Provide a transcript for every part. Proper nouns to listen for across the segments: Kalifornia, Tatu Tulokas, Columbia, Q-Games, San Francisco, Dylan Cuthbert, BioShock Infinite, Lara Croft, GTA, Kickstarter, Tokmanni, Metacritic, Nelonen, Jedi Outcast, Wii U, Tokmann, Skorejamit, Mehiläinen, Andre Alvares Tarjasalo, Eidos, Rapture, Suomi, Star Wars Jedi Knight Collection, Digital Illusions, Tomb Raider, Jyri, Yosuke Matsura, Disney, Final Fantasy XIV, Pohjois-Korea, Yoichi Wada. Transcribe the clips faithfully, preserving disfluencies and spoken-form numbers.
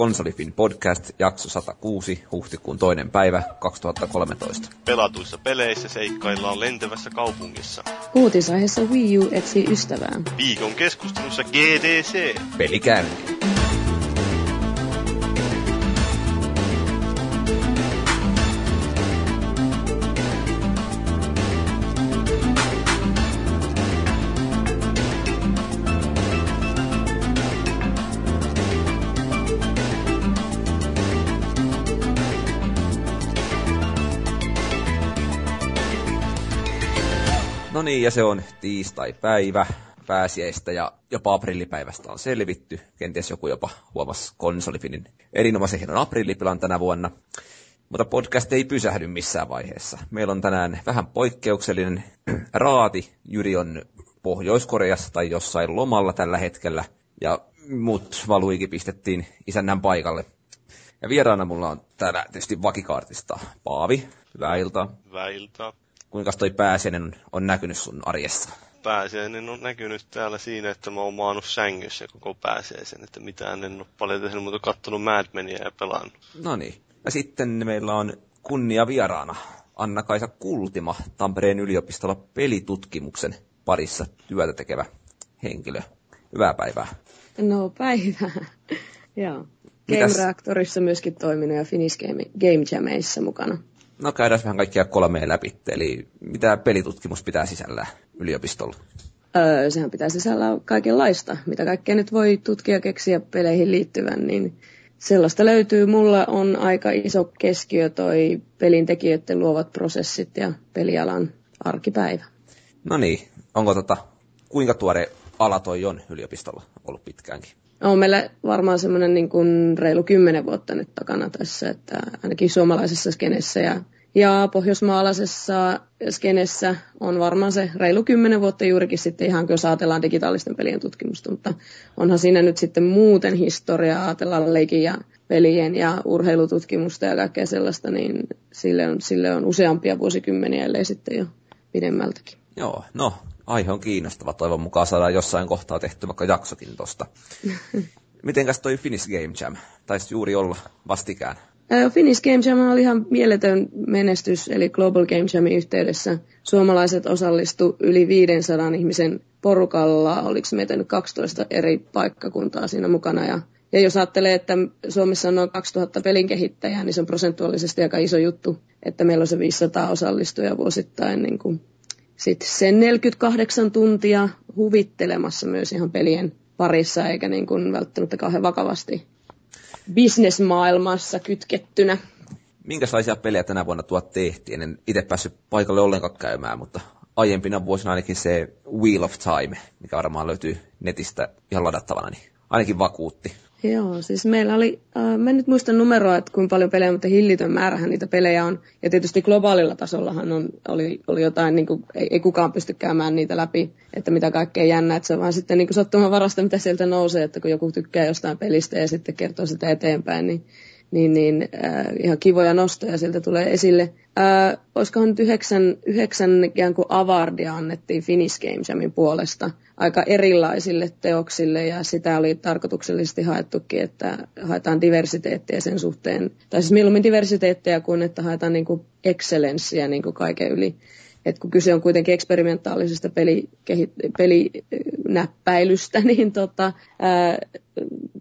Konsolifin podcast, jakso sata kuusi, huhtikuun toinen päivä kaksituhattakolmetoista. Pelatuissa peleissä seikkaillaan lentävässä kaupungissa. Uutisaiheessa Wii U etsii ystävää. Viikon keskustelussa G D C. Peli käynti. No niin, ja se on tiistai-päivä pääsiäistä ja jopa aprillipäivästä on selvitty. Kenties joku jopa huomasi Konsolifinin erinomaisen hienon aprillipilan tänä vuonna. Mutta podcast ei pysähdy missään vaiheessa. Meillä on tänään vähän poikkeuksellinen raati. Jyri on Pohjois-Koreassa tai jossain lomalla tällä hetkellä. Ja mut valuikin pistettiin isännän paikalle. Ja vieraana mulla on täällä tietysti vakikaartista Paavi. Hyvää iltaa. Hyvää iltaa. Kuinka toi pääsiäinen on näkynyt sun arjessa? Pääsiäinen on näkynyt täällä siinä, että mä oon maannut sängyssä koko pääsiäisen, että mitään en ole paljon tehnyt, mutta kattonut Mad Meniä ja pelannut. No niin. Ja sitten meillä on kunnia vieraana Anna-Kaisa Kultima, Tampereen yliopistolla pelitutkimuksen parissa työtä tekevä henkilö. Hyvää päivää. No päivää. Joo. Game-reaktorissa myöskin toiminut ja Finnish Game, Game Jameissa mukana. No käydään vähän kaikkia kolmea läpi, eli mitä pelitutkimus pitää sisällään yliopistolla? Öö, sehän pitää sisällään kaikenlaista, mitä kaikkea nyt voi tutkia keksiä peleihin liittyvän, niin sellaista löytyy. Mulla on aika iso keskiö toi pelintekijöiden luovat prosessit ja pelialan arkipäivä. No niin, onko tota, kuinka tuore ala toi on yliopistolla ollut pitkäänkin? On meillä varmaan semmoinen niin kuin reilu kymmenen vuotta nyt takana tässä, että ainakin suomalaisessa skenessä ja, ja pohjoismaalaisessa skenessä on varmaan se reilu kymmenen vuotta juurikin sitten ihan, kun jos ajatellaan digitaalisten pelien tutkimusta, mutta onhan siinä nyt sitten muuten historiaa, ajatellaan leikin ja pelien ja urheilututkimusta ja kaikkea sellaista, niin sille on, sille on useampia vuosikymmeniä, ellei sitten jo pidemmältäkin. Joo, no. Aihe on kiinnostava. Toivon mukaan saadaan jossain kohtaa tehty vaikka jaksokin tuosta. Mitenkäs toi Finnish Game Jam? Taisi juuri olla vastikään. Finnish Game Jam oli ihan mieletön menestys, eli Global Game Jamin yhteydessä. Suomalaiset osallistu yli viisisataa ihmisen porukalla. Oliko meitä nyt kaksitoista eri paikkakuntaa siinä mukana? Ja, ja jos ajattelee, että Suomessa on noin kaksituhatta pelin kehittäjää, niin se on prosentuaalisesti aika iso juttu, että meillä on se viisisataa osallistujaa vuosittain niin kuin. Sitten sen neljäkymmentäkahdeksan tuntia huvittelemassa myös ihan pelien parissa, eikä niin kuin välttämättä kauhean vakavasti bisnesmaailmassa kytkettynä. Minkälaisia pelejä tänä vuonna tuot tehtiin? En itse päässyt paikalle ollenkaan käymään, mutta aiempina vuosina ainakin se Wheel of Time, mikä varmaan löytyy netistä ihan ladattavana, niin ainakin vakuutti. Joo, siis meillä oli, äh, mä en nyt muista numeroa, että kuinka paljon pelejä, mutta hillitön määrähän niitä pelejä on. Ja tietysti globaalilla tasollahan on, oli, oli jotain, niin kuin, ei, ei kukaan pysty käymään niitä läpi, että mitä kaikkea jännää. Että se on vaan sitten niin sattuman varasta, mitä sieltä nousee, että kun joku tykkää jostain pelistä ja sitten kertoo sitä eteenpäin, niin, niin, niin äh, ihan kivoja nostoja sieltä tulee esille. Äh, olisikohan nyt yhdeksän, yhdeksän ikään kuin avardia annettiin Finnish Game Jamin puolesta aika erilaisille teoksille, ja sitä oli tarkoituksellisesti haettukin, että haetaan diversiteettiä sen suhteen. Tai siis mieluummin diversiteettiä kuin, että haetaan niin kuin excellenssiä niin kuin kaiken yli. Et kun kyse on kuitenkin eksperimentaalisesta pelinäppäilystä, niin tota, ää,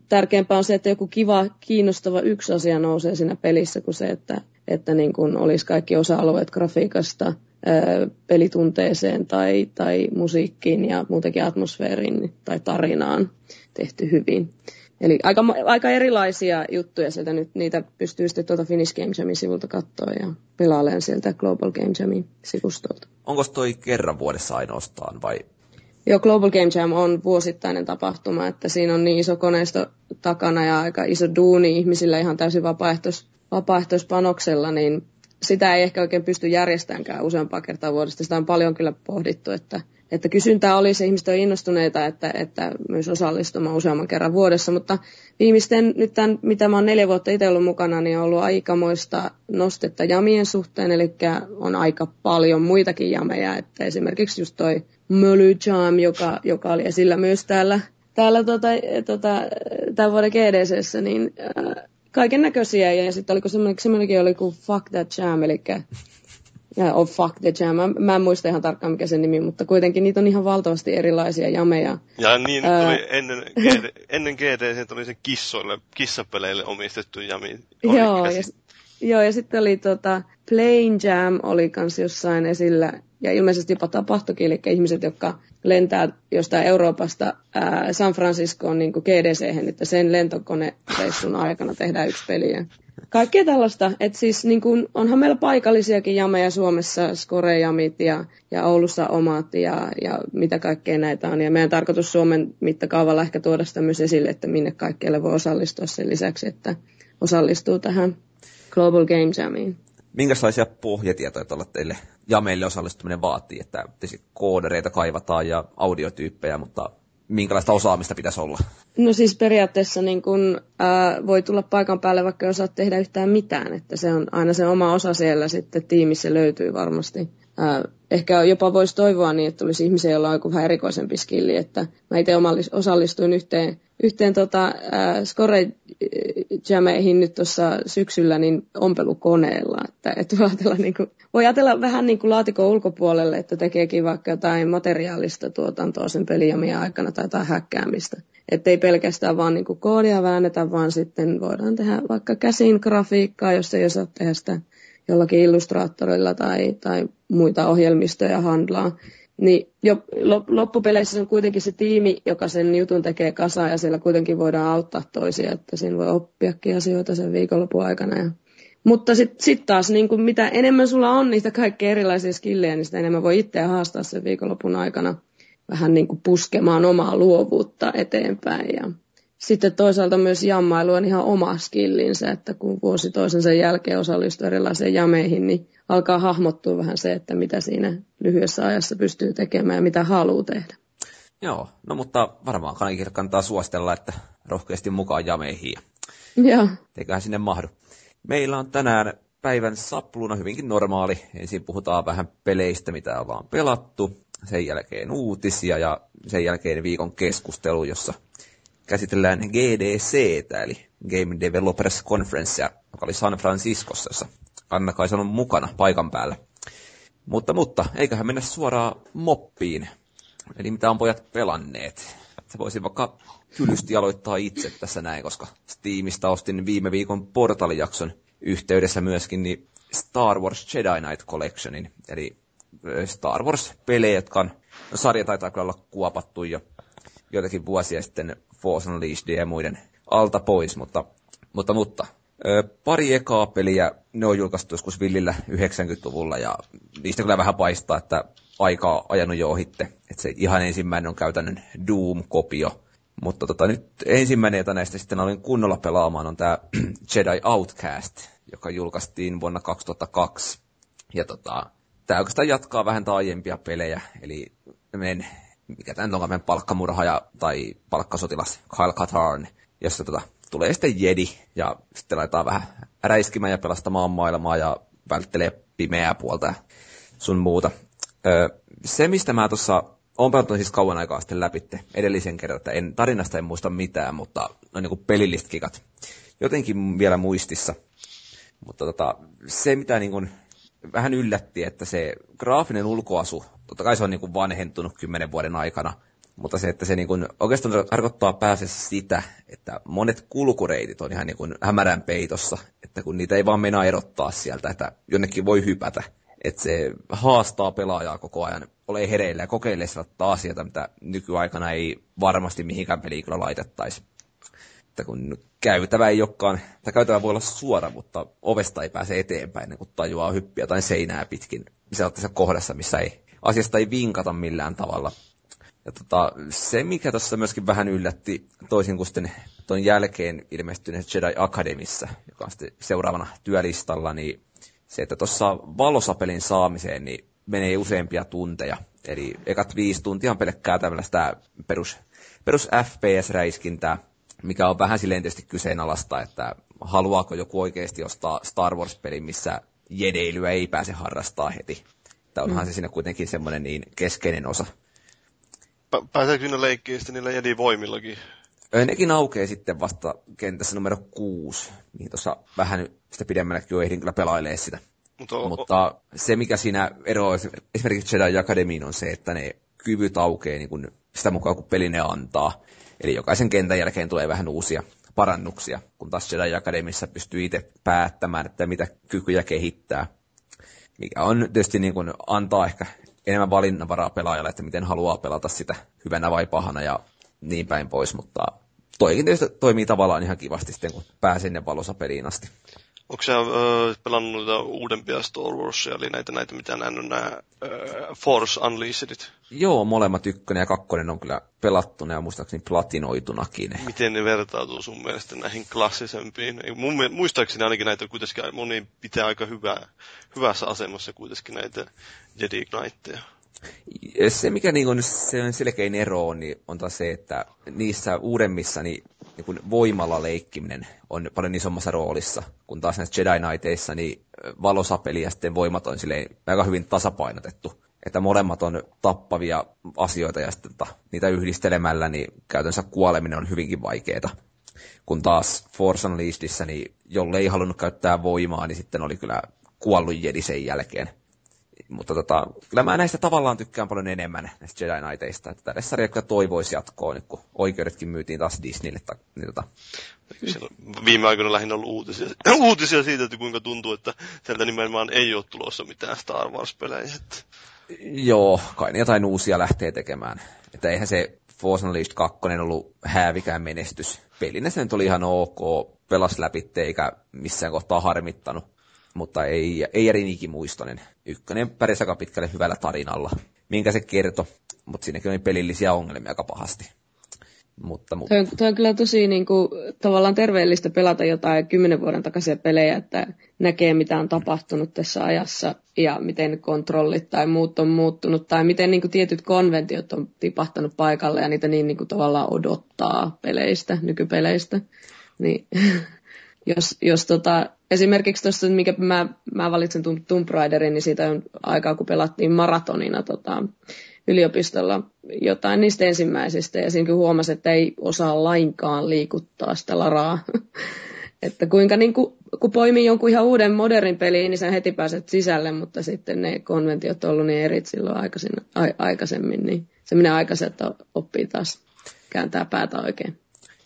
tärkeämpää on se, että joku kiva, kiinnostava yksi asia nousee siinä pelissä, kuin se, että, että niin kuin olisi kaikki osa-alueet grafiikasta pelitunteeseen tai, tai musiikkiin ja muutenkin atmosfeeriin tai tarinaan tehty hyvin. Eli aika, aika erilaisia juttuja sieltä nyt, niitä pystyy sitten tuolta Finnish Game Jamin sivulta katsoa ja pelailemaan sieltä Global Game Jamin sivustolta. Onko toi kerran vuodessa ainoastaan vai? Joo, Global Game Jam on vuosittainen tapahtuma, että siinä on niin iso koneisto takana ja aika iso duuni ihmisillä ihan täysin vapaaehtois, vapaaehtoispanoksella, niin sitä ei ehkä oikein pysty järjestäänkään useampaa kertaa vuodesta. Sitä on paljon kyllä pohdittu, että, että kysyntää olisi, ihmiset on innostuneita, että, että myös osallistumaan useamman kerran vuodessa. Mutta viimeisten, nyt tämän, mitä mä oon neljä vuotta itse ollut mukana, niin on ollut aikamoista nostetta jamien suhteen. Eli on aika paljon muitakin jameja. Että esimerkiksi just toi Möly Jam, joka, joka oli esillä myös täällä täällä tota, tota, tämän vuoden G D C:ssä niin äh, kaiken näköisiä. Ja sitten oliko semmoinenkin oli kuin Fuck That Jam, eli oh, Fuck The Jam. Mä, mä en muista ihan tarkkaan mikä sen nimi, mutta kuitenkin niitä on ihan valtavasti erilaisia jameja. Ja niin, äh, oli ennen, ennen G D C oli se kissoille, kissapeleille omistettu jami. Joo, ja, joo, ja sitten oli tota, Plane Jam oli kans jossain esillä. Ja ilmeisesti jopa tapahtuikin, eli ihmiset, jotka lentää jostain Euroopasta ää, San Franciscoon niin kuin G D C:hen, että sen lentokonereissun aikana tehdään yksi peliä. Kaikkea tällaista. Et siis, niin kun, onhan meillä paikallisiakin jameja Suomessa, Skorejamit ja, ja Oulussa omat ja, ja mitä kaikkea näitä on. Ja meidän tarkoitus Suomen mittakaavalla ehkä tuoda sitä myös esille, että minne kaikkialle voi osallistua sen lisäksi, että osallistuu tähän Global Game Jamiin. Minkälaisia pohjatietoja tuolla teille jameille osallistuminen vaatii, että koodereita kaivataan ja audiotyyppejä, mutta minkälaista osaamista pitäisi olla? No siis periaatteessa niin kun, äh, voi tulla paikan päälle, vaikka ei osaa tehdä yhtään mitään, että se on aina se oma osa siellä sitten tiimissä löytyy varmasti. Äh, ehkä jopa voisi toivoa niin, että olisi ihmisiä, joilla on joku vähän erikoisempi skilli, että mä itse osallistuin yhteen, yhteen tota, äh, Skorejameihin nyt tuossa syksyllä niin ompelukoneella, että et voi, ajatella niin kuin, voi ajatella vähän niin kuin laatikon ulkopuolelle, että tekeekin vaikka jotain materiaalista tuotantoa sen pelijamien aikana tai jotain häkkäämistä. Että ei pelkästään vaan niin kuin koodia väännetä, vaan sitten voidaan tehdä vaikka käsin grafiikkaa, jos ei osaa tehdä sitä jollakin illustraattorilla tai, tai muita ohjelmistoja handlaa. Niin jo loppupeleissä se on kuitenkin se tiimi, joka sen jutun tekee kasaan ja siellä kuitenkin voidaan auttaa toisia, että siinä voi oppiakin asioita sen viikonlopun aikana. Ja. Mutta sitten sit taas niin kun mitä enemmän sulla on niitä kaikkia erilaisia skillejä, niin sitä enemmän voi itseä haastaa sen viikonlopun aikana vähän niin kuin puskemaan omaa luovuutta eteenpäin. Ja sitten toisaalta myös jammailu on ihan oma skillinsä, että kun vuosi toisensa jälkeen osallistuu erilaisiin jameihin, niin alkaa hahmottua vähän se, että mitä siinä lyhyessä ajassa pystyy tekemään ja mitä haluaa tehdä. Joo, no mutta varmaan kaikille kannattaa suositella, että rohkeasti mukaan jameihin ja eiköhän sinne mahdu. Meillä on tänään päivän sapluna hyvinkin normaali. Ensin puhutaan vähän peleistä, mitä ollaan pelattu, sen jälkeen uutisia ja sen jälkeen viikon keskustelu, jossa käsitellään G D C:tä, eli Game Developers Conference, joka oli San Franciscossa, jossa Anna-Kaisa on mukana paikan päällä. Mutta, mutta eiköhän mennä suoraan moppiin, eli mitä on pojat pelanneet. Voisin vaikka kylysti aloittaa itse tässä näin, koska Steamista ostin viime viikon portalijakson yhteydessä myöskin niin Star Wars Jedi Knight Collectionin, eli Star Wars-pelejä, jotka on, no sarja taitaa kyllä olla kuopattu jo joitakin vuosia sitten Force Unleashed ja muiden alta pois, mutta, mutta, mutta ö, pari ekaa peliä, ne on julkaistu joskus villillä yhdeksänkymmentäluvulla, ja niistä kyllä vähän paistaa, että aikaa on ajanut jo ohitte, että se ihan ensimmäinen on käytännön Doom-kopio, mutta tota, nyt ensimmäinen, jota näistä sitten olin kunnolla pelaamaan, on tämä Jedi Outcast, joka julkaistiin vuonna kaksituhattakaksi, ja tota, tämä oikeastaan jatkaa vähän aiempia pelejä, eli men mikä tämä onkaan meidän palkkamurhaaja tai palkkasotilas Kyle Katarn, jossa tota, tulee sitten jedi ja sitten laitetaan vähän räiskimään ja pelastamaan maailmaa ja välttelee pimeää puolta sun muuta. Öö, se, mistä mä tuossa olen pelannut siis kauan aikaa sitten läpitte edellisen kerran, että en, tarinasta en muista mitään, mutta on niin kuin pelilliset kikat jotenkin vielä muistissa. Mutta tota, se, mitä niin kuin vähän yllätti, että se graafinen ulkoasu, totta kai se on niin kuin vanhentunut kymmenen vuoden aikana, mutta se, että se niin kuin oikeastaan tarkoittaa pääasiassa sitä, että monet kulkureitit on ihan niin kuin hämärän peitossa, että kun niitä ei vaan mennä erottaa sieltä, että jonnekin voi hypätä. Että se haastaa pelaajaa koko ajan, ole hereillä ja kokeilee sellaista asioita, mitä nykyaikana ei varmasti mihinkään peliin kyllä laitettaisi. Että kun käytävä ei olekaan, tai käytävä voi olla suora, mutta ovesta ei pääse eteenpäin, kun tajuaa hyppiä tai seinää pitkin sellaisessa kohdassa, missä ei, asiasta ei vinkata millään tavalla. Ja tota, se, mikä tuossa myöskin vähän yllätti, toisin kuin sitten tuon jälkeen ilmestyneen Jedi Academissa, joka on sitten seuraavana työlistalla, niin se, että tuossa valosapelin saamiseen niin menee useampia tunteja. Eli ekat viisi tuntia on pelkkää tämmöistä perus, perus F P S-räiskintää, mikä on vähän silleen tietysti kyseenalaista, että haluaako joku oikeasti ostaa Star Wars-pelin, missä jedeilyä ei pääse harrastaa heti. Tämä onhan mm. se siinä kuitenkin semmoinen niin keskeinen osa. pääseekö siinä leikkiä sitten niillä jedivoimillakin? Nekin aukeaa sitten vasta kentässä numero kuusi, mihin tuossa vähän sitä pidemmälläkin jo ehdin kyllä pelailee sitä. Mutta, Mutta se, mikä siinä eroaa esimerkiksi Jedi Academyin on se, että ne kyvyt aukeaa niin kuin sitä mukaan, kun peli ne antaa. Eli jokaisen kentän jälkeen tulee vähän uusia parannuksia, kun taas Jedi Academyssä pystyy itse päättämään, että mitä kykyjä kehittää. Mikä on tietysti niin kuin antaa ehkä enemmän valinnanvaraa pelaajalle, että miten haluaa pelata sitä hyvänä vai pahana ja niin päin pois, mutta toikin tietysti toimii tavallaan ihan kivasti sitten, kun pääsee ne valossa peliin asti. Onko sä öö, pelannut niitä uudempia Star Warsia, eli näitä, näitä mitä nähnyt, nämä öö, Force Unleashedit? Joo, molemmat ykkönen ja kakkonen on kyllä pelattuna ja muistaakseni platinoitunakin. Miten ne vertautuu sun mielestä näihin klassisempiin? Mun mielestä, muistaakseni ainakin näitä kuitenkin moni pitää aika hyvää, hyvässä asemassa kuitenkin näitä Jedi Knightteja. Se, mikä niin on selkein ero on, niin on taas se, että niissä uudemmissa niin, niin voimalla leikkiminen on paljon isommassa roolissa, kun taas näissä Jedi Knighteissa niin valosapeli ja sitten voimat on silleen aika hyvin tasapainotettu. Että molemmat on tappavia asioita ja sitten niitä yhdistelemällä niin käytännössä kuoleminen on hyvinkin vaikeaa. Kun taas Force Unleashedissä, niin jolle ei halunnut käyttää voimaa, niin sitten oli kyllä kuollut Jedi sen jälkeen. Mutta tota, kyllä mä näistä tavallaan tykkään paljon enemmän näistä Jedi Knighteista. Että tässä sarjakka toivoisi jatkoa nyt, kun oikeudetkin myytiin taas Disneylle. Ta- niin tota. Viime aikoina lähinnä on ollut uutisia, uutisia siitä, että kuinka tuntuu, että sieltä nimenomaan ei ole tulossa mitään Star Wars-pelejä. Joo, kai ne jotain uusia lähtee tekemään. Että eihän se Force Unleashed kaksi ollut häävikään menestys. Pelinä se nyt oli ihan ok, pelas läpi eikä missään kohtaa harmittanut. Mutta ei, ei eri niikimuistoinen. Ykkönen pärjäsi aika pitkälle hyvällä tarinalla, minkä se kertoi, mutta siinäkin oli pelillisiä ongelmia aika pahasti. Mutta, mutta. Tuo, on, tuo on kyllä tosi niin kuin, tavallaan terveellistä pelata jotain kymmenen vuoden takaisia pelejä, että näkee mitä on tapahtunut tässä ajassa ja miten kontrollit tai muut on muuttunut tai miten niin kuin, tietyt konventiot on tipahtanut paikalle ja niitä niin, niin kuin, tavallaan odottaa peleistä, nykypeleistä. Niin. Jos, jos tota, esimerkiksi tuosta, minkä mä, mä valitsen Tomb Raiderin, niin siitä on aikaa, kun pelattiin maratonina tota, yliopistolla jotain niistä ensimmäisistä. Ja siinä huomasin, että ei osaa lainkaan liikuttaa sitä laraa. Että kuinka, niin kun, kun poimii jonkun ihan uuden modernin peliin, niin sä heti pääset sisälle, mutta sitten ne konventiot on ollut niin erit silloin aikaisin, a, aikaisemmin. Niin se minä aikaisin, että oppii taas kääntää päätä oikein.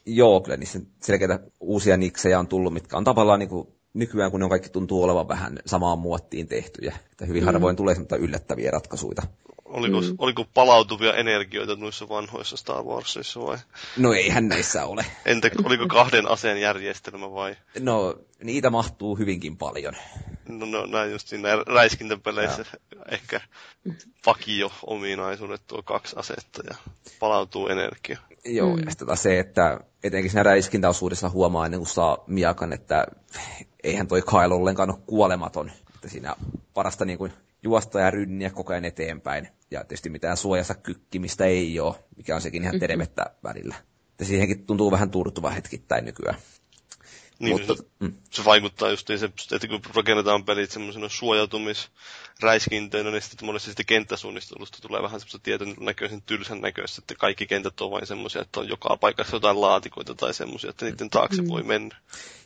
Joo, kyllä niissä selkeitä uusia niksejä on tullut, mitkä on tavallaan niin kuin nykyään, kun ne on kaikki tuntuu olevan vähän samaan muottiin tehtyjä. Että hyvin mm-hmm. harvoin tulee semmoista yllättäviä ratkaisuja. Oliko, mm. oliko palautuvia energioita noissa vanhoissa Star Warsissa vai? No eihän näissä ole. Entä oliko kahden aseen järjestelmä vai? No niitä mahtuu hyvinkin paljon. No, no näin just siinä räiskintäpeleissä ja. Ehkä vakio-ominaisuudet tuo kaksi asetta ja palautuu energia. Joo, mm. ja sitten se, että etenkin siinä räiskintäosuudessa huomaa ennen kuin saa miakan, että eihän toi Kyle ollenkaan ole kuolematon. Että siinä parasta niin kuin juosta ja rynniä koko ajan eteenpäin. Ja tietysti mitään suojassa kykkimistä ei ole, mikä on sekin ihan tervettä välillä. Että siihenkin tuntuu vähän turtuva hetkittäin nykyään. Niin, mutta, se, mm. se vaikuttaa just niin, että kun rakennetaan pelit semmoisena suojautumisräiskinteinä, niin sitten monesti sitten kenttäsuunnistelusta tulee vähän semmoista tietyn näköisen tylsän näköistä, että kaikki kentät on vain semmoisia, että on joka paikassa jotain laatikoita tai semmoisia, että niiden taakse mm. voi mennä.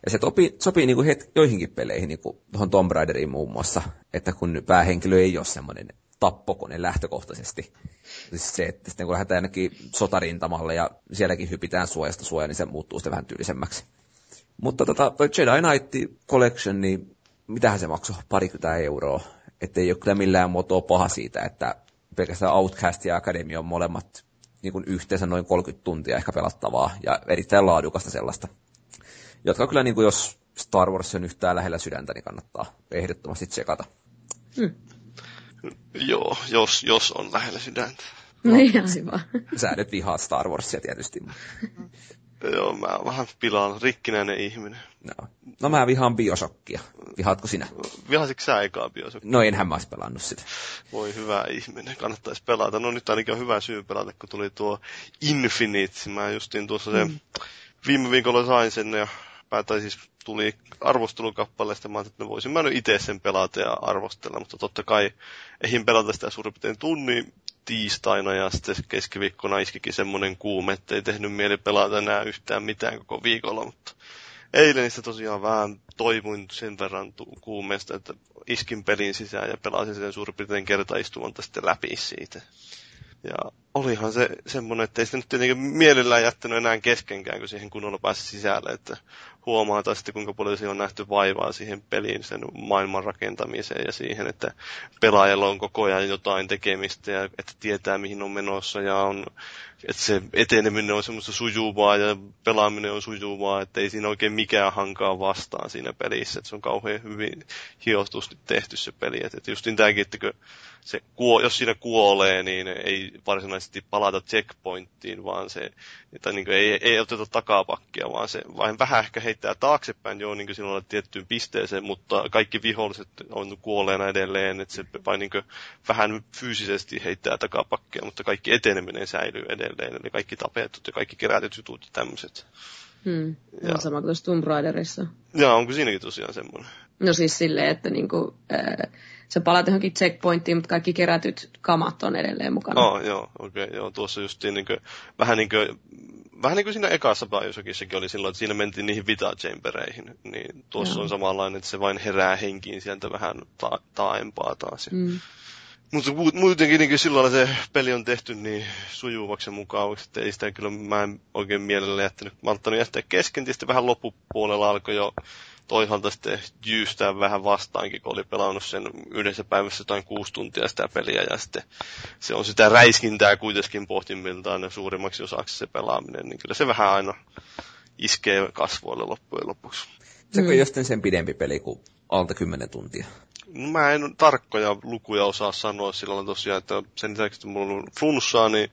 Ja se topi, sopii niinku het, joihinkin peleihin, niin kuin tuohon Tomb Raideriin muun muassa, että kun päähenkilö ei ole semmoinen tappokone lähtökohtaisesti. Siis se, että sitten kun lähdetään ainakin sotarintamalle ja sielläkin hypitään suojasta suojaan, niin se muuttuu sitten vähän tyylisemmäksi. Mutta tota, toi Jedi Knight Collection, niin mitähän se maksoi? Parikymmentä euroa. Että ei ole kyllä millään muotoa paha siitä, että pelkästään Outcast ja Academy on molemmat niin kuin yhteensä noin kolmekymmentä tuntia ehkä pelattavaa ja erittäin laadukasta sellaista. Jotka kyllä, niin kuin jos Star Wars on yhtään lähellä sydäntä, niin kannattaa ehdottomasti tsekata. Hmm. Joo, jos, jos on lähellä sydäntä. No, no ihan hyvä. Sä nyt vihaat Star Warsia tietysti. Joo, mä vähän pilaan rikkinäinen ihminen. No, no mä vihaan BioShockia. Vihaatko sinä? Vihasitko sä ekaa BioShockia? No enhän mä ois pelannut sitä. Voi hyvä ihminen, kannattaisi pelata. No nyt ainakin on hyvä syy pelata, kun tuli tuo Infinite. Mä justiin tuossa se mm. viime viikolla sain sen ja päätä siis tuli arvostelukappaleesta. Mä ajattelin, että voisin mä nyt itse sen pelata ja arvostella, mutta totta kai eihin pelata sitä suurin piirtein tunnin. tiistaina ja sitten keskiviikkona iskikin semmoinen kuume, ettei tehnyt mieli pelata enää yhtään mitään koko viikolla, mutta eilen niistä tosiaan vähän toivuin sen verran kuumeesta, että iskin pelin sisään ja pelasin sen suurin piirtein kertaistumanta sitten läpi siitä. Ja olihan se semmoinen, että ei sitä nyt tietenkin mielellään jättänyt enää keskenkään, kun siihen kunnolla pääsi sisälle, että huomaa taas sitten, kuinka paljon siinä on nähty vaivaa siihen peliin, sen maailman rakentamiseen ja siihen, että pelaajalla on koko ajan jotain tekemistä ja että tietää, mihin on menossa ja on, että se eteneminen on semmoista sujuvaa ja pelaaminen on sujuvaa, että ei siinä oikein mikään hankaa vastaan siinä pelissä, että se on kauhean hyvin hiotusti tehty se peli, että justin tämäkin, että se, jos siinä kuolee, niin ei varsinaisesti palata checkpointtiin, vaan se, että niin ei, ei oteta takapakkia, vaan se vain vähän ehkä heittää taaksepäin jo niin silloin tiettyyn pisteeseen, mutta kaikki viholliset on kuolleena edelleen, että se vain niin vähän fyysisesti heittää takapakkia, mutta kaikki eteneminen säilyy edelleen, eli kaikki tapetut ja kaikki kerätyt jutut ja tämmöiset. Hmm. Ja on sama kuin tuossa Tomb Raiderissa. Joo, onko siinäkin tosiaan semmoinen? No siis silleen, että niinku... Äh... Se palaat johonkin checkpointtiin, mutta kaikki kerätyt kamat on edelleen mukana. Oh, joo, okei. Okay, joo. Tuossa justiin niin kuin, vähän niin kuin, vähän niin kuin siinä ekassa BioShockissakin oli silloin, että siinä mentiin niihin vita-chambereihin. Niin tuossa joo. On samanlainen, että se vain herää henkiin sieltä vähän ta- taaempaa taas. Mm. Mutta muutenkin niin silloin se peli on tehty niin sujuvaksi ja mukavaksi, että ei sitä kyllä mä en oikein mielellä jättänyt. Mä aloittanut jättää kesken, tietysti vähän loppupuolella alkoi jo... Toisaalta sitten jyystää vähän vastaankin, kun oli pelannut sen yhdessä päivässä jotain kuusi tuntia sitä peliä. Ja sitten se on sitä räiskintää kuitenkin pohjimmiltaan ja suurimmaksi osaksi se pelaaminen. Niin kyllä se vähän aina iskee kasvoille loppujen lopuksi. Se on jostain sen pidempi peli kuin alta kymmenen tuntia. Mä en tarkkoja lukuja osaa sanoa sillä lailla tosiaan, että sen lisäksi, että mulla on flunssaa, niin...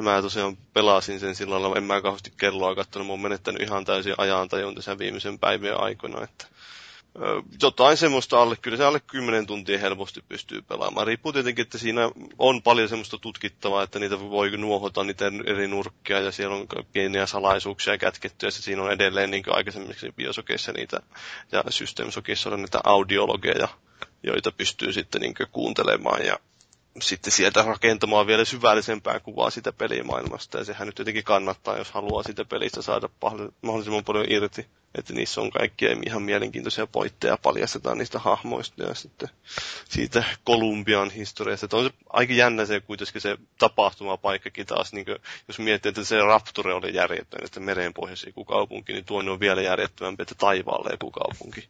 Mä tosiaan pelasin sen sillä lailla, en mä kauheasti kelloa katsonut, mä oon menettänyt ihan täysin ajantajun tässä viimeisen päivien aikana, että jotain semmoista alle, kyllä se alle kymmenen tuntia helposti pystyy pelaamaan. Riippuu tietenkin, että siinä on paljon semmoista tutkittavaa, että niitä voi nuohota niitä eri nurkkia ja siellä on pieniä salaisuuksia kätketty ja siinä on edelleen niin kuin aikaisemmiksi BioShockissa niitä ja Systemsokissa on niitä audiologeja, joita pystyy sitten niin kuin kuuntelemaan ja sitten sieltä rakentamaan vielä syvällisempää kuvaa sitä pelimaailmasta, ja sehän nyt jotenkin kannattaa, jos haluaa sitä pelistä saada mahdollisimman paljon irti. Että niissä on kaikkia ihan mielenkiintoisia pointteja, paljastetaan niistä hahmoista ja sitten siitä Kolumbian historiasta. Että on se aika jännä se kuitenkin se tapahtumapaikkakin taas, niin kuin, jos miettii, että se Rapture oli järjettömän, että merenpohjassa joku kaupunki, niin tuonne on vielä järjettömämpi, että taivaalle joku kaupunki.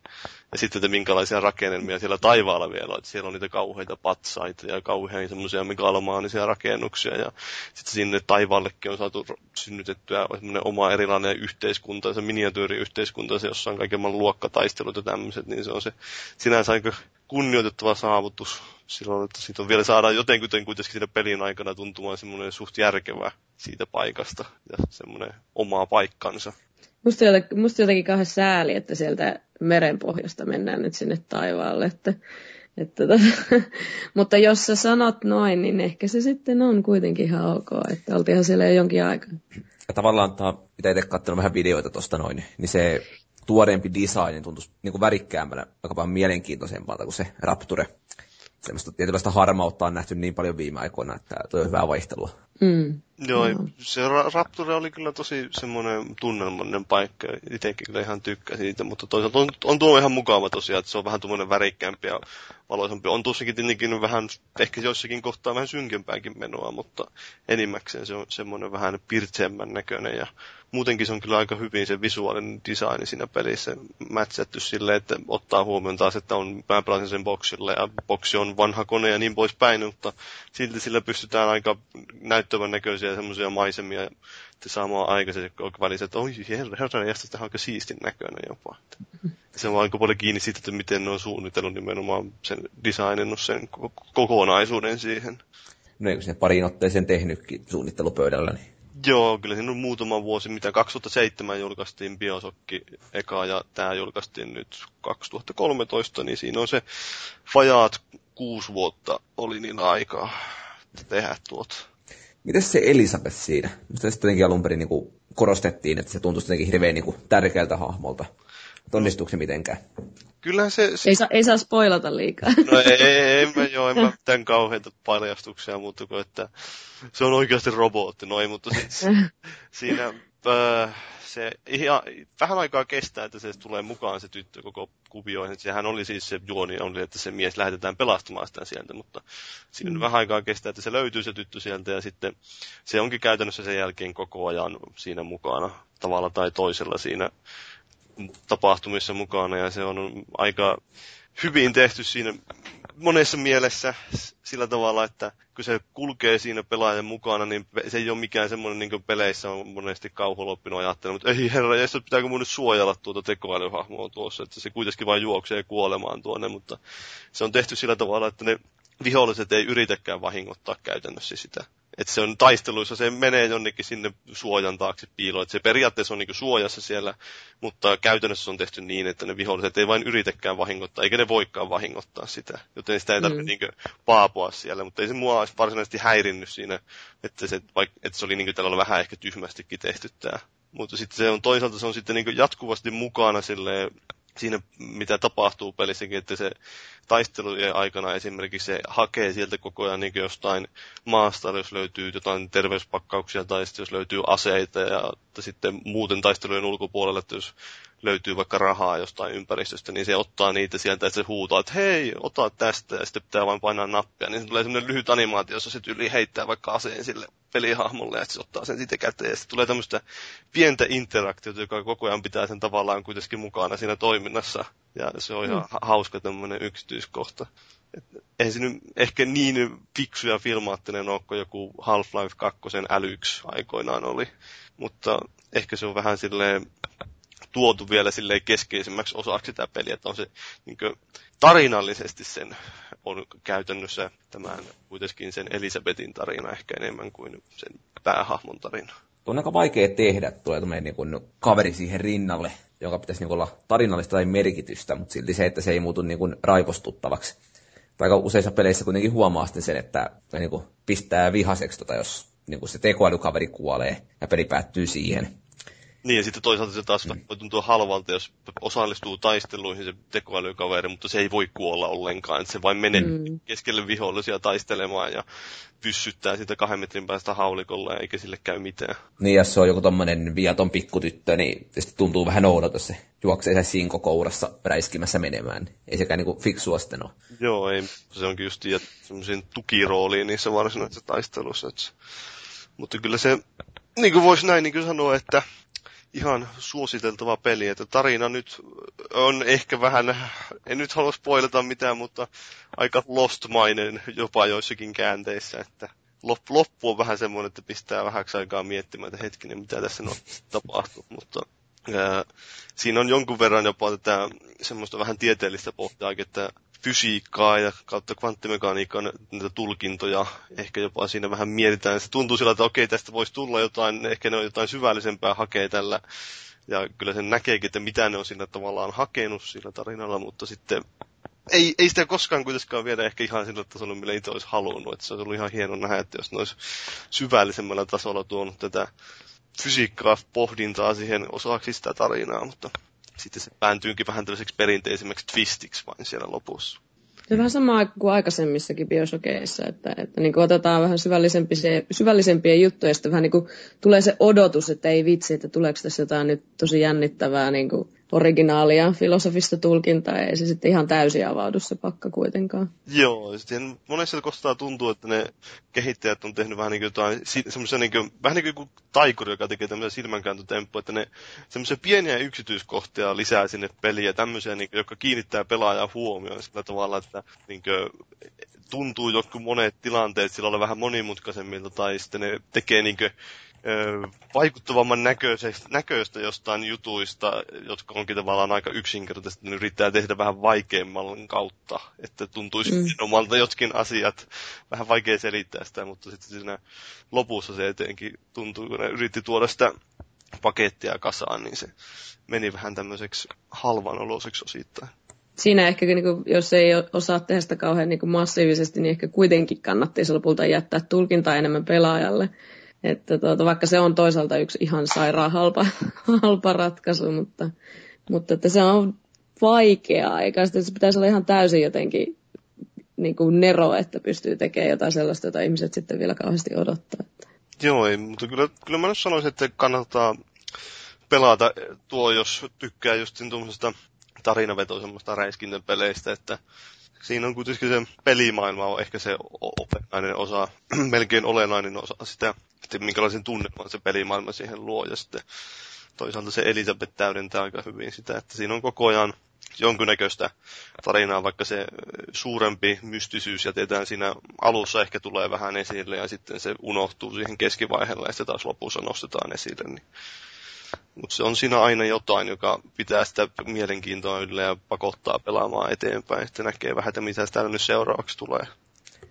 Ja sitten, että minkälaisia rakennelmia siellä taivaalla vielä on, että siellä on niitä kauheita patsaita ja kauhean semmoisia megalomaanisia rakennuksia ja sitten sinne taivaallekin on saatu synnytettyä semmoinen oma erilainen yhteiskunta, se miniatyyriyhteiskunta, kuntaisi, jossa on kaiken maailman luokkataistelut ja tämmöiset, niin se on se sinänsä aika kunnioitettava saavutus silloin, että siitä on vielä saadaan jotenkin kuitenkin siinä pelin aikana tuntumaan semmoinen suht järkevä siitä paikasta ja semmoinen omaa paikkansa. Musta jotenkin, musta jotenkin kauhean sääli, että sieltä merenpohjasta mennään nyt sinne taivaalle, että, että mutta jos sä sanot noin, niin ehkä se sitten on kuitenkin ihan ok, että oltiinhan siellä jo jonkin aikaa. Ja tavallaan tämä, mitä itse katsonut vähän videoita tuosta noin, niin se tuoreempi design tuntuisi niin kuin värikkäämmänä, aika paljon mielenkiintoisempalta kuin se Rapture. Semmoista tietynlaista harmautta on nähty niin paljon viime aikoina, että tuo on hyvää vaihtelua. Mm. Joo, no. Se Rapture oli kyllä tosi semmoinen tunnelmainen paikka. Itsekin kyllä ihan tykkäsin siitä, mutta toisaalta on, on tuo ihan mukava tosiaan, että se on vähän tuommoinen värikkäämpi ja valoisampi. On tuossakin tietenkin vähän, ehkä joissakin kohtaa vähän synkempäänkin menoa, mutta enimmäkseen se on semmoinen vähän pirtseemmän näköinen. Ja muutenkin se on kyllä aika hyvin se visuaalinen design siinä pelissä mätsätty silleen, että ottaa huomioon taas, että on, mä pelasin sen boksille ja boksi on vanha kone ja niin poispäin, mutta silti sillä pystytään aika näyttävän näköisiä ja semmoisia maisemia ja samaan aikaisemmin välissä, että oi herra, herra jästä, tämä on aika siistin näköinen jopa. Se on aika paljon kiinni siitä, että miten ne on suunnitellut nimenomaan sen designannut sen kokonaisuuden siihen. No eikö sen pariin otteeseen tehnytkin suunnittelupöydällä? Niin. Joo, kyllä siinä on muutama vuosi, mitä kaksituhattaseitsemän julkaistiin BioShock eka ja tämä julkaistiin nyt kaksituhattakolmetoista, niin siinä on se vajaat kuusi vuotta oli niin aikaa tehdä tuota. Mites se Elisabeth siinä? Mistä se jotenkin alun perin niin korostettiin, että se tuntui jotenkin hirveän niin tärkeältä hahmolta. Onnistuuko se mitenkään? Kyllä se... se... Ei, saa, ei saa spoilata liikaa. No ei, ei, ei en mä, joo, en mä mitään kauheita paljastuksia muuta kuin, että se on oikeasti robotti, no ei, mutta sit, siinä äh, se ihan, vähän aikaa kestää, että se tulee mukaan se tyttö koko kuvioihin. Sehän oli siis se juoni, oli, että se mies lähetetään pelastamaan sitä sieltä, mutta siinä mm. vähän aikaa kestää, että se löytyy se tyttö sieltä ja sitten se onkin käytännössä sen jälkeen koko ajan siinä mukana, tavalla tai toisella siinä tapahtumissa mukana, ja se on aika hyvin tehty siinä monessa mielessä sillä tavalla, että kun se kulkee siinä pelaajan mukana, niin se ei ole mikään semmoinen, niin kuin peleissä on monesti kauholoppinut ajattelun, mutta ei herra, jäs, pitääkö mun nyt suojella tuota tekoälyhahmoa tuossa, että se kuitenkin vain juoksee kuolemaan tuonne, mutta se on tehty sillä tavalla, että ne viholliset ei yritäkään vahingoittaa käytännössä sitä. Että se on taisteluissa, se menee jonnekin sinne suojan taakse piiloon. Että se periaatteessa on niin kuin suojassa siellä, mutta käytännössä se on tehty niin, että ne viholliset ei vain yritäkään vahingoittaa, eikä ne voikaan vahingoittaa sitä. Joten sitä ei tarvitse mm. niin kuin paapua siellä, mutta ei se mua olisi varsinaisesti häirinnyt siinä, että se, vaikka, että se oli niin kuin tällä vähän ehkä tyhmästikin tehty tämä. Mutta sitten se on toisaalta se on sitten niin kuin jatkuvasti mukana silleen, siinä, mitä tapahtuu pelissäkin, että se taistelujen aikana esimerkiksi se hakee sieltä koko ajan niin jostain maasta, jos löytyy jotain terveyspakkauksia tai sitten jos löytyy aseita ja sitten muuten taistelujen ulkopuolella, että jos löytyy vaikka rahaa jostain ympäristöstä, niin se ottaa niitä sieltä ja se huutaa, että hei, ota tästä ja sitten pitää vain painaa nappia. Niin se tulee semmoinen lyhyt animaatio, jossa se yli heittää vaikka aseen sille pelihahmolle ja se ottaa sen siitä käteen. Ja sitten tulee tämmöistä pientä interaktiota, joka koko ajan pitää sen tavallaan kuitenkin mukana siinä toiminnassa. Ja se on ihan mm. hauska tämmöinen yksityiskohta. Et eihän se nyt ehkä niin fiksu ja filmaattinen ole kuin joku Half-Life kaksi älyksi aikoinaan oli. Mutta ehkä se on vähän silleen tuotu vielä silleen keskeisemmäksi osaksi sitä peliä, että on se niin kuin tarinallisesti sen on käytännössä tämän kuitenkin sen Elisabetin tarina ehkä enemmän kuin sen päähahmon tarina. On aika vaikea tehdä, tulee tämmöinen niin kaveri siihen rinnalle, joka pitäisi niin olla tarinallista tai merkitystä, mutta silti se, että se ei muutu niin raivostuttavaksi. Aika useissa peleissä kuitenkin huomaa sitten sen, että se niin pistää vihaseksi, tota, jos niin se tekoälykaveri kuolee ja peli päättyy siihen. Niin, ja sitten toisaalta se taas voi tuntua halvalta, jos osallistuu taisteluihin se tekoälykaveri, mutta se ei voi kuolla ollenkaan. Se vain menee mm. keskelle vihollisia taistelemaan ja pyssyttää sitä kahden metrin päästä haulikolla, eikä sille käy mitään. Niin, jos se on joku tommonen viaton pikkutyttö, niin sitten tuntuu vähän oudolta, jos se juoksee sen sinkokourassa räiskimässä menemään. Ei sekään niinku fiksua sitten ole. Joo, ei. Se onkin just semmoisen tukirooliin niissä varsinaisissa taistelussa. Että... Mutta kyllä se, niin kuin voisi näin niin kuin sanoa, että ihan suositeltava peli, että tarina nyt on ehkä vähän, en nyt halua spoilata mitään, mutta aika lostmainen jopa joissakin käänteissä, että loppu on vähän semmoinen, että pistää vähäksi aikaa miettimään, että hetkinen, mitä tässä on tapahtunut, mutta ää, siinä on jonkun verran jopa tätä semmoista vähän tieteellistä pohjaa, että fysiikkaa ja kautta kvanttimekaniikkaa näitä tulkintoja. Ehkä jopa siinä vähän mietitään. Se tuntuu sillä, että okei, tästä voisi tulla jotain, ehkä ne on jotain syvällisempää hakee tällä. Ja kyllä sen näkeekin, että mitä ne on siinä tavallaan hakenut sillä tarinalla, mutta sitten ei, ei sitä koskaan kuitenkaan viedä ehkä ihan sillä tasolla, millä itse olisi halunnut. Että se olisi ollut ihan hieno nähdä, että jos ne olisi syvällisemmällä tasolla tuonut tätä fysiikkaa pohdintaa siihen osaksi sitä tarinaa, mutta sitten se pääntyykin vähän tällaiseksi perinteisemmäksi twistiksi vain siellä lopussa. Se on vähän sama kuin aikaisemmissakin BioShockeissa, että, että niin kuin otetaan vähän syvällisempi se, syvällisempiä juttuja, ja sitten vähän niin kuin tulee se odotus, että ei vitsi, että tuleeko tässä jotain nyt tosi jännittävää niin kuin originaalia, filosofista tulkintaa, ei se sitten ihan täysin avaudu se pakka kuitenkaan. Joo, sitten monessa kohtaa tuntuu, että ne kehittäjät on tehnyt vähän niin kuin jotain, semmoisia niin kuin, vähän niin kuin taikuri, joka tekee tämmöisiä silmänkääntötemppuja, että ne semmoisia pieniä yksityiskohtia lisää sinne peliin ja tämmöisiä, niin kuin, jotka kiinnittää pelaajan huomioon sillä tavalla, että niin kuin, tuntuu jotkut monet tilanteet sillä vähän monimutkaisemmilta tai sitten ne tekee niin kuin vaikuttavamman näköistä jostain jutuista, jotka onkin tavallaan aika yksinkertaisesti, ne yrittää tehdä vähän vaikeamman kautta, että tuntuisi mm. omalta jotkin asiat, vähän vaikea selittää sitä, mutta sitten siinä lopussa se etenkin tuntuu, kun ne yritti tuoda sitä pakettia kasaan, niin se meni vähän tämmöiseksi halvan oloiseksi osittain. Siinä ehkä, jos ei osaa tehdä sitä kauhean massiivisesti, niin ehkä kuitenkin kannattaisi lopulta jättää tulkintaa enemmän pelaajalle. Että tuota, vaikka se on toisaalta yksi ihan sairaan halpa, halpa ratkaisu, mutta Mutta että se on vaikeaa, eikä sitä, se pitäisi olla ihan täysin jotenkin niin kuin nero, että pystyy tekemään jotain sellaista, jota ihmiset sitten vielä kauheasti odottaa. Joo, ei, mutta kyllä, kyllä mä nyt sanoisin, että kannattaa pelata tuo, jos tykkää just siinä tuommoisesta tarinavetoisemmasta räiskinten peleistä, että siinä on kuitenkin se pelimaailma on ehkä se olennainen osa, melkein olennainen osa sitä, että minkälaisen tunnelman se pelimaailma siihen luo. Ja sitten toisaalta se Elisabeth täydentää aika hyvin sitä, että siinä on koko ajan jonkinnäköistä tarinaa, vaikka se suurempi mystisyys jätetään siinä alussa ehkä tulee vähän esille ja sitten se unohtuu siihen keskivaiheelle ja se taas lopussa nostetaan esille. Niin. Mutta se on siinä aina jotain, joka pitää sitä mielenkiintoa yllä ja pakottaa pelaamaan eteenpäin. Sitten näkee vähän, että mitä täällä nyt seuraavaksi tulee.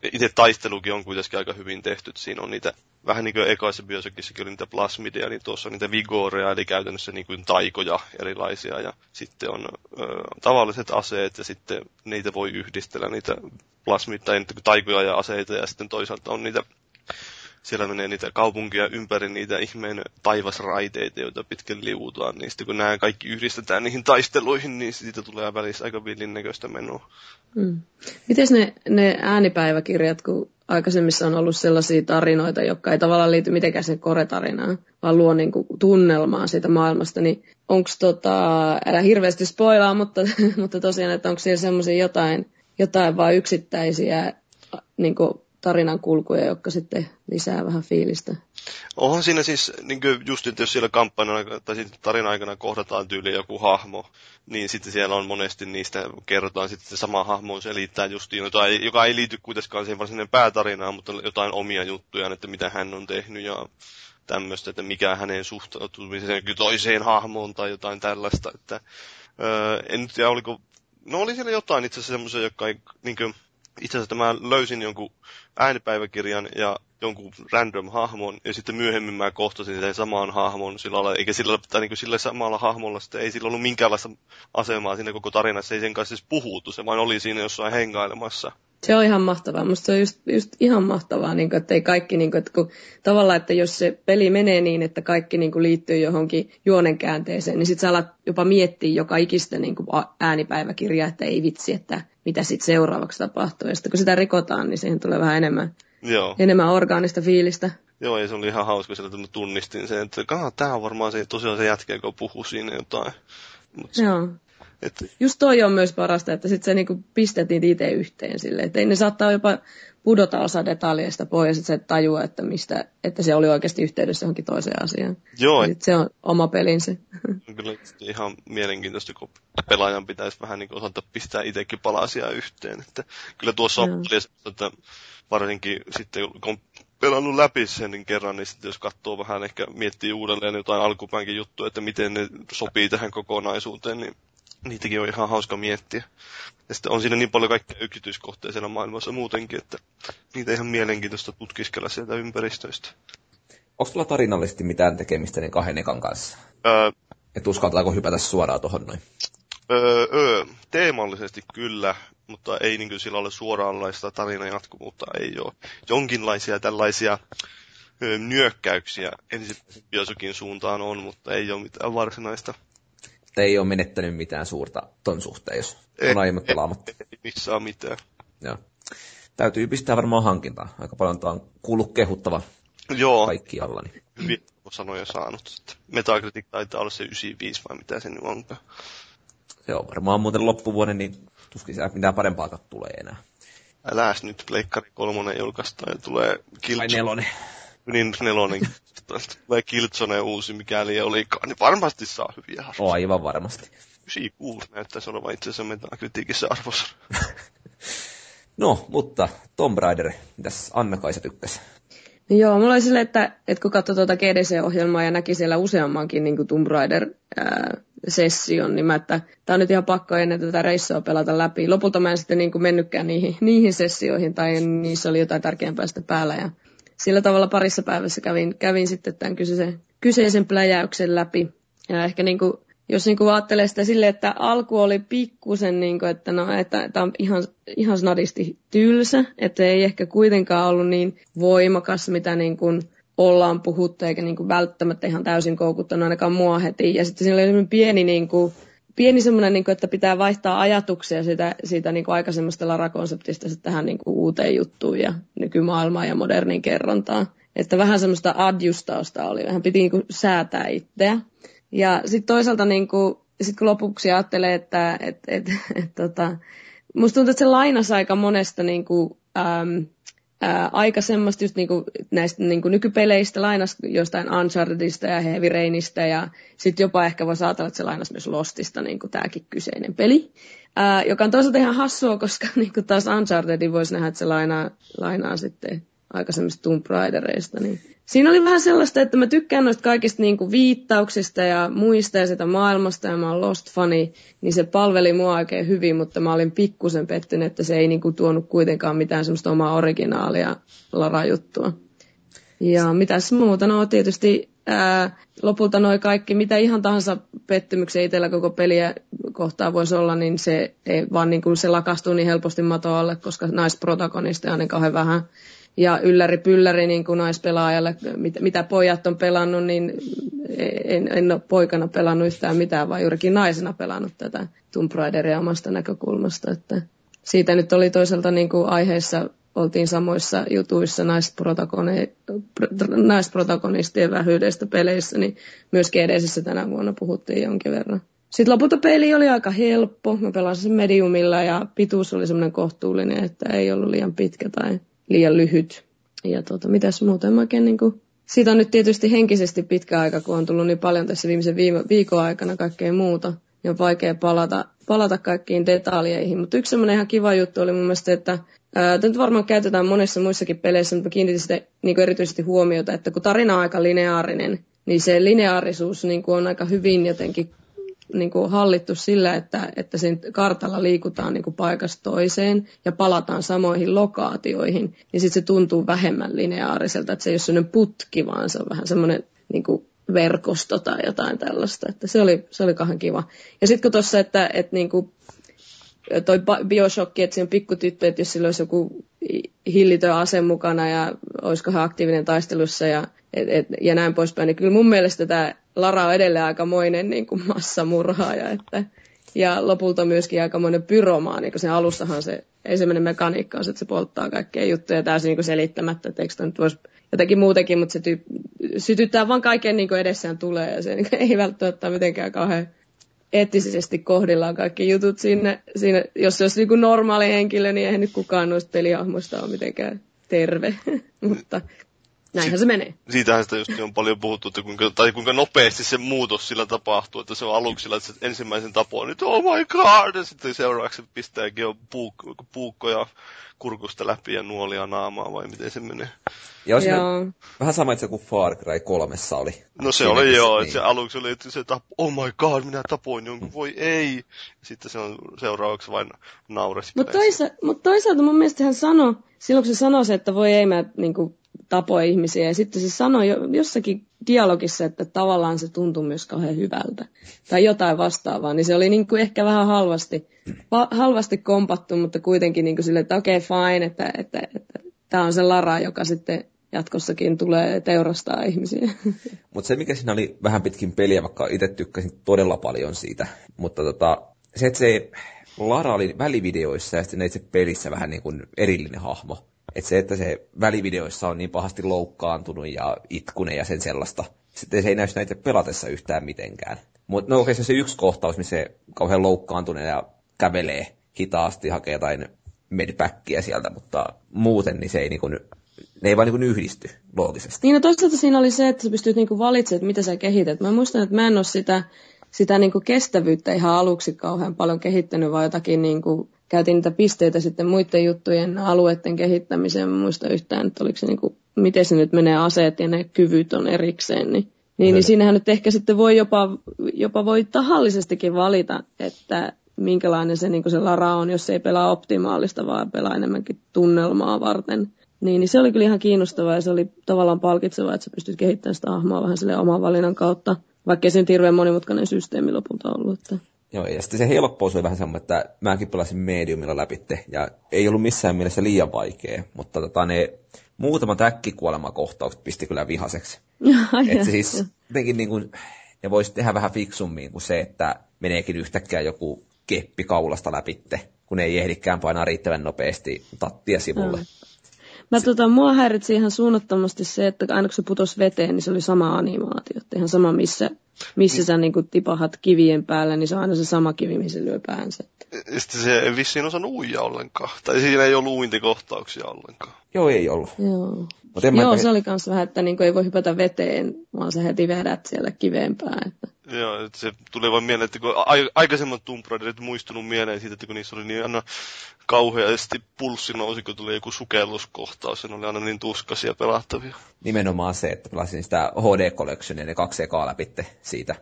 Itse taistelukin on kuitenkin aika hyvin tehty. Siinä on niitä, vähän niin kuin ekaissa BioShockissakin oli niitä plasmidia, niin tuossa on niitä vigoreja, eli käytännössä niin kuin taikoja erilaisia. Ja sitten on ö, tavalliset aseet ja sitten niitä voi yhdistellä, niitä plasmid, tai taikoja ja aseita. Ja sitten toisaalta on niitä... Siellä menee niitä kaupunkia ympäri, niitä ihmeen taivasraiteita, joita pitkin liuutaan. Niin sitten kun nämä kaikki yhdistetään niihin taisteluihin, niin siitä tulee välissä aika villin näköistä menoa. Mm. Mites ne, ne äänipäiväkirjat, kun aikaisemmissa on ollut sellaisia tarinoita, jotka ei tavallaan liity mitenkään sen koretarinaan, vaan luo niin kuin tunnelmaa siitä maailmasta, niin onko tota, älä hirveästi spoilaa, mutta, mutta tosiaan, että onko siellä semmoisia jotain, jotain vaan yksittäisiä niin kuin tarinan kulkuja, jotka sitten lisää vähän fiilistä. Onhan siinä siis, niin kuin just että jos siellä kampanjan tai tarinan aikana kohdataan tyyliin joku hahmo, niin sitten siellä on monesti niistä kerrotaan sitten se sama hahmo selittää justiin jotain, joka ei liity kuitenkaan siihen varsinainen päätarinaan, mutta jotain omia juttuja, että mitä hän on tehnyt ja tämmöistä, että mikä hänen suhtautumiseen toiseen hahmoon tai jotain tällaista. Että, öö, en nyt tiedä, oliko... No oli siellä jotain itse asiassa semmoisia, jotka ei... Niin kuin, itse asiassa mä löysin jonkun äänipäiväkirjan ja jonkun random hahmon, ja sitten myöhemmin mä kohtasin sen saman hahmon sillä lailla, eikä sillä, tai niin kuin sillä samalla hahmolla sitten ei sillä ollut minkäänlaista asemaa siinä koko tarinassa, ei sen kanssa siis puhuttu, se vain oli siinä jossain hengailemassa. Se on ihan mahtavaa, musta se on just, just ihan mahtavaa, niin kuin, että ei kaikki, niin kuin, että kun, tavallaan, että jos se peli menee niin, että kaikki niin kuin, liittyy johonkin juonenkäänteeseen, niin sitten sä alat jopa miettiä joka ikistä niin kuin äänipäiväkirjaa, että ei vitsi, että mitä sitten seuraavaksi tapahtuu, ja sitten kun sitä rikotaan, niin siihen tulee vähän enemmän. Joo. Enemmän orgaanista fiilistä. Joo, ja se oli ihan hauska sillä, että mä tunnistin sen, että tämä on varmaan se, tosiaan se jätkä, joka puhuu siinä jotain. Mut, joo. Et... Just toi on myös parasta, että sit sä niinku pistät niitä itse yhteen silleen, että ne saattaa jopa pudota osa detaljeista pois, ja sit sä et tajua, että, mistä, että se oli oikeasti yhteydessä johonkin toiseen asiaan. Joo. Et... Se on oma pelinsä. Kyllä ihan mielenkiintoista, kun pelaajan pitäisi vähän niinku osata pistää itsekin palasia yhteen. Että kyllä tuossa on että... Varsinkin sitten, kun on pelannut läpi sen kerran, niin sitten jos katsoo vähän, ehkä miettii uudelleen jotain alkupäänkin juttuja, että miten ne sopii tähän kokonaisuuteen, niin niitäkin on ihan hauska miettiä. Ja sitten on siinä niin paljon kaikkea yksityiskohteja siellä maailmassa muutenkin, että niitä ihan mielenkiintoista tutkiskella sieltä ympäristöistä. Onko sulla tarinallisesti mitään tekemistä niin kahden ekan kanssa? Öö, että uskaltaako hypätä suoraan tuohon noin? Öö, öö, teemallisesti kyllä. Mutta ei niin kuin sillä ole suoraanlaista tarinan jatkuvuutta, ei ole jonkinlaisia tällaisia ö, nyökkäyksiä ensimmäisen BioShockin suuntaan on, mutta ei ole mitään varsinaista. Ei ole menettänyt mitään suurta ton suhteen, jos on aiemmin pelaamatta. Ei, ei missään mitään. Joo. Täytyy pistää varmaan hankintaan. Aika paljon tämä on kuullut kehuttava joo. Kaikkialla. Niin. Hyvin sanoja saanut. Metacritic taitaa olla se yhdeksänkymmentäviisi vai mitä se nyt onkaan. Se on varmaan muuten loppuvuoden, niin tuskin se mitään parempaa tulee enää. Äläs nyt, Pleikkari kolmonen julkaistaan ja tulee Killzone. Vai nelonen. Niin, nelonen. Tulee Killzone uusi, mikäli ei olikaan, niin varmasti saa hyviä arvoja. Oh, aivan varmasti. yhdeksänkymmentäkuusi näyttäisi olevan itse asiassa Metacriticissa arvossa. No, mutta Tomb Raider, mitäs Anna-Kaisa tykkäsi? No joo, mulla oli silleen, että, että kun katsoi tuota G D C-ohjelmaa ja näki siellä useammankin niin kuin Tomb Raider ää, session, niin mä, että tää on nyt ihan pakko ennen tätä reissua pelata läpi. Lopulta mä en sitten niin kuin mennytkään niihin, niihin sessioihin, tai niissä oli jotain tärkeämpää sitä päällä. Ja sillä tavalla parissa päivässä kävin, kävin sitten tämän kyseisen, kyseisen pläjäyksen läpi. Ja ehkä niin kuin, jos niin kuin ajattelee sitä silleen, että alku oli pikkusen, niin kuin, että no, että tämä on ihan, ihan snadisti tylsä, että ei ehkä kuitenkaan ollut niin voimakas, mitä niin kuin ollaan puhuttu, eikä niin kuin välttämättä ihan täysin koukuttanut ainakaan mua heti. Ja sitten siinä oli pieni niin kuin pieni semmoinen, niin kuin, että pitää vaihtaa ajatuksia siitä, siitä niin kuin aikaisemmasta Lara-konseptista tähän niin kuin uuteen juttuun ja nykymaailmaan ja moderniin kerrontaan. Että vähän semmoista adjustausta oli, vähän piti niin kuin säätää itseä. Ja sitten toisaalta, niin kuin, sit kun lopuksi ajattelee, että et, et, et, tota, musta tuntuu, että se lainasi aika monesta niin kuin, äm, ää, aika semmoista just niin kuin, näistä niin kuin nykypeleistä, lainasi jostain Unchartedista ja Heavy Rainista ja sitten jopa ehkä voi ajatella, että se lainasi myös Lostista, niin kuin tämäkin kyseinen peli. Ää, joka on toisaalta ihan hassua, koska niin kuin taas Unchartedin voisi nähdä, että se lainaa, lainaa sitten aikaisemmista Tomb Raidereista. Niin. Siinä oli vähän sellaista, että mä tykkään noista kaikista niin kuin viittauksista ja muista ja sitä maailmasta, ja mä oon Lost-fani, niin se palveli mua oikein hyvin, mutta mä olin pikkusen pettynyt, että se ei niin kuin tuonut kuitenkaan mitään semmoista omaa originaalia Lara-juttua. Ja mitäs muuta? No tietysti ää, lopulta noi kaikki, mitä ihan tahansa pettymyksen itsellä koko peliä kohtaa voisi olla, niin se ei vaan niin kuin se lakastuu niin helposti maton alle, koska naisprotagonisteja on niin kauhean vähän. Ja ylläri pylläri niin kuin naispelaajalle, mit, mitä pojat on pelannut, niin en, en ole poikana pelannut yhtään mitään, vaan juurikin naisena pelannut tätä Tomb Raideria omasta näkökulmasta. Että siitä nyt oli toisaalta niin kuin aiheessa, oltiin samoissa jutuissa naisprotagonistien vähyydestä peleissä, niin myös G D C:ssä tänä vuonna puhuttiin jonkin verran. Sitten lopulta peli oli aika helppo, mä pelasin sen mediumilla ja pituus oli semmoinen kohtuullinen, että ei ollut liian pitkä tai liian lyhyt. Ja tuota, mitäs muuten oikein niin kuin... Siitä on nyt tietysti henkisesti pitkä aika, kun on tullut niin paljon tässä viimeisen viime, viikon aikana kaikkea muuta. Ja on vaikea palata, palata kaikkiin detaljeihin. Mutta yksi semmoinen ihan kiva juttu oli mun mielestä, että ää, nyt varmaan käytetään monissa muissakin peleissä, mutta kiinnitin sitä niin kuin erityisesti huomiota, että kun tarina on aika lineaarinen, niin se lineaarisuus niin kuin on aika hyvin jotenkin niin kuin hallittu sillä, että, että sen kartalla liikutaan niin kuin paikasta toiseen ja palataan samoihin lokaatioihin. Ja sitten se tuntuu vähemmän lineaariselta, että se ei ole sellainen putki, vaan se on vähän semmoinen niin kuin verkosto tai jotain tällaista. Että se oli, se oli kahden kiva. Ja sitten kun tuossa, että, että niin kuin toi BioShock, että siinä on pikkutyttö, että jos sillä olisi joku hillitön ase mukana ja olisiko hän aktiivinen taistelussa ja, et, et, ja näin poispäin, niin kyllä mun mielestä tämä Lara on edelleen aikamoinen niin kuin massamurhaaja, että, ja lopulta myöskin aikamoinen pyromaani, kun sen alussahan se ensimmäinen mekaniikka on se, että se polttaa kaikkia juttuja täysin niin kuin selittämättä, että eikö tämä nyt voisi jotakin muutakin, mutta se tyyp- sytyttää vaan kaiken niin kuin edessään tulee, ja se niin kuin ei välttämättä mitenkään kauhean eettisesti kohdillaan kaikki jutut sinne. Siinä, jos se olisi niin kuin normaali henkilö, niin eihän nyt kukaan noista pelihahmoista ole mitenkään terve, mutta... Näinhän se menee. Siitähän sitä just on paljon puhuttu, että kuinka, tai kuinka nopeasti se muutos sillä tapahtuu, että se on aluksi sillä, että ensimmäisen tapo on nyt, oh my god, ja sitten seuraavaksi pistääkin on puuk- puukkoja kurkusta läpi ja nuolia naamaa, vai miten se menee. Ja olisi ne, vähän sama itse kuin Far Cry kolmessa oli. No se oli joo, niin. Että se aluksi oli, että se tapo, oh my god, minä tapoin jonkun, voi ei. Ja sitten se on seuraavaksi vain nauresi. Mutta toisa, mut toisaalta mun mielestä hän sanoi, silloin kun se sanoi se, että voi ei, mä niinku... tapoi ihmisiä. Ja sitten se sanoi jossakin dialogissa, että tavallaan se tuntui myös kauhean hyvältä. Tai jotain vastaavaa. Niin se oli niin kuin ehkä vähän halvasti, halvasti kompattu, mutta kuitenkin niin kuin silleen, että okei, okay, fine, että, että, että tämä on se Lara, joka sitten jatkossakin tulee teurastaa ihmisiä. Mutta se, mikä siinä oli vähän pitkin peliä, vaikka itse tykkäsin todella paljon siitä. Mutta tota, se, että se Lara oli välivideoissa ja sitten itse pelissä vähän niin kuin erillinen hahmo. Että se, että se välivideoissa on niin pahasti loukkaantunut ja itkunen ja sen sellaista. Sitten se ei näy näitä pelatessa yhtään mitenkään. Mutta no okei, se on se yksi kohtaus, missä se kauhean loukkaantunut ja kävelee hitaasti, hakee jotain medpackia sieltä, mutta muuten niin se ei niinku, ne ei vaan niinku yhdisty loogisesti. Niin no toisaalta siinä oli se, että sä pystyt niinku valitsemaan, että mitä sä kehität. Mä muistan, että mä en ole sitä, sitä niinku kestävyyttä ihan aluksi kauhean paljon kehittänyt, vaan jotakin niinku... Käytiin niitä pisteitä sitten muiden juttujen alueiden kehittämiseen. Mä muista yhtään, että oliko se niin kuin, miten se nyt menee aseet ja ne kyvyt on erikseen. Niin, niin, niin siinähän nyt ehkä sitten voi jopa, jopa voi tahallisestikin valita, että minkälainen se, niin kuin se Lara on, jos ei pelaa optimaalista, vaan pelaa enemmänkin tunnelmaa varten. Niin, niin se oli kyllä ihan kiinnostavaa ja se oli tavallaan palkitsevaa, että sä pystyt kehittämään sitä ahmaa vähän silleen oman valinnan kautta, vaikkei se nyt hirveän monimutkainen systeemi lopulta ollut. Että... Joo, ja sitten se helppous oli vähän semmoinen, että mäkin pelasin mediumilla läpitte, ja ei ollut missään mielessä liian vaikea, mutta tota, ne muutamat äkkikuolemakohtaukset pisti kyllä vihaseksi. Että siis jotenkin niin kuin, ja voisi tehdä vähän fiksummin kuin se, että meneekin yhtäkkiä joku keppi kaulasta läpitte, kun ei ehdikään painaa riittävän nopeasti tattia sivulle. Mm. Mä tota, mua häiritsi ihan suunnattomasti se, että aina kun se putosi veteen, niin se oli sama animaatio. Että ihan sama, missä, missä niin. sä niin kun tipahat kivien päällä, niin se on aina se sama kivi, mihin se lyö päänsä. Sitten se ei vissiin osannut uija ollenkaan. Tai siinä ei ollut uintikohtauksia ollenkaan. Joo, ei ollut. Joo, Joo se oli kans vähän, että niin ei voi hypätä veteen, vaan sä heti vedät siellä kiveen päin. Että. Joo, että se tuli vain mieleen, että kun aikaisemmat Tomb Raiderit muistunut mieleen siitä, että kun niissä oli niin aina kauheasti pulssi nousi, kun tuli joku sukelluskohtaus, ja ne oli aina niin tuskaisia pelattavia. Nimenomaan se, että pelasin sitä H D-collectionia, ne kaksi ekaa läpitte siitä.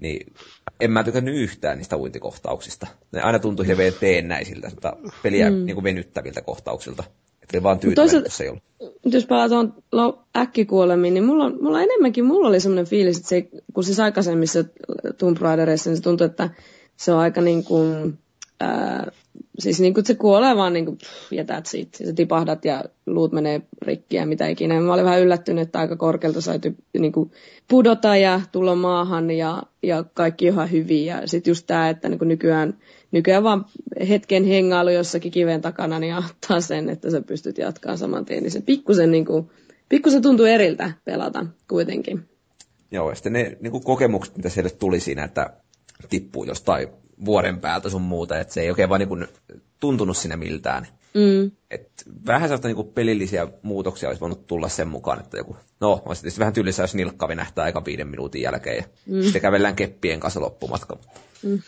Niin en mä tykännyt yhtään niistä uintikohtauksista. Ne aina tuntui hirveän teennäisiltä, peliä mm. niin kuin venyttäviltä kohtauksilta. Että oli vaan tyytyväinen, jos ei ollut. Jos palataan äkkikuolemiin, niin mulla, mulla enemmänkin mulla oli semmoinen fiilis, että se, kun siis aikaisemmissa Tomb Raiderissa, niin se tuntui, että se on aika niin kuin, ää, siis niin kuin se kuolee vaan niin kuin pff, jätät siitä. Siis sä tipahdat ja luut menee rikki ja mitä ikinä. Mä olin vähän yllättynyt, että aika korkealta sai niin kuin pudota ja tulla maahan ja, ja kaikki ihan hyvin. Ja sitten just tämä, että niin kuin nykyään, nykyään vaan hetken hengailu jossakin kiven takana, niin auttaa sen, että sä pystyt jatkamaan saman tien. Niin se pikkusen, niin kuin, pikkusen tuntuu eriltä pelata kuitenkin. Joo, ja sitten ne niin kuin kokemukset, mitä siellä tuli siinä, että tippuu jostain vuoden päältä sun muuta, että se ei oikein vaan niin tuntunut siinä miltään. Mm. Et vähän sellaista niin pelillisiä muutoksia olisi voinut tulla sen mukaan, että joku, no, olisi tietysti vähän tyllisää, jos nilkkavi nähtää aika viiden minuutin jälkeen, ja mm. sitten kävellään keppien kanssa loppumatka. Mm.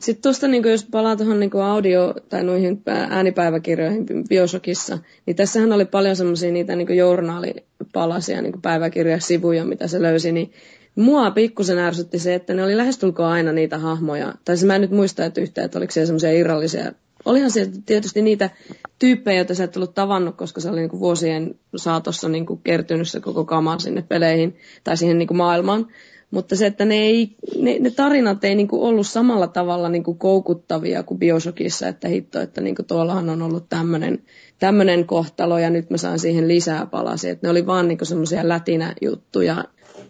Sitten tuosta, niin jos palaa tuohon niin audio- tai noihin äänipäiväkirjoihin BioShockissa, niin tässähän oli paljon semmoisia niitä niin journaalipalasia, niin päiväkirjasivuja, mitä se löysi, niin mua pikkusen ärsytti se, että ne oli lähestulkoon aina niitä hahmoja. Tai se mä en nyt muista, että yhtään, että oliko siellä semmoisia irrallisia. Olihan siellä tietysti niitä tyyppejä, joita sä et ollut tavannut, koska se oli niinku vuosien saatossa niinku kertynyt se koko kama sinne peleihin tai siihen niinku maailmaan. Mutta se, että ne, ei, ne, ne tarinat ei niinku ollut samalla tavalla niinku koukuttavia kuin BioShockissa, että hitto, että niinku tuollahan on ollut tämmöinen tämmönen kohtalo ja nyt mä saan siihen lisää palasia. Et ne oli vaan niinku semmoisia lätinäjuttuja,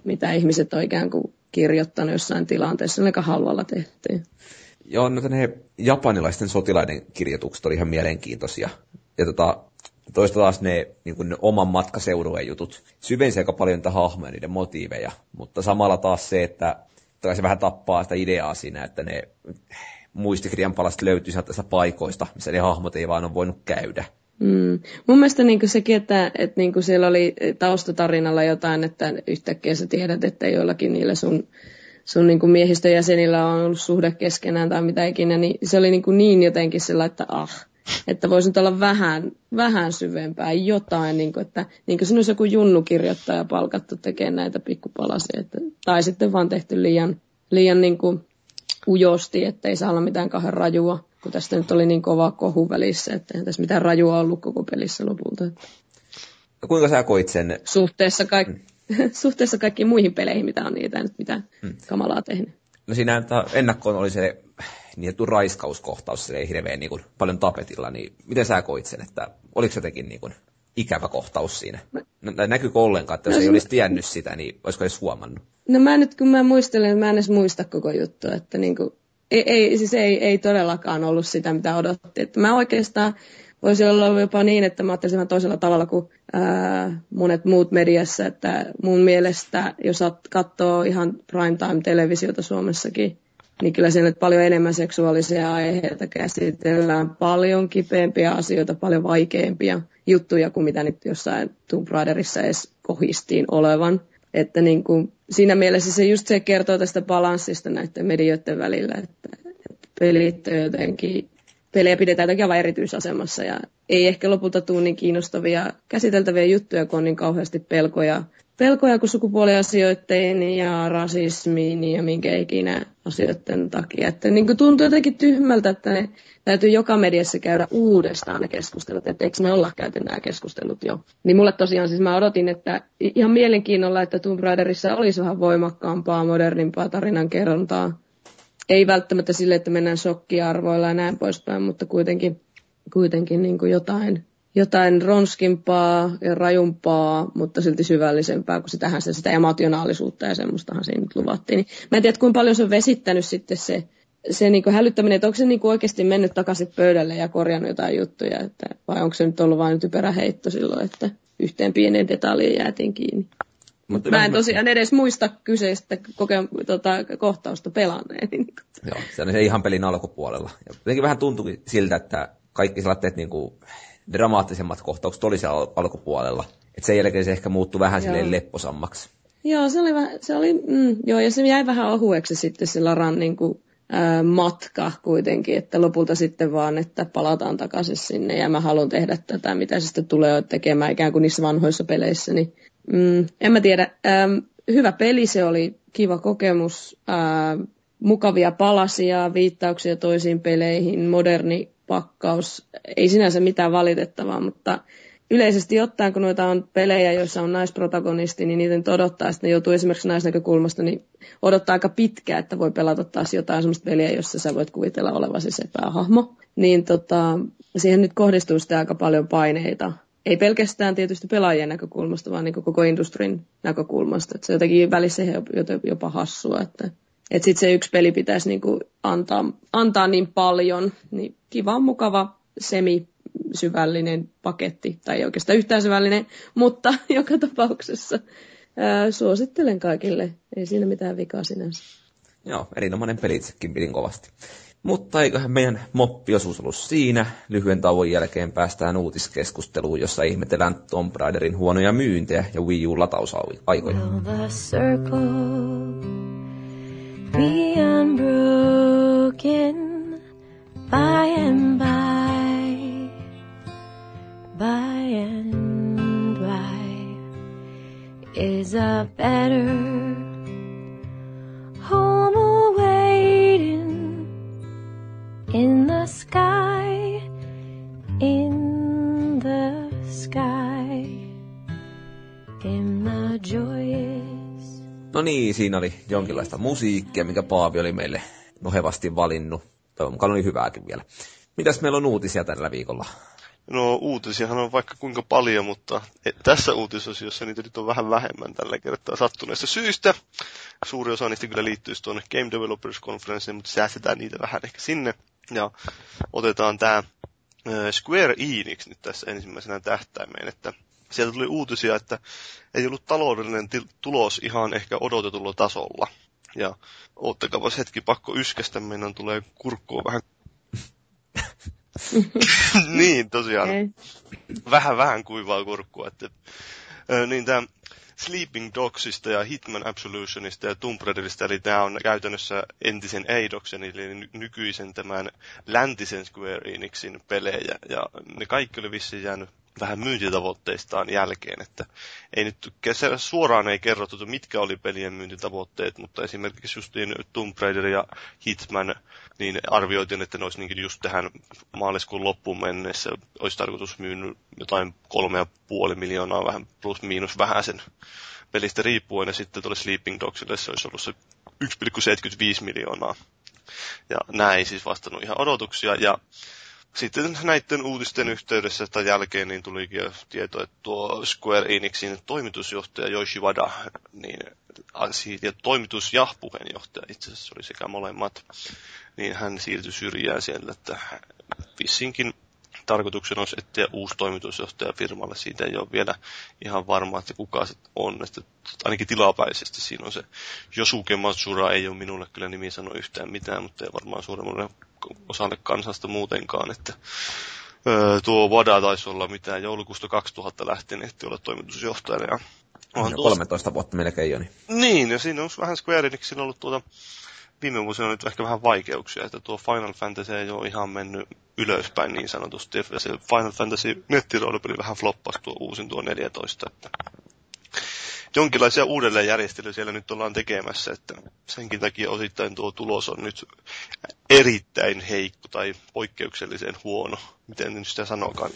mitä ihmiset on ikään kuin kirjoittanut jossain tilanteessa, aika halvalla tehtiin. Joo, no ne japanilaisten sotilaiden kirjoitukset oli ihan mielenkiintoisia. Ja tota, toista taas ne, niin kuin ne oman matkaseudueen jutut syvensi aika paljon niitä hahmoja, niiden motiiveja. Mutta samalla taas se, että se vähän tappaa sitä ideaa siinä, että ne muistikirjan palaset löytyy sieltä paikoista, missä ne hahmot ei vaan ole voinut käydä. Mm. Mun mielestä niin sekin, että, että niin siellä oli taustatarinalla jotain, että yhtäkkiä sä tiedät, että joillakin niillä sun, sun niin miehistöjäsenillä on ollut suhde keskenään tai mitä ikinä, niin se oli niin, niin jotenkin sillä, että ah, että voisi nyt olla vähän, vähän syvempää jotain, niin kuin, että niin kuin siinä olisi joku junnukirjoittaja palkattu tekemään näitä pikkupalasia, että, tai sitten vaan tehty liian, liian niin kuin ujosti, ettei saa olla mitään kahden rajua. Kun tästä nyt oli niin kova kohu välissä, että ei tässä mitään rajua ollut koko pelissä lopulta. No kuinka sä koit sen? Suhteessa, kaik... mm. Suhteessa kaikkiin muihin peleihin, mitä on niitä nyt mitään mm. kamalaa tehnyt. No siinä ennakkoon oli se niin sanottu raiskauskohtaus, se ei hirveän niin kuin paljon tapetilla, niin miten sä koit sen, että oliko jotenkin niin kuin ikävä kohtaus siinä? No, näkyykö ollenkaan, että jos no, ei olisi tiennyt sitä, niin olisiko edes huomannut? No mä nyt, kun mä muistelen, mä en edes muista koko juttua, että niinku Ei, ei, siis ei, ei todellakaan ollut sitä, mitä odotti. Että mä oikeastaan voisin olla jopa niin, että mä ajattelin vähän toisella tavalla kuin ää, monet muut mediassa. Että mun mielestä, jos katsoo ihan primetime-televisiota Suomessakin, niin kyllä siellä paljon enemmän seksuaalisia aiheita käsitellään. Paljon kipeämpiä asioita, paljon vaikeampia juttuja kuin mitä nyt jossain Tomb Raiderissa edes kohistiin olevan. Että niin kuin siinä mielessä se just se kertoo tästä balanssista näiden medioiden välillä, että, että pelit jotenkin, pelejä pidetään jotenkin aivan erityisasemassa ja ei ehkä lopulta tule niin kiinnostavia käsiteltäviä juttuja, kun on niin kauheasti pelkoja, pelkoja kuin sukupuoliasioiden ja rasismiin ja minkä ikinä asioiden takia. Että niin kuin tuntuu jotenkin tyhmältä, että ne täytyy joka mediassa käydä uudestaan ne keskustelut, että eikö me olla käyty nämä keskustelut jo. Niin mulle tosiaan siis mä odotin, että ihan mielenkiinnolla, että Tomb Raiderissa olisi vähän voimakkaampaa, modernimpaa tarinankerrontaa. Ei välttämättä sille, että mennään shokkiarvoilla ja näin poispäin, mutta kuitenkin, kuitenkin niin kuin jotain, jotain ronskimpaa ja rajumpaa, mutta silti syvällisempää, kun sitähän se, sitä emotionaalisuutta ja semmoistahan siinä nyt luvattiin. Niin, mä en tiedä, kuinka paljon se on vesittänyt sitten se, se niin kuin hälyttäminen, että onko se niin kuin oikeasti mennyt takaisin pöydälle ja korjannut jotain juttuja, että, vai onko se nyt ollut vain typerä heitto silloin, että yhteen pieneen detaljiin jäätiin kiinni. Mutta mä en tosiaan edes muista kyseistä koke- tota, kohtausta pelanneen. Joo, se on ihan pelin alkupuolella. Ja jotenkin vähän tuntui siltä, että kaikki sellaiset niin kuin dramaattisemmat kohtaukset oli siellä al- alkupuolella. Et sen jälkeen se ehkä muuttui vähän silleen lepposammaksi. Joo, se oli, väh- se oli mm, joo, ja se jäi vähän ohueksi sitten se Laran niin kuin, ä, matka kuitenkin, että lopulta sitten vaan, että palataan takaisin sinne ja mä haluan tehdä tätä, mitä se sitten tulee tekemään ikään kuin niissä vanhoissa peleissä, niin Mm, en mä tiedä. Ähm, hyvä peli, se oli kiva kokemus, ähm, mukavia palasia, viittauksia toisiin peleihin, moderni pakkaus, ei sinänsä mitään valitettavaa, mutta yleisesti ottaen, kun noita on pelejä, joissa on naisprotagonisti, niin niitä odottaa, sitten ne joutuu esimerkiksi naisnäkökulmasta, niin odottaa aika pitkään, että voi pelata taas jotain sellaista peliä, jossa sä voit kuvitella olevasi se päähahmo, niin tota, siihen nyt kohdistuu sitä aika paljon paineita. Ei pelkästään tietysti pelaajien näkökulmasta, vaan niin koko industrin näkökulmasta. Että se jotenkin välissä jopa hassua. Että, että sitten se yksi peli pitäisi niin kuin antaa, antaa niin paljon. Niin kiva, mukava, semisyvällinen paketti. Tai ei oikeastaan yhtään syvällinen, mutta joka tapauksessa ää, suosittelen kaikille. Ei siinä mitään vikaa sinänsä. Joo, erinomainen peli itsekin pidin kovasti. Mutta eiköhän meidän moppiosuus ollut siinä. Lyhyen tauon jälkeen päästään uutiskeskusteluun, jossa ihmetellään Tomb Raiderin huonoja myyntejä ja Wii U-latausaikoja. In the sky, in the sky, in the joyous. No niin, siinä oli jonkinlaista musiikkia, mikä Paavi oli meille nohevasti valinnut. Toivon mukaan oli hyvääkin vielä. Mitäs meillä on uutisia tällä viikolla? No uutisiahan on vaikka kuinka paljon, mutta tässä uutisosiossa niitä nyt on vähän vähemmän tällä kertaa sattuneesta syystä. Suuri osa niistä kyllä liittyisi tuonne Game Developers Conferenceen, mutta säästetään niitä vähän ehkä sinne. Ja otetaan tämä Square Enix nyt tässä ensimmäisenä tähtäimeen, että sieltä tuli uutisia, että ei ollut taloudellinen til- tulos ihan ehkä odotetulla tasolla. Ja oottakaapas hetki, pakko yskästä, meidän tulee kurkkua vähän. Niin, tosiaan. Vähän vähän kuivaa kurkkua. Että, ö, niin tämä Sleeping Dogsista ja Hitman Absolutionista ja Tomb Raiderista, eli tämä on käytännössä entisen Eidoksen, eli nykyisen tämän läntisen Square Enixin pelejä, ja ne kaikki oli vissiin jäänyt vähän myyntitavoitteistaan jälkeen, että ei nyt suoraan ei kerrottu, mitkä oli pelien myyntitavoitteet, mutta esimerkiksi justiin Tomb Raider ja Hitman, niin arvioitiin, että ne olisi niin just tähän maaliskuun loppuun mennessä olisi tarkoitus myynyt jotain kolme ja puoli miljoonaa vähän plus miinus vähän sen pelistä riippuen, ja sitten tuolle Sleeping Dogsille se olisi ollut se yksi pilkku seitsemänkymmentäviisi miljoonaa. Ja nämä ei siis vastannut ihan odotuksia, ja sitten näiden uutisten yhteydessä tai jälkeen niin tulikin jo tieto, että tuo Square Enixin toimitusjohtaja Yoichi Wada, niin ja toimitus- ja puheenjohtaja itse asiassa oli sekä molemmat, niin hän siirtyi syrjään siellä, että vissinkin tarkoituksena olisi etsiä uusi toimitusjohtaja firmalle. Siitä ei ole vielä ihan varmaa, että kuka se on. Että ainakin tilapäisesti siinä on se Yosuke Matsura, ei ole minulle kyllä nimi sano yhtään mitään, mutta ei varmaan suuremmalle osalle kansasta muutenkaan. Että, öö, tuo Wada taisi olla mitään joulukuusta kaksituhatta lähtien ehti olla toimitusjohtajana. Ja kolmetoista vuotta melkein jo. Niin, niin ja siinä on vähän Square Enixillä ollut tuota viime vuosina on nyt ehkä vähän vaikeuksia, että tuo Final Fantasy ei ole ihan mennyt ylöspäin niin sanotusti. Ja se Final Fantasy nettiroolipeli vähän floppasi tuo uusin tuo neljätoista. Että jonkinlaisia uudelleenjärjestelyjä siellä nyt ollaan tekemässä, että senkin takia osittain tuo tulos on nyt erittäin heikko tai poikkeuksellisen huono. Miten nyt sitä sanokaan?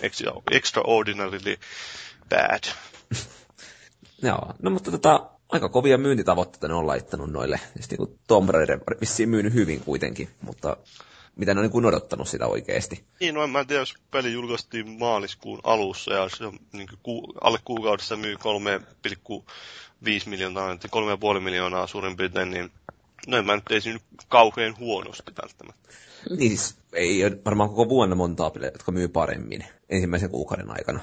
Extraordinarily bad. Joo, no mutta tota aika kovia myyntitavoitteita ne on laittanut noille. Just niin kuin Tomb Raider vissiin myynyt hyvin kuitenkin, mutta mitä ne on niin odottanut sitä oikeasti. Niin, no en mä tiedä, jos peli julkaistiin maaliskuun alussa ja se on niin ku, alle kuukaudessa myy kolme pilkku viisi miljoonaa, kolme pilkku viisi miljoonaa suurin piirtein, niin no en mä nyt ei kauhean huonosti välttämättä. Niin siis ei varmaan koko vuonna montaa pelejä, jotka myy paremmin ensimmäisen kuukauden aikana.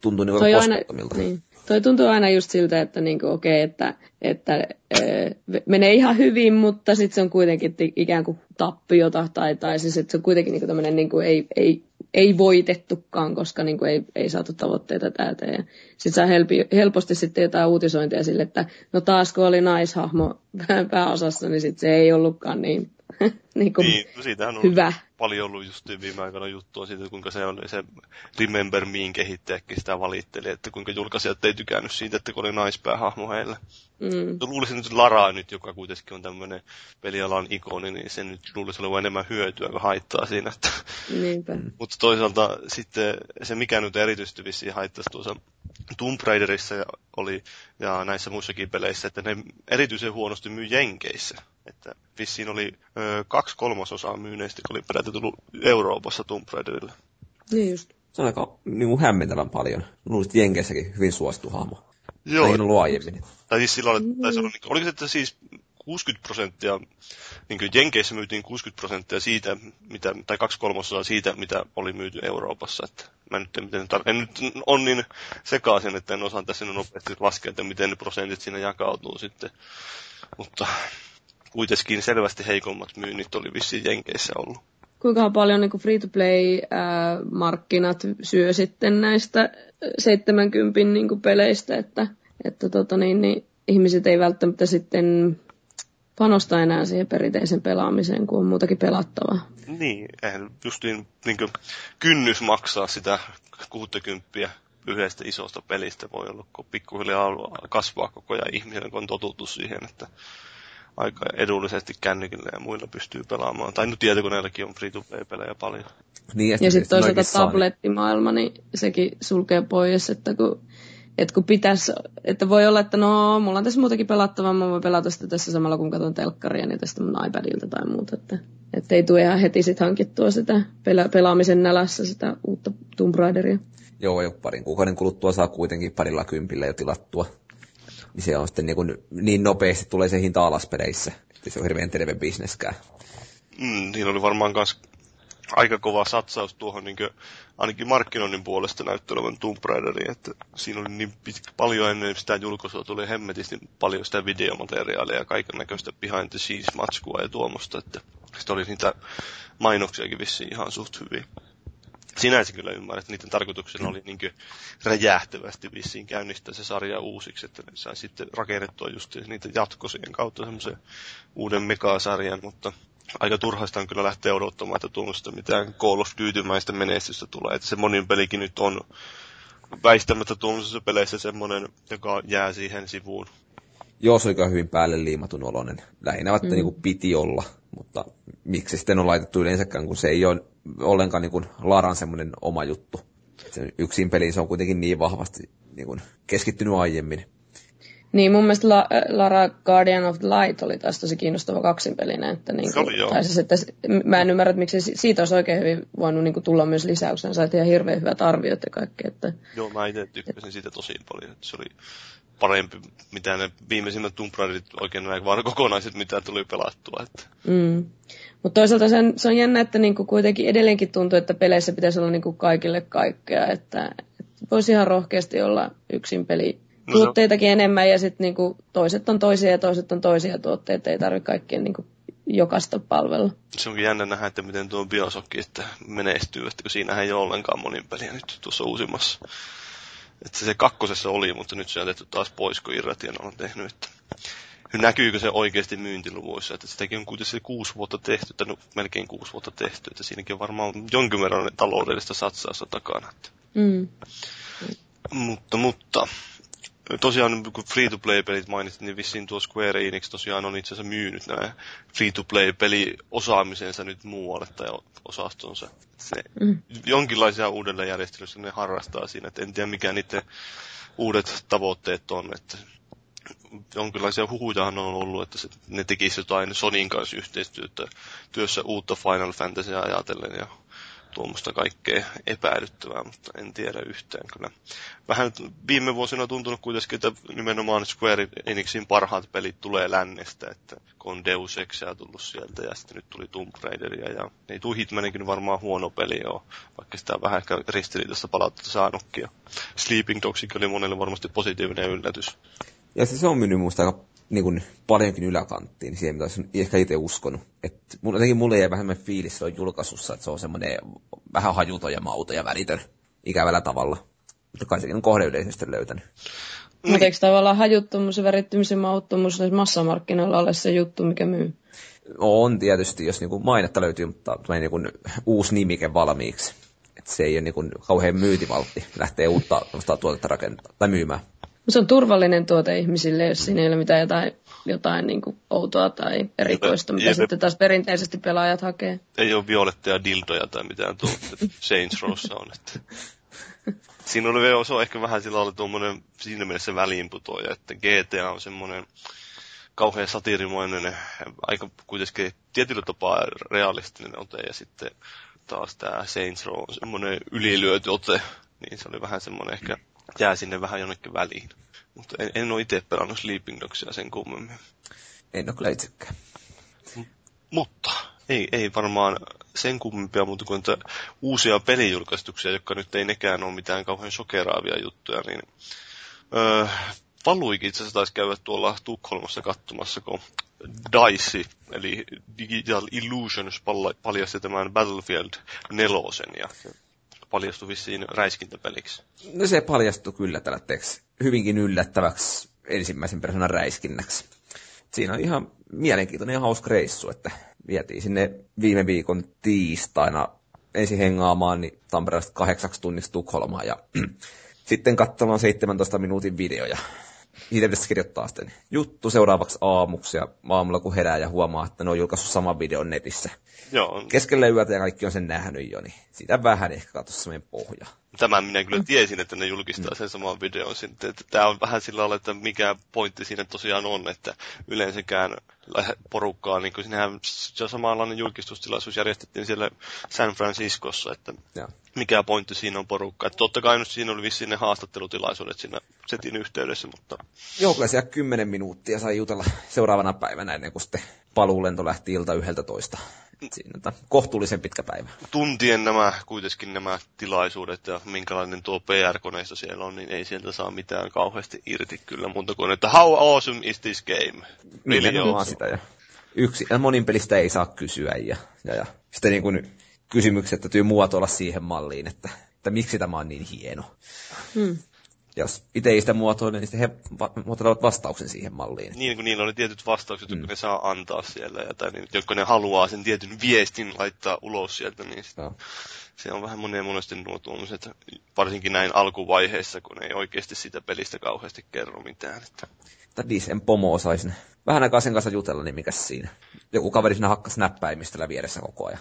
Tuntuu niin kuin koskeettomilta. Niin. Toi tuntuu aina just siltä, että niinku, okei, että, että öö, menee ihan hyvin, mutta sitten se on kuitenkin ikään kuin tappiota, tai, tai siis että se on kuitenkin niinku tämmöinen niinku, ei, ei, ei voitettukaan, koska niinku, ei, ei saatu tavoitteita täyteen. Sitten saa helpi, helposti sitten jotain uutisointia sille, että no taas kun oli naishahmo pääosassa, niin sitten se ei ollutkaan niin, niin, niin siitähän on hyvä. Paljon ollut just viime aikana juttua siitä, kuinka se on se Remember Meen kehittäjäkin sitä valitteli, että kuinka julkaisijat ei tykännyt siitä, että kun oli naispäähahmo heillä. Mm. Luulisin nyt Laraa nyt, joka kuitenkin on tämmöinen pelialan ikoni, niin se nyt luulisi olevan enemmän hyötyä kuin haittaa siinä. Mutta toisaalta sitten se, mikä nyt erityisesti vissiin haittaisi tuossa Tomb Raiderissa oli ja näissä muissakin peleissä, että ne erityisen huonosti myy Jenkeissä. Että vissiin oli ö, kaksi kolmasosaa myyneistä, kun oli peräti tullut Euroopassa Tomb Raiderille. Niin just. Se on aika niin hämmentävän paljon. Luulisit Jenkeissäkin hyvin suosittu hahmo. Joo. Tai ollut aiemmin. Tai siis sillä oli, taisi olla, oliko se, että siis kuusikymmentä prosenttia, niin kuin Jenkeissä myytiin kuusikymmentä prosenttia siitä, mitä, tai kaksi kolmasosaa siitä, mitä oli myyty Euroopassa. Että mä nyt en, miten tar- en nyt on niin sekaisin, että en osaa tässä nopeasti laskea, että miten ne prosentit siinä jakautuu sitten. Mutta kuitenkin selvästi heikommat myynnit oli vissiin Jenkeissä ollut. Kuinka paljon niin kuin free-to-play-markkinat syö sitten näistä seitsemänkymmentä niin kuin peleistä, että, että tota niin, niin ihmiset ei välttämättä sitten panosta enää siihen perinteisen pelaamiseen, kun on muutakin pelattavaa. Niin, eihän just niin, niin kuin kynnys maksaa sitä kuusikymmentä yhdestä isosta pelistä voi olla, kun pikkuhiljaa kasvaa koko ajan ihminen, kun on totuttu siihen, että aika edullisesti kännykillä ja muilla pystyy pelaamaan. Tai nyt tietokoneellakin on free-to-play-pelejä paljon. Niin, ja sitten toisaalta tablettimaailma, niin sekin sulkee pois, että kun, että kun pitäisi, että voi olla, että no, mulla on tässä muutakin pelattavaa, mä voin pelata sitä tässä samalla, kun katson telkkaria, niin tästä mun iPadilta tai muuta. Että, että ei tule ihan heti sit hankittua sitä pela- pelaamisen nälässä sitä uutta Tomb Raideria. Joo, jo parin kuukauden kuluttua saa kuitenkin parilla kympillä jo tilattua. Niin se on sitten niin, kuin, niin nopeasti tulee se hinta alas peleissä, että se on hirveän terve bisneskään. Mm, siinä oli varmaan myös aika kova satsaus tuohon niin kuin, ainakin markkinoinnin puolesta näyttelevän Tomb Raideriin, että siinä oli niin pitkä, paljon ennen sitä julkaisua tuli hemmetisti paljon sitä videomateriaalia ja kaiken näköistä behind the scenes matskua ja tuomosta, että sitten oli niitä mainoksiakin vissiin ihan suht hyviä. Sinänsä kyllä ymmärrän, että niiden tarkoituksena oli niin räjähtävästi vissiin käynnistää se sarja uusiksi, että ne sai sitten rakennettua just niitä jatkosien kautta semmoisen uuden megasarjan, mutta aika turhaistaan kyllä lähtee odottamaan, että tuommoista mitään Call of Duty-mäistä menestystä tulee, että se monin pelikin nyt on väistämättä tuommoisessa peleissä semmoinen, joka jää siihen sivuun. Joo, se on hyvin päälle liimatun oloinen. Lähinnä mm. niin kuin piti olla, mutta miksi sitten on laitettu yleensäkään, kun se ei ole ollenkaan niin kuin Laran semmoinen oma juttu. Sen yksin peliin se on kuitenkin niin vahvasti niin kuin keskittynyt aiemmin. Niin, mun mielestä La- Lara Guardian of the Light oli taas tosi kiinnostava kaksinpelinä. Että niin kuin, oli, tai siis, että mä en ymmärrä, että miksi siitä olisi oikein hyvin voinut niin kuin tulla myös lisäyksenä. Sait ihan hirveän hyvät arviot ja kaikki. Että joo, mä itse tykkäsin siitä tosi paljon. Että se oli parempi, mitä ne viimeisimmät Tomb Raiderit oikein näin, vaan kokonaiset, mitä tuli pelattua. Mm. Mutta toisaalta se on, se on jännä, että niinku kuitenkin edelleenkin tuntuu, että peleissä pitäisi olla niinku kaikille kaikkea. Että, että voisi ihan rohkeasti olla yksin peli. Tuotteitakin no, enemmän ja sitten niinku toiset on toisia ja toiset on toisia tuotteita. Ei tarvitse kaikkien niinku jokaista palvella. Se onkin jännä nähdä, että miten tuo BioShock menestyy, että kun siinähän ei ole ollenkaan monin peliä nyt tuossa uusimmassa. Että se kakkosessa oli, mutta nyt se on tehty taas pois, kun Irratian on tehnyt. Että näkyykö se oikeasti myyntiluvuissa? Että sitäkin on kuitenkin kuusi vuotta tehty, tai no, melkein kuusi vuotta tehty. Että siinäkin on varmaan jonkin verran taloudellista satsausta takana. Mm. Mutta, mutta tosiaan kun free-to-play-pelit mainitsin, niin vissiin tuo Square Enix tosiaan on itse asiassa myynyt nämä free-to-play-peliosaamisensa nyt muualle tai osastonsa. Se mm. jonkinlaisia uudelleenjärjestelyjä ne harrastaa siinä, että en tiedä mikä niiden uudet tavoitteet on. Että jonkinlaisia huhujahan on ollut, että se, ne tekisivät jotain Sonyn kanssa yhteistyötä työssä uutta Final Fantasyä ajatellen ja tuommoista kaikkea epäilyttävää, mutta en tiedä yhtään kyllä. Vähän viime vuosina on tuntunut kuitenkin, että nimenomaan Square Enixin parhaat pelit tulee lännestä, että kun Deus Exia tullut sieltä ja sitten nyt tuli Tomb Raideria ja ei tule Hitmaninkin varmaan huono peli ole, vaikka sitä vähän ehkä ristiriitasta palautetta saanutkin. Ja Sleeping Dogs oli monelle varmasti positiivinen yllätys. Ja se on mennyt musta aika niin kuin, paljonkin yläkanttiin siihen, mitä olisin ehkä itse uskonut. Että jotenkin mulle jäi vähän fiilis silloin julkaisussa, että se on semmoinen vähän hajuton ja mauton ja välitön ikävällä tavalla. Mutta kai sekin on kohdeyleisöstä löytänyt. Mm. Mutta eikö tavallaan hajuttomuus ja värittymisen mauttomuus näissä massamarkkinoilla ole se juttu, mikä myy? On tietysti, jos niin kuin mainetta löytyy, mutta tulee niin kuin uusi nimike valmiiksi. Että se ei ole niin kuin kauhean myytivaltti, lähtee uutta tuotetta rakentaa tai myymään. Se on turvallinen tuote ihmisille, jos siinä ei ole mitään jotain, jotain niin kuin outoa tai erikoista, mitä sitten taas perinteisesti pelaajat hakee. Ei ole violetteja dildoja tai mitään tuolta Saints Rowssa on. Että. Siinä oli vielä, se on ehkä vähän sillä lailla siinä mielessä väliinputoja, että G T A on semmoinen kauhean satirimainen, aika kuitenkin tietyllä tapaa realistinen ote ja sitten taas tämä Saints Row on semmoinen ylilyöty ote, niin se oli vähän semmoinen ehkä... Jää sinne vähän jonnekin väliin. Mutta en, en ole itse pelannut Sleeping Dogsia sen kummemmin. En ole kyllä itsekään. M- mutta ei, ei varmaan sen kummempia muuta kuin uusia pelijulkaistuksia, jotka nyt ei nekään ole mitään kauhean shokeraavia juttuja. Niin, öö, Valuikin itse asiassa taisi käydä tuolla Tukholmassa katsomassa, kun DICE, eli Digital Illusions, paljasti tämän Battlefield nelosen ja... paljastui vissiin räiskintäpeliksi. No se paljastui kyllä tällä teeksi hyvinkin yllättäväksi ensimmäisen persoonan räiskinnäksi. Siinä on ihan mielenkiintoinen ja hauska reissu, että vietiin sinne viime viikon tiistaina ensin hengaamaan niin Tampereesta kahdeksaksi tunniksi Tukholmaan ja sitten katsomaan seitsemäntoista minuutin videoja. Siitä pitäisi kirjoittaa sitten juttu seuraavaksi aamuksi ja aamulla kun herää ja huomaa, että ne on julkaissut saman videon netissä. Joo. Keskellä yötä ja kaikki on sen nähnyt jo, niin sitä vähän ehkä katsoisi semmoinen pohja. Tämän minä kyllä tiesin, että ne julkistaa sen saman videon. Tämä on vähän sillä lailla, että mikä pointti siinä tosiaan on, että yleensäkään porukkaa, niin kuin sinähän samanlainen julkistustilaisuus järjestettiin siellä San Franciscossa, että ja. Mikä pointti siinä on porukkaa. Totta kai nyt siinä oli vissiin ne haastattelutilaisuudet siinä setin yhteydessä, mutta... Joo, kyllä siellä kymmenen minuuttia sai jutella seuraavana päivänä ennen kuin sitten paluulento lähti ilta yhdeltä toista. Siinä on kohtuullisen pitkä päivä. Tuntien nämä, kuitenkin nämä tilaisuudet ja minkälainen tuo P R-koneisto siellä on, niin ei sieltä saa mitään kauheasti irti kyllä muuta kuin, että how awesome is this game? Nimenomaan sitä ja yksi, ja monin pelistä ei saa kysyä ja, ja, ja. Sitten niin kuin kysymykset täytyy muotoilla siihen malliin, että, että miksi tämä on niin hieno. Hmm. Jos itse ei sitä muotoile, niin sitten he muotoilevat vastauksen siihen malliin. Niin, kun niillä on ne tietyt vastaukset, jotka mm. ne saa antaa siellä, ja tai niin, jotka ne haluaa sen tietyn viestin laittaa ulos sieltä, niin no. Se on vähän monen monesti nuo tuommoiset, varsinkin näin alkuvaiheessa, kun ei oikeasti sitä pelistä kauheasti kerro mitään. Että Disen pomo osaisi vähän aikaa sen kanssa jutella, niin mikäs siinä. Joku kaveri siinä hakkasi näppäimistöllä vieressä koko ajan.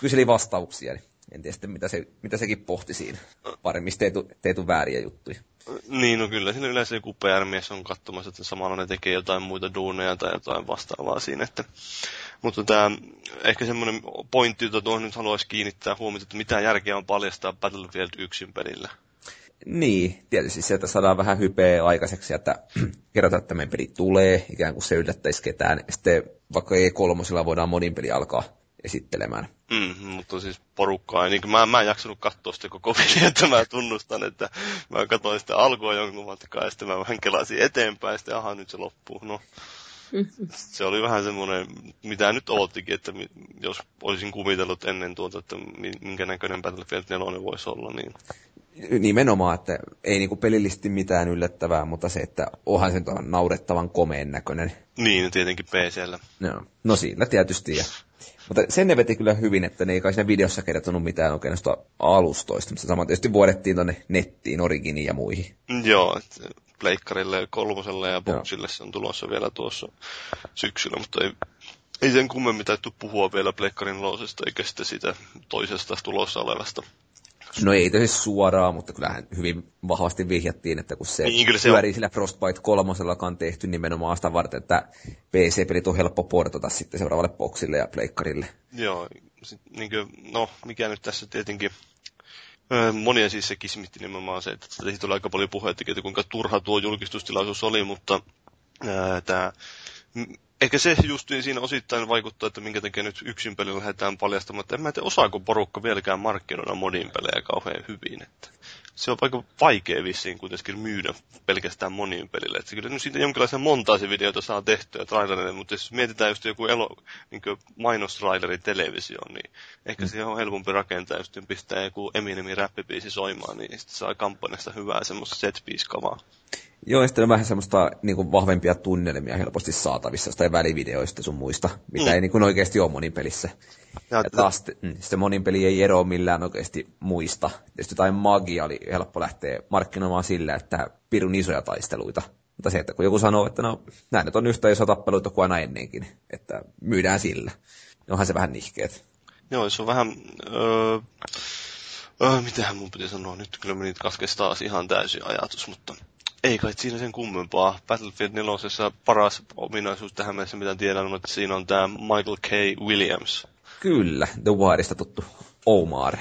Kyseli vastauksia, niin. En tiedä sitten, mitä, se, mitä sekin pohti siinä. Paremmin ei tule vääriä juttuja. Niin, no kyllä. Siinä yleensä joku P R-mies on katsomassa, että samalla ne tekee jotain muita duuneja tai jotain vastaavaa siinä. Että. Mutta tämä ehkä semmoinen pointti, jota tuohon nyt haluaisi kiinnittää huomiota, että mitä järkeä on paljastaa Battlefield yksin pelillä. Niin, tietysti sieltä saadaan vähän hypeä aikaiseksi, että kerrotaan, että tämmöinen peli tulee, ikään kuin se yllättäisi ketään. Sitten vaikka E kolme voidaan monin peli alkaa esittelemään. Mm, mutta siis porukkaa ei. Niin, mä, mä en jaksanut katsoa sitä koko videota, mä tunnustan, että mä katsoin sitä alkua jonkun matkaa ja sitten mä vähän kelasin eteenpäin ja sitten aha, nyt se loppuu. No. Se oli vähän semmoinen, mitä nyt oottikin, että jos olisin kuvitellut ennen tuota, että minkä näköinen Battlefield neljä voisi olla. Niin. Nimenomaan, että ei niinku pelillisesti mitään yllättävää, mutta se, että onhan se naurettavan komeen näköinen. Niin, tietenkin P C:llä. No, no siinä tietysti ja... Mutta sen ne veti kyllä hyvin, että ne ei kai siinä videossa kertonut mitään oikein noista alustoista, mutta saman tietysti vuodettiin tuonne nettiin, Originiin ja muihin. Joo, Pleikkarille, kolmoselle ja Boxille se on tulossa vielä tuossa syksyllä, mutta ei, ei sen kummemmin täytyy puhua vielä Pleikkarin loosesta, eikä sitä siitä toisesta tulossa olevasta No ei tietysti suoraan, mutta kyllähän hyvin vahvasti vihjattiin, että kun se pyörii sillä Frostbite kolmosellakaan tehty nimenomaan sitä varten, että P C-pelit on helppo portata sitten seuraavalle boksille ja pleikkarille. Joo, sit, niin kuin, no mikä nyt tässä tietenkin, monia siis se kismitti nimenomaan se, että siitä oli aika paljon puhetta, että kuinka turha tuo julkistustilaisuus oli, mutta ää, tää, ehkä se just niin siinä osittain vaikuttaa, että minkä takia nyt yksin pelillä lähdetään paljastamaan, että en mä tiedä, osaako porukka vieläkään markkinoida modin pelejä kauhean hyvin. Että se on aika vaikea vissiin kuitenkin myydä pelkästään monin pelillä. Että kyllä nyt siitä jonkinlaisia montaasivideoita saa tehtyä trailerille, mutta jos mietitään just joku elo, niin mainostraileri televisioon, niin ehkä siihen on helpompi rakentaa, jos pistää joku Eminemin räppibiisi soimaan, niin sitten saa kampanjasta hyvää semmoista set-piece-kavaa. Joo, ja sitten on vähän semmoista niin kuin vahvempia tunnelmia helposti saatavissa, tai välivideoista sun muista, mitä mm. ei niin kuin oikeasti ole monin pelissä. Ja, ja taas t- mm, sitten monin peli ei eroa millään oikeasti muista. Tietysti jotain magia oli helppo lähteä markkinoimaan sillä, että pirun isoja taisteluita. Mutta se, että kun joku sanoo, että no, nämä nyt on yhtä isoja tappeluita kuin aina ennenkin, että myydään sillä. Onhan se vähän nihkeet. Joo, se on vähän... Öö... Öö, mitähän mun piti sanoa nyt? Kyllä me niitä kaskesi taas ihan täysin ajatus, mutta... Ei kai siinä sen kummempaa. Battlefield neljä paras ominaisuus tähän mennessä, mitä tiedän, on, että siinä on tämä Michael K. Williams. Kyllä, The Wireista tuttu Omar.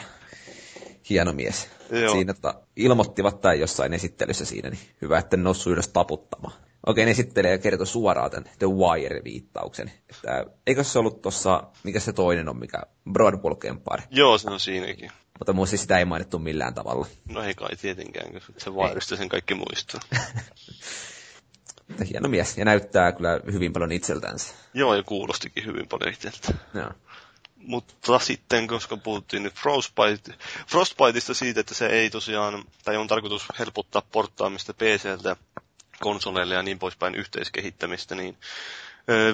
Hieno mies. Joo. Siinä tota, ilmoittivat tai jossain esittelyssä siinä, niin hyvä, että en noussut ylös taputtamaan. Okei, ne esittelee ja kertoi suoraan tämän The Wire-viittauksen. Että, eikö se ollut tuossa, mikä se toinen on, mikä Broadwalk Empire? Joo, se on siinäkin. Mutta mun siis sitä ei mainittu millään tavalla. No ei kai tietenkään, koska se vaarista sen kaikki muistaa. Hieno mies, ja näyttää kyllä hyvin paljon itseltänsä. Joo, ja kuulostikin hyvin paljon itseltä. Joo. Mutta sitten, koska puhuttiin nyt Frostbite, Frostbiteista siitä, että se ei tosiaan, tai on tarkoitus helpottaa porttaamista P C:ltä konsoleille ja niin poispäin yhteiskehittämistä, niin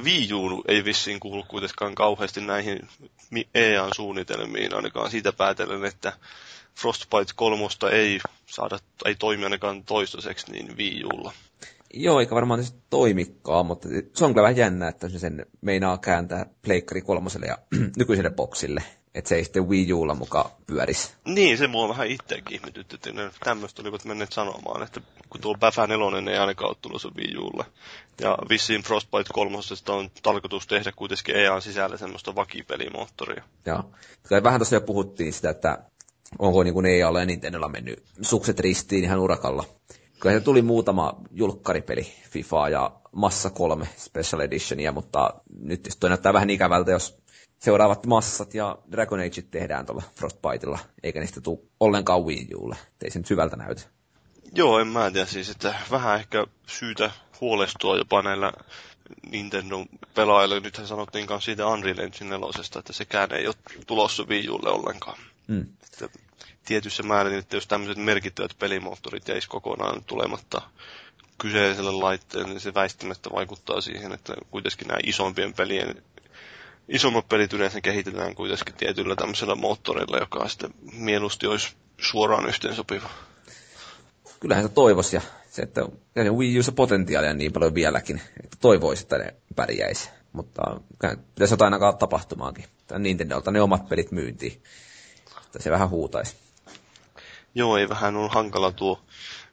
Wii U ei vissiin kuulu kuitenkaan kauheasti näihin E A-suunnitelmiin, ainakaan siitä päätellen, että Frostbite kolme ei saada, ei toimi ainakaan toistaiseksi niin Wii Ulla. Joo, eikä varmaan tietysti toimikaan, mutta se on kyllä vähän jännä, että se sen meinaa kääntää pleikkari kolmoselle ja nykyiselle boksille, että se ei sitten Wii Ulla mukaan pyörisi. Niin, se mua vähän itseäkin ihmetyt, että tämmöistä olivat menneet sanomaan, että kun tuo Bäfä nelonen ei ainakaan ole tullut sen Wii Ulle. Ja vissiin Frostbite kolmosesta on tarkoitus tehdä kuitenkin E A:n sisällä semmoista vakipelimoottoria. Joo, vähän tosiaan puhuttiin sitä, että onko niin kuin E A:lla ja Nintendolla mennyt sukset ristiin ihan urakalla. Kyllä tuli muutama julkkaripeli, FIFA ja Massa kolme Special Editionia, mutta nyt tietysti toi näyttää vähän ikävältä, jos seuraavat Massat ja Dragon Ageit tehdään tuolla Frostbitella, eikä niistä tule ollenkaan Wii Ulle. Ei se nyt hyvältä näytä. Joo, en mä tiedä siis, että vähän ehkä syytä huolestua jopa näillä Nintendo pelaajilla. Nythän sanottiinkaan siitä Unreal Engine nelosesta, että sekään ei ole tulossa Wii Ulle ollenkaan. Mm. Että tietyssä määrin, että jos tämmöiset merkittävät pelimoottorit jäisi kokonaan tulematta kyseiselle laitteelle, niin se väistämättä vaikuttaa siihen, että kuitenkin nämä isompien pelien, isommat pelit yleensä kehitetään kuitenkin tietyllä tämmöisellä moottorilla, joka sitten mieluusti olisi suoraan yhteen sopiva. Kyllähän se toivoisi, ja se, että Wii U:ssa potentiaalia niin paljon vieläkin, että toivoisi, että ne pärjäisi, mutta pitäisi jotain ainakaan tapahtumaankin. Tämä Nintendolta ne omat pelit myyntiin, että se vähän huutaisi. Joo, ei vähän on hankala tuo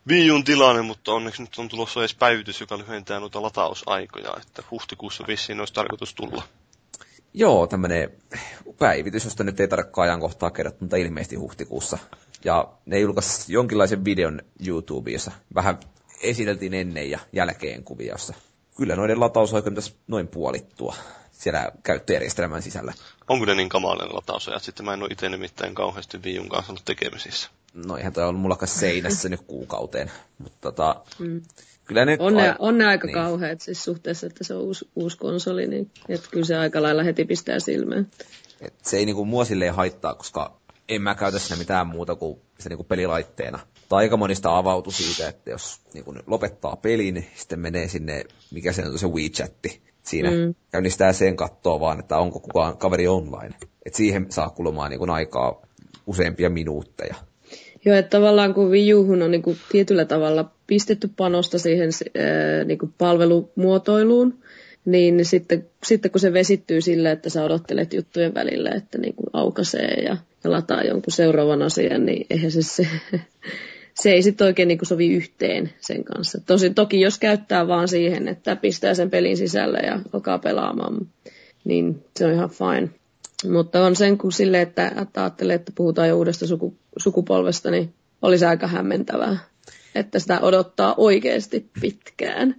Wii U:n tilanne, mutta onneksi nyt on tulossa edes päivitys, joka lyhentää noita latausaikoja, että huhtikuussa vissiin olisi tarkoitus tulla. Joo, tämmöinen päivitys, josta nyt ei tarkkaan ajankohtaa kerrottu, mutta ilmeisesti huhtikuussa. Ja ne julkaisi jonkinlaisen videon YouTubeen, jossa vähän esiteltiin ennen ja jälkeen kuvia, jossa kyllä noiden latausaikoja pitäisi noin puolittua siellä käyttöjärjestelmän sisällä. Onko ne niin kamalinen latausajat? Sitten mä en ole itse nimittäin kauheasti Wii U:n kanssa ollut tekemisissä. No eihän toi ollut mullakaan seinässä nyt kuukauteen, mutta tota... Mm. Nyt on, ne, a... on ne aika niin. Kauheat siis suhteessa, että se on uusi, uusi konsoli, niin että kyllä se aika lailla heti pistää silmään. Et se ei niinku mua silleen haittaa, koska en mä käytä siinä mitään muuta kuin se niinku pelilaitteena. Tai aika monista avautui siitä, että jos niinku lopettaa pelin, sitten menee sinne, mikä se on se WeChatti. Siinä mm. käynnistää sen katsoa vaan, että onko kukaan kaveri online. Et siihen saa kulumaan niinku aikaa useampia minuutteja. Joo, että tavallaan kun Wii U:hun on niin kuin tietyllä tavalla pistetty panosta siihen ää, niin kuin palvelumuotoiluun, niin sitten, sitten kun se vesittyy sillä, että sä odottelet juttujen välillä, että niin kuin aukaisee ja ja lataa jonkun seuraavan asian, niin eihän se, se, se ei sitten oikein niin kuin sovi yhteen sen kanssa. Tosin toki jos käyttää vaan siihen, että pistää sen pelin sisälle ja alkaa pelaamaan, niin se on ihan fine. Mutta on sen kuin silleen, että, että ajattelee, että puhutaan jo uudesta suku, sukupolvesta, niin olisi aika hämmentävää, että sitä odottaa oikeasti pitkään.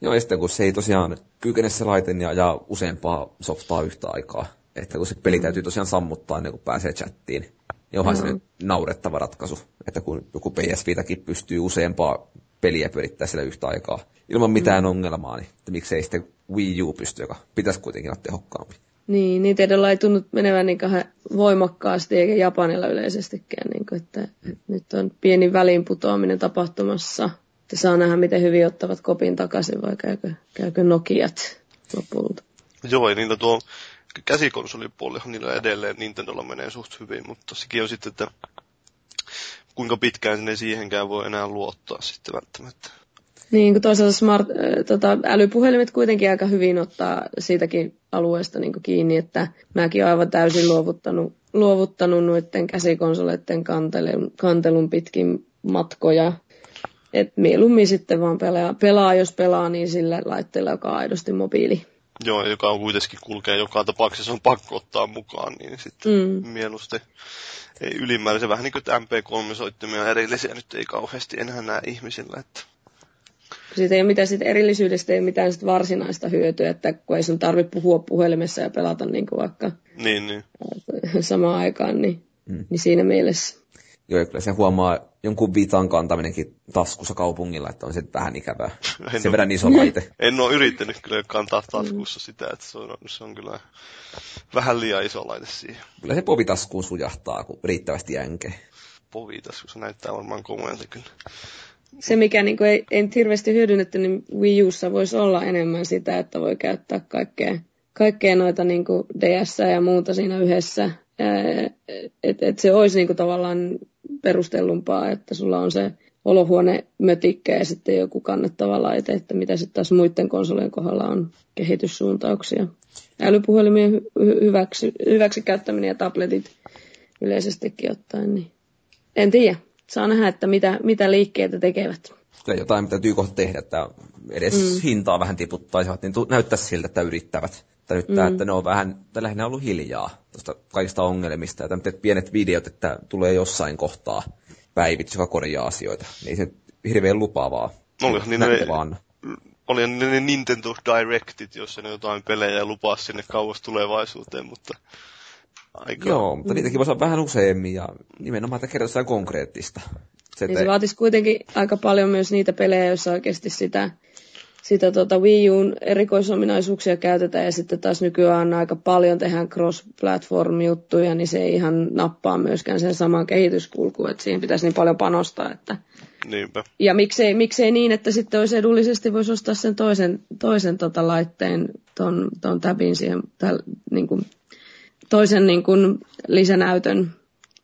Joo, ja sitten kun se ei tosiaan kykene se laiten ja, ja useampaa softaa yhtä aikaa, että kun se peli täytyy tosiaan sammuttaa ennen kuin pääsee chattiin, niin onhan mm-hmm. se nyt naurettava ratkaisu, että kun joku P S V:täkin pystyy useampaa peliä pyörittää siellä yhtä aikaa ilman mitään mm-hmm. ongelmaa, niin että miksei sitten Wii U pysty, joka pitäisi kuitenkin olla tehokkaampi. Niin, niitä edelleen ei tunnu menevän niin voimakkaasti eikä Japanilla yleisestikään, niin kuin, että, että nyt on pieni väliinputoaminen tapahtumassa. Että saa nähdä, miten hyvin ottavat kopin takaisin, vai käykö, käykö Nokiat lopulta. Joo, ja niillä tuo käsikonsolipuolihan niillä edelleen Nintendolla menee suht hyvin, mutta sekin on sitten, että kuinka pitkään sinne siihenkään voi enää luottaa sitten välttämättä. Niin, kun toisaalta smart, äh, tota, älypuhelimet kuitenkin aika hyvin ottaa siitäkin alueesta niin kuin kiinni, että mäkin olen aivan täysin luovuttanut, luovuttanut noiden käsikonsoleiden kantelun, kantelun pitkin matkoja. Et mieluummin sitten vaan pelaa, pelaa, jos pelaa, niin sillä laitteella, joka on aidosti mobiili. Joo, joka on kuitenkin kulkee joka tapauksessa, on pakko ottaa mukaan, niin sitten mm. mieluusti ei ylimääräisen. Vähän niin kuin M P kolme soittimia erillisiä nyt ei kauheasti enää näe ihmisillä. Että. Siitä ei ole mitään siitä erillisyydestä, ei ole mitään sit varsinaista hyötyä, että kun ei sun tarvitse puhua puhelimessa ja pelata niin kuin vaikka niin, niin. samaan aikaan, niin, mm. niin siinä mielessä. Joo, kyllä se huomaa jonkun vitan kantaminenkin taskussa kaupungilla, että on se vähän ikävää. En se verran iso laite. En ole yrittänyt kyllä kantaa taskussa sitä, että se on, se on kyllä vähän liian iso laite siihen. Kyllä se povitaskuun sujahtaa, kun riittävästi jänkee. Povitaskussa näyttää varmaan komealta kyllä. Se, mikä niin kuin ei, ei hirveästi hyödynnetty, niin Wii Ussa voisi olla enemmän sitä, että voi käyttää kaikkea, kaikkea noita niin kuin D S ja muuta siinä yhdessä. Että et se olisi niin kuin tavallaan perustellumpaa, että sulla on se olohuonemötikkä ja sitten joku kannettava laite, että mitä sitten taas muiden konsolien kohdalla on kehityssuuntauksia. Älypuhelimien hy- hyväksy- hyväksikäyttäminen ja tabletit yleisestikin ottaen, niin en tiedä. Saa nähdä, että mitä, mitä liikkeitä tekevät. Kyllä jotain täytyy kohta tehdä, että edes mm. hintaa vähän tiputtaisivat, niin näyttää siltä, että yrittävät. Tämä, mm-hmm. että ne on vähän, lähinnä ollut hiljaa tuosta kaikista ongelmista ja tämmöiset pienet videot, että tulee jossain kohtaa päivitys, joka korjaa asioita. Ei se hirveän lupaavaa. Olihan niin ne, oli ne Nintendo Directit, jossa ne jotain pelejä lupaa sinne kauas tulevaisuuteen, mutta aika. Joo, mutta niitäkin voisi olla vähän useammin ja nimenomaan, että kerrotaan konkreettista. Se, niin se vaatisi kuitenkin aika paljon myös niitä pelejä, joissa oikeasti sitä... Sitä tuota Wii U:n erikoisominaisuuksia käytetään ja sitten taas nykyään aika paljon tehdään cross-platform-juttuja, niin se ei ihan nappaa myöskään sen samaan kehityskulkuun, että siihen pitäisi niin paljon panostaa. Että... Niinpä. Ja miksei, miksei niin, että sitten olisi edullisesti voisi ostaa sen toisen, toisen tota laitteen, ton, ton tabin siihen, täl, niin kuin, toisen niin kuin lisänäytön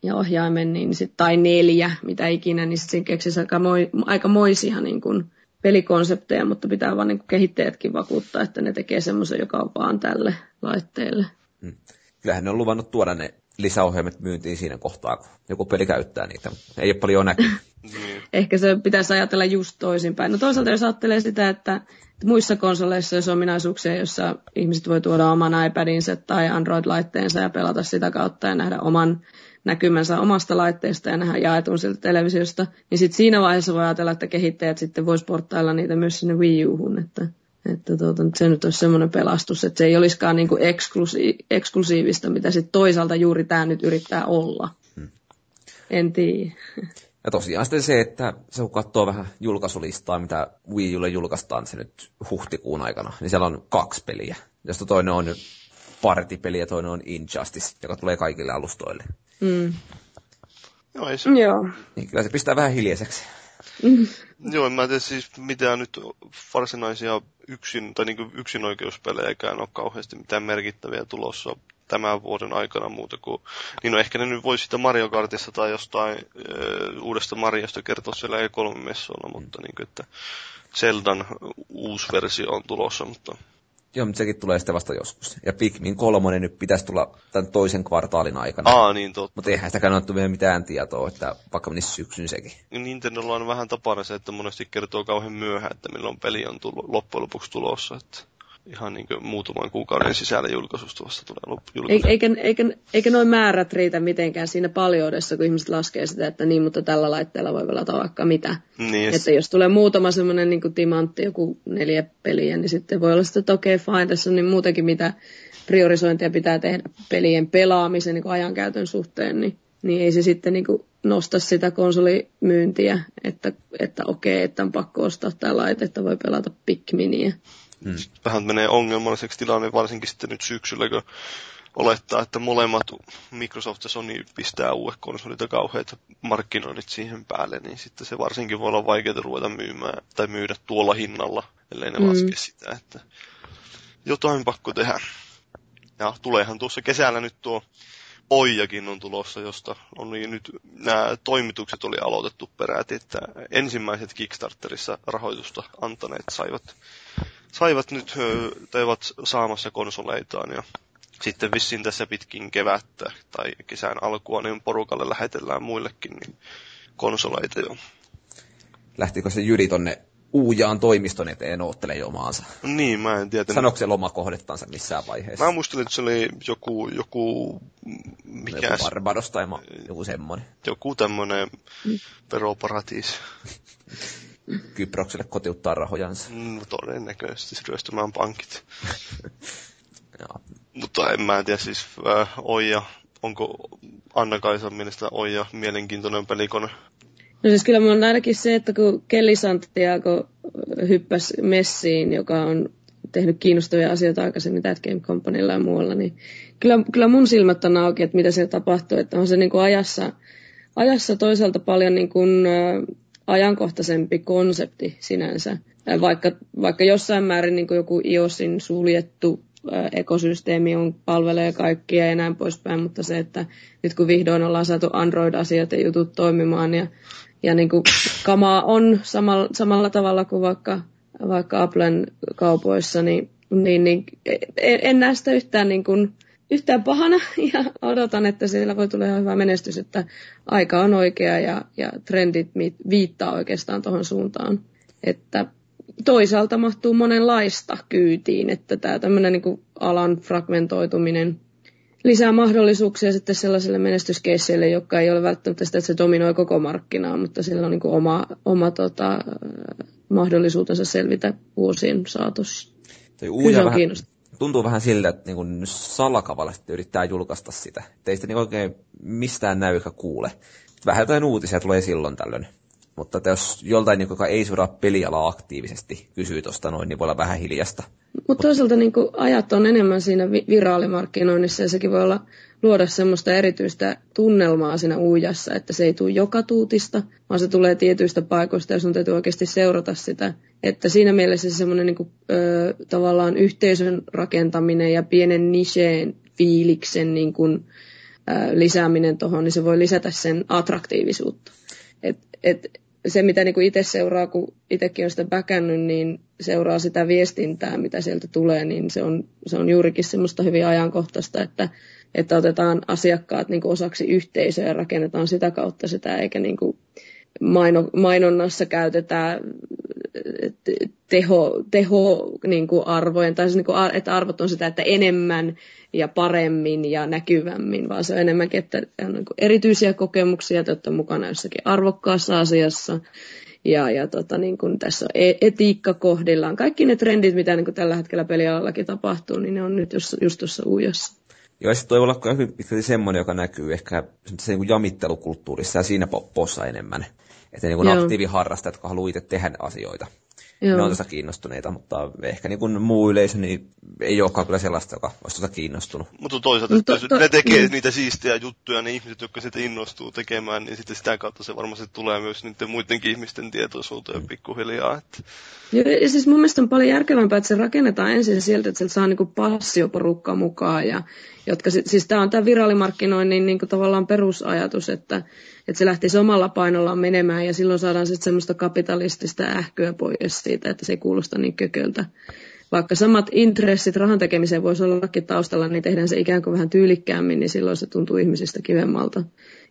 ja ohjaimen, niin sit, tai neljä, mitä ikinä, niin sitten keksisi aika, moi, aika moisia niin kuin pelikonsepteja, mutta pitää vaan niin kehittäjätkin vakuuttaa, että ne tekee semmoisen, joka on vaan tälle laitteelle. Hmm. Kyllähän ne on luvannut tuoda ne lisäohjelmat myyntiin siinä kohtaa, kun joku peli käyttää niitä. Ei ole paljon näkynyt. Ehkä se pitäisi ajatella just toisinpäin. No toisaalta jos ajattelee sitä, että muissa konsoleissa on ominaisuuksia, joissa ihmiset voi tuoda oman iPadinsä tai Android-laitteensa ja pelata sitä kautta ja nähdä oman näkymänsä omasta laitteesta ja nähdä jaetun sieltä televisiosta, niin sitten siinä vaiheessa voi ajatella, että kehittäjät sitten voisi porttailla niitä myös sinne Wii Uhun, että, että tuota, se nyt olisi semmoinen pelastus, että se ei olisikaan niinku eksklusi- eksklusiivista, mitä sitten toisaalta juuri tämä nyt yrittää olla. Hmm. En tiedä. Ja tosiaan sitten se, että se kun katsoo vähän julkaisulistaa, mitä Wii Ulle julkaistaan se nyt huhtikuun aikana, niin siellä on kaksi peliä, josta toinen on partipeli ja toinen on Injustice, joka tulee kaikille alustoille. Mm. Joo, ei se. Joo. Niin, kyllä se pistää vähän hiljaiseksi. Mm. Joo, en mä tiedä siis mitään nyt varsinaisia yksin, tai niin kuin yksinoikeuspelejäkään ole kauheasti mitään merkittäviä tulossa tämän vuoden aikana muuta kuin, niin no ehkä ne nyt voi sitä Mario Kartista tai jostain ö, uudesta Mariosta kertoa siellä E kolme messuilla, mutta mm. niin kuin, että Zeldan uusi versio on tulossa, mutta Joo, mutta sekin tulee sitten vasta joskus. Ja Pikmin kolmonen nyt pitäisi tulla tämän toisen kvartaalin aikana. Aa, niin totta. Mutta eihän sitä kannattu vielä mitään tietoa, että vaikka menisi syksyn sekin. Nintendolla on vähän tapana se, että monesti kertoo kauhean myöhään, että milloin peli on tullut, loppujen lopuksi tulossa. Että ihan niin kuin muutaman kuukauden sisällä julkaisusta vasta tulee julkaisu. Eikä, eikä, eikä noin määrät riitä mitenkään siinä paljoudessa, kun ihmiset laskee sitä, että niin, mutta tällä laitteella voi pelata vaikka mitä. Niin. Että jos tulee muutama semmoinen niin kuin timantti, joku neljä peliä, niin sitten voi olla sitä, että okei, okay, fine, tässä on niin muutenkin mitä priorisointia pitää tehdä pelien pelaamisen niin kuin ajankäytön suhteen, niin, niin ei se sitten niin kuin nosta sitä konsolimyyntiä, että, että okei, okay, että on pakko ostaa tämä laite, että voi pelata Pikminiä. Hmm. Vähän menee ongelmalliseksi tilanne, varsinkin sitten nyt syksyllä, kun olettaa, että molemmat Microsoft ja Sony pistää uudet konsolit ja kauheat markkinoinnit siihen päälle, niin sitten se varsinkin voi olla vaikeaa ruveta myymään tai myydä tuolla hinnalla, ellei ne hmm. laske sitä, että jotain pakko tehdä. Ja tuleehan tuossa kesällä nyt tuo Oijakin on tulossa, josta on nyt nämä toimitukset oli aloitettu peräti, että ensimmäiset Kickstarterissa rahoitusta antaneet saivat Saivat nyt, tai ovat saamassa konsoleitaan, ja sitten vissiin tässä pitkin kevättä tai kesän alkua, niin porukalle lähetellään muillekin niin konsoleita jo. Lähtikö se Jyri tonne Uujaan toimiston eteen oottelemaan omaansa? Niin, mä en tiedä. Sanoiko se lomakohdettansa missään vaiheessa? Mä muistelin, että se oli joku... joku, mikä joku Barbados tai ma- joku semmoinen. Joku tämmöinen veroparatiisi. Kyprokselle kotiuttaa rahojansa. No todennäköisesti ryöstämään pankit. Mutta en mä tiedä siis, äh, Oija, onko Anna-Kaisan mielestä Oija mielenkiintoinen pelikone? No siis kyllä mulla on ainakin se, että kun Kelly Santiago hyppäsi messiin, joka on tehnyt kiinnostavia asioita aikaisemmin That Game Companylla ja muualla, niin kyllä, kyllä mun silmät on auki, että mitä siellä tapahtuu. Että on se niin kuin ajassa, ajassa toisaalta paljon... Niin kuin, ajankohtaisempi konsepti sinänsä, vaikka, vaikka jossain määrin niin kuin joku iOSin suljettu ä, ekosysteemi on, palvelee kaikkia ja näin poispäin, mutta se, että nyt kun vihdoin ollaan saatu Android-asiat ja jutut toimimaan ja, ja niin kuin kamaa on samalla, samalla tavalla kuin vaikka, vaikka Applen kaupoissa, niin, niin, niin en, en näe sitä yhtään, niin kuin, yhtään pahana ja odotan, että siellä voi tulla ihan hyvä menestys, että aika on oikea ja, ja trendit viittaa oikeastaan tuohon suuntaan. Että toisaalta mahtuu monenlaista kyytiin, että tämä tämmöinen niin kuin alan fragmentoituminen lisää mahdollisuuksia sitten sellaiselle menestyskeisseille, jotka ei ole välttämättä sitä, että se dominoi koko markkinaa, mutta sillä on niin kuin oma, oma tota, mahdollisuutensa selvitä vuosien saatossa. Kyllä se on kiinnostavaa. Tuntuu vähän siltä, että niin salakavallisesti yrittää julkaista sitä. Ei sitä niin oikein mistään näy eikä kuule. Vähän jotain uutisia tulee silloin tällöin. Mutta jos joltain, niin, joka ei seuraa pelialaa aktiivisesti, kysyy tuosta noin, niin voi olla vähän hiljasta. Mutta Mut... toisaalta niin ajat on enemmän siinä viraalimarkkinoinnissa ja sekin voi olla luoda semmoista erityistä tunnelmaa siinä Uujassa, että se ei tule joka tuutista, vaan se tulee tietyistä paikoista ja sun täytyy oikeasti seurata sitä. Että siinä mielessä se semmoinen niin kuin, ö, tavallaan yhteisön rakentaminen ja pienen nicheen fiiliksen niin kuin, ö, lisääminen tuohon, niin se voi lisätä sen attraktiivisuutta. Et, et, se, mitä niin kuin itse seuraa, kun itsekin on sitä päkännyt, niin seuraa sitä viestintää, mitä sieltä tulee, niin se on, se on juurikin semmoista hyvin ajankohtaista, että, että otetaan asiakkaat niin kuin osaksi yhteisöä ja rakennetaan sitä kautta sitä, eikä niin kuin maino, mainonnassa käytetään teho, teho niin kuin arvojen, tai se, niin kuin, että arvot on sitä, että enemmän ja paremmin ja näkyvämmin, vaan se on enemmänkin, että on niin kuin erityisiä kokemuksia, että olette mukana jossakin arvokkaassa asiassa, ja, ja tota, niin kuin tässä on etiikka kohdillaan. Kaikki ne trendit, mitä niin kuin tällä hetkellä pelialallakin tapahtuu, niin ne on nyt jos, just tuossa Uujassa. Joo, ja se toivoo olla hyvin pitkälti semmoinen, joka näkyy ehkä se niin jamittelukulttuurissa ja siinä poppossa enemmän. Että niin kuin aktiiviharrastajat, jotka haluaa itse tehdä asioita. Joo. Ne on tuosta kiinnostuneita, mutta ehkä niin kuin muu yleisö niin ei olekaan kyllä sellaista, joka olisi tuosta kiinnostunut. Mutta toisaalta, mutta to, to, ne tekee niin. niitä siistejä juttuja, ne ihmiset, jotka sitä innostuu tekemään, niin sitten sitä kautta se varmasti tulee myös niiden muidenkin ihmisten tietoisuuteen mm. pikkuhiljaa. Että... Ja, ja siis mun mielestä on paljon järkevämpää, että se rakennetaan ensin sieltä, että sieltä saa niin kuin passioporukka mukaan. Ja, jotka, siis tämä on tämä viraalimarkkinoinnin niin kuin tavallaan perusajatus, että, että se lähtisi omalla painollaan menemään ja silloin saadaan sitten semmoista kapitalistista ähköä pois siitä, että se ei kuulosta niin kököltä. vaikka samat intressit rahan tekemiseen voisi ollakin taustalla, niin tehdään se ikään kuin vähän tyylikkäämmin, niin silloin se tuntuu ihmisistä kivemmalta.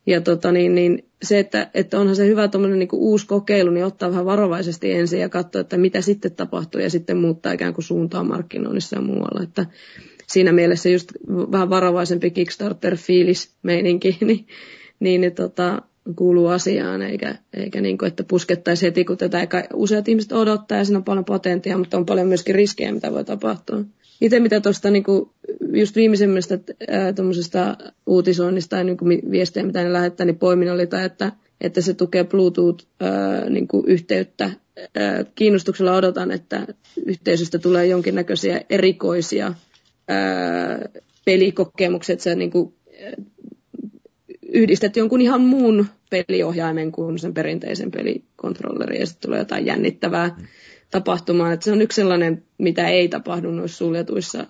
Ja tota niin, niin se, että, että onhan se hyvä tuommoinen niin kuin uusi kokeilu, niin ottaa vähän varovaisesti ensin ja katsoa, että mitä sitten tapahtuu ja sitten muuttaa ikään kuin suuntaa markkinoinnissa ja muualla. Että siinä mielessä just vähän varovaisempi Kickstarter-fiilis-meininki niin, niin, niin tota, kuuluu asiaan, eikä, eikä niin kuin, että puskettaisiin heti, kun tätä eikä useat ihmiset odottaa ja siinä on paljon potentiaa, mutta on paljon myöskin riskejä, mitä voi tapahtua. Itse mitä tuosta niinku, just viimeisemmästä äh, uutisoinnista ja niinku, viestejä, mitä ne lähettää, niin poimin oli, tai että, että se tukee Bluetooth-yhteyttä. Äh, niinku, äh, kiinnostuksella odotan, että yhteisöstä tulee jonkinnäköisiä erikoisia äh, pelikokemuksia, että se niinku, yhdistät jonkun ihan muun peliohjaimen kuin sen perinteisen pelikontrollerin ja sitten tulee jotain jännittävää tapahtumaan. Että se on yksi sellainen, mitä ei tapahdu noissa suljetuissa,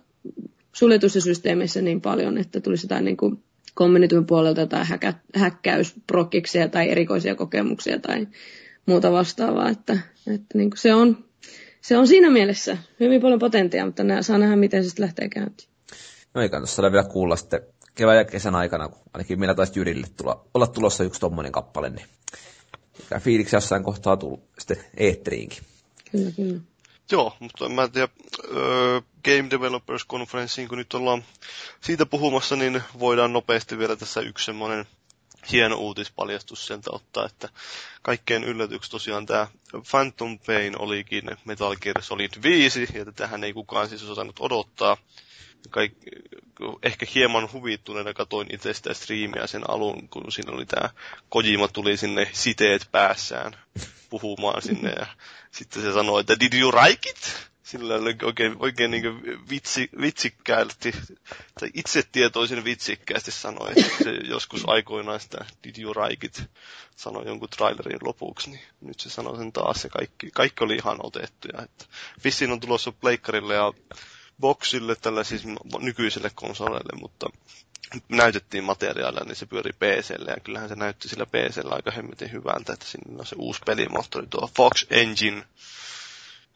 suljetuissa systeemeissä niin paljon, että tulisi jotain niin kuin kommunityn puolelta tai häkä, häkkäysprokkiksia tai erikoisia kokemuksia tai muuta vastaavaa. Että, että niin kuin se, on, se on siinä mielessä hyvin paljon potentiaa, mutta nää, saa nähdä, miten se sitten lähtee käyntiin. No ei kannata saada vielä kuulla sitten kevään ja kesän aikana, kun ainakin meillä taisi Jyrille tulla, olla tulossa yksi tommoinen kappale, niin fiiliksi jossain kohtaa tullut sitten eetteriinkin. Kyllä, kyllä. Joo, mutta en mä tiedä, Game Developers Conferenceen, kun nyt ollaan siitä puhumassa, niin voidaan nopeasti vielä tässä yksi semmoinen hieno uutispaljastus sieltä ottaa, että kaikkein yllätyksi tosiaan tämä Phantom Pain olikin Metal Gear Solid viisi, ja tätähän ei kukaan siis osannut odottaa. Kaik, ehkä hieman huvittuneena katoin itse sitä striimiä sen alun, kun siinä oli tämä Kojima tuli sinne siteet päässään puhumaan sinne ja sitten se sanoi, että did you like it? Sillä oli oikein, oikein niin vitsi, vitsikkäälti, tai itsetietoisen vitsikkäästi sanoi, että se joskus aikoinaan sitä did you like it sanoi jonkun trailerin lopuksi, niin nyt se sanoi sen taas ja kaikki, kaikki oli ihan otettuja. Että vissiin on tulossa pleikkarille ja boksille, tällä siis nykyiselle konsoleille, mutta näytettiin materiaalia, niin se pyöri P C:lle ja kyllähän se näytti sillä P C:llä aika hemmetin hyvältä, että sinne on se uusi pelimoottori, tuo Fox Engine.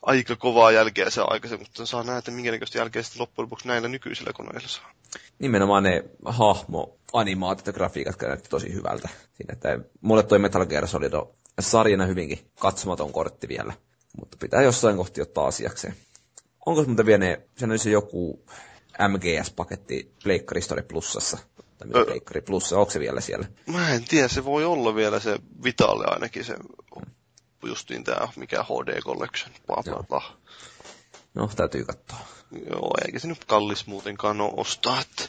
Aika kovaa jälkeä se on aikaisemmin, mutta saa nähdä, että minkä näköistä jälkeä sitten loppujen lopuksi näillä nykyisillä koneilla saa. Nimenomaan ne hahmo, animaatit ja grafiikat näytti tosi hyvältä. Siinä, että mulle toi Metal Gear Solid on sarjana hyvinkin katsomaton kortti vielä, mutta pitää jossain kohti ottaa asiakseen. Onko se muuten vielä ne, sehän on se joku M G S-paketti Pleikkaristori Plussassa, tai mitä Pleikkari Plussa, onko se vielä siellä? Mä en tiedä, se voi olla vielä se Vitalle ainakin, se justiin tää, mikä H D Collection, bla bla bla. No, täytyy katsoa. Joo, eikä se nyt kallis muutenkaan ole ostaa, että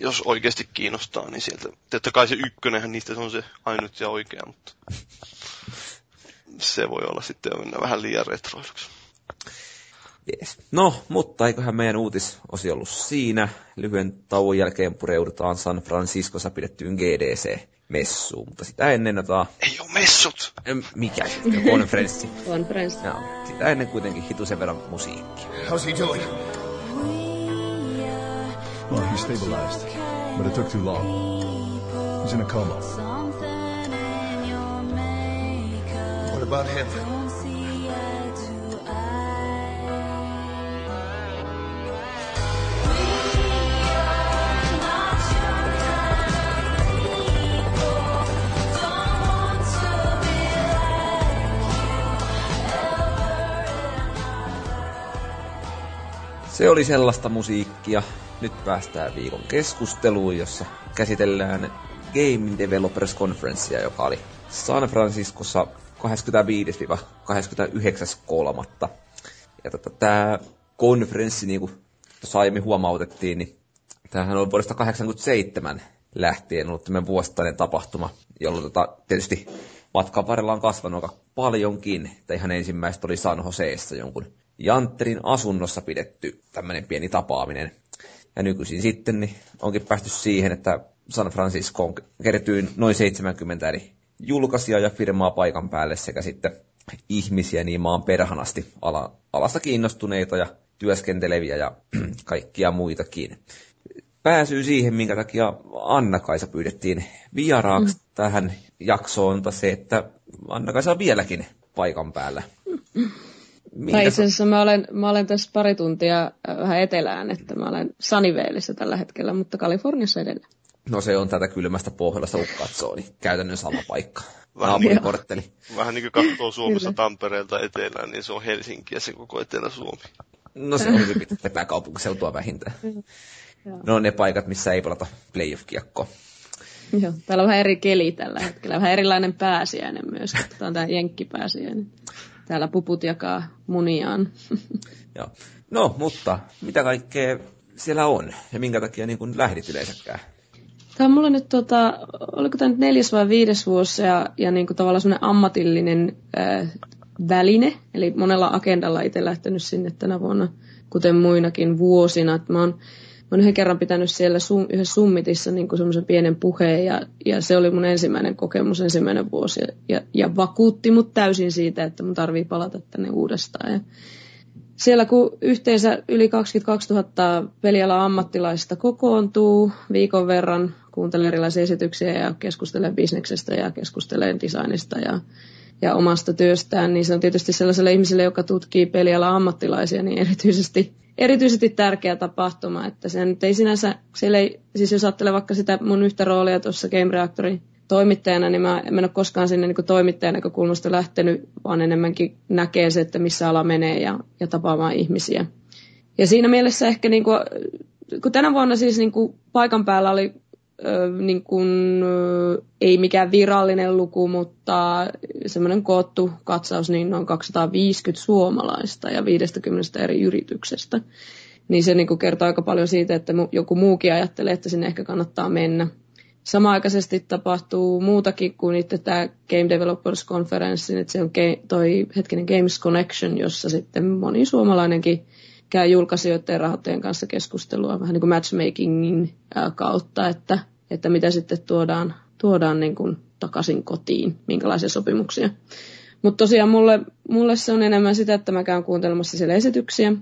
jos oikeasti kiinnostaa, niin sieltä, totta kai se ykkönenhän niistä se on se ainut ja oikea, mutta se voi olla sitten mennä vähän liian retroiluksi. Yes. No, mutta eiköhän meidän uutisosio ollut siinä. Lyhyen tauon jälkeen pureudutaan San Franciscossa pidettyyn G D C-messuun, mutta sitä ennen otaa... Ei oo messut! Mikä? Konferenssi. Konferenssi. No, sitä ennen kuitenkin hitusen verran musiikki. How's he doing? Well, he stabilized, but it took too long. He's in a coma. What about him? Se oli sellaista musiikkia. Nyt päästään viikon keskusteluun, jossa käsitellään Game Developers Conferencea, joka oli San Franciscossa kahdeskymmenesviides kahdeskymmenesyhdeksäs kolmas Ja tota, tämä konferenssi, niin kuin tuossa aiemmin huomautettiin, niin tämähän on vuodesta tuhatyhdeksänsataakahdeksankymmentäseitsemän lähtien ollut tämmöinen vuosittainen tapahtuma, jolloin tota, tietysti matkan varrella on kasvanut aika paljonkin. Että ihan ensimmäistä oli San Joseessa jonkun Jantterin asunnossa pidetty tämmöinen pieni tapaaminen. Ja nykyisin sitten niin onkin päästy siihen, että San Franciscoon kertyy noin seitsemänkymmentä eri julkaisijaa ja firmaa paikan päälle sekä sitten ihmisiä niin maan perhanasti ala, alasta kiinnostuneita ja työskenteleviä ja kaikkia muitakin. Pääsyy siihen, minkä takia Anna-Kaisa pyydettiin vieraaksi mm. tähän jaksoon, se, että Anna-Kaisa on vieläkin paikan päällä. Minkä... Tai itse asiassa mä olen, mä olen tässä pari tuntia vähän etelään, että mä olen Sunnyvaleissa tällä hetkellä, mutta Kaliforniassa edelleen. No se on tätä kylmästä Pohjolasta, kun katsoo, niin käytännön sama paikka. Naapurikortteli. Vähän niin kuin katsoo Suomessa Tampereelta etelään, niin se on Helsinki ja se koko Etelä-Suomi. No se on hyvin pitää pääkaupunkiseutua vähintään. Ne on ne paikat, missä ei pelata playoff-kiekkoa. Joo, täällä on vähän eri keli tällä hetkellä. Vähän erilainen pääsiäinen myös. Tämä on tämä jenkkipääsiäinen. Täällä puput jakaa muniaan. Joo. No, mutta mitä kaikkea siellä on? Ja minkä takia niin kun lähdit yleensäkään? Tämä on mulla nyt, tota, oliko tämä nyt neljäs vai viides vuosi, ja, ja niin kuin tavallaan semmoinen ammatillinen äh, väline. Eli monella agendalla itse lähtenyt sinne tänä vuonna, kuten muinakin vuosina. Että mä oon Mä olen yhden kerran pitänyt siellä sum, yhdessä summitissa niin kuin semmoisen pienen puheen, ja, ja se oli mun ensimmäinen kokemus, ensimmäinen vuosi. Ja, ja vakuutti mut täysin siitä, että mun tarvii palata tänne uudestaan. Ja siellä kun yhteensä yli kaksikymmentäkaksituhatta pelialan ammattilaista kokoontuu viikon verran, kuuntelee erilaisia esityksiä ja keskustelee bisneksestä ja keskustelee designista ja, ja omasta työstään, niin se on tietysti sellaiselle ihmiselle, joka tutkii pelialan ammattilaisia, niin erityisesti... Erityisesti tärkeä tapahtuma, että se nyt ei sinänsä, siellä ei, siis jos ajattelee vaikka sitä mun yhtä roolia tuossa Game Reactorin toimittajana, niin mä en ole koskaan sinne niin toimittajan näkökulmasta lähtenyt, vaan enemmänkin näkee se, että missä ala menee ja, ja tapaamaan ihmisiä. Ja siinä mielessä ehkä, niin kuin, kun tänä vuonna siis niin kuin paikan päällä oli niin kuin, ei mikään virallinen luku, mutta semmoinen koottu katsaus, niin noin kaksisataaviisikymmentä suomalaista ja viisikymmentä eri yrityksestä. Niin se niin kuin kertoo aika paljon siitä, että joku muukin ajattelee, että sinne ehkä kannattaa mennä. Samaaikaisesti tapahtuu muutakin kuin itse tämä Game Developers Conference, että se on toi hetkinen Games Connection, jossa sitten moni suomalainenkin käy julkaisijoiden ja rahoittajien kanssa keskustelua vähän niin kuin matchmakingin kautta, että, että mitä sitten tuodaan, tuodaan niin kuin takaisin kotiin, minkälaisia sopimuksia. Mutta tosiaan mulle, mulle se on enemmän sitä, että mä käyn kuuntelemassa siellä esityksiä.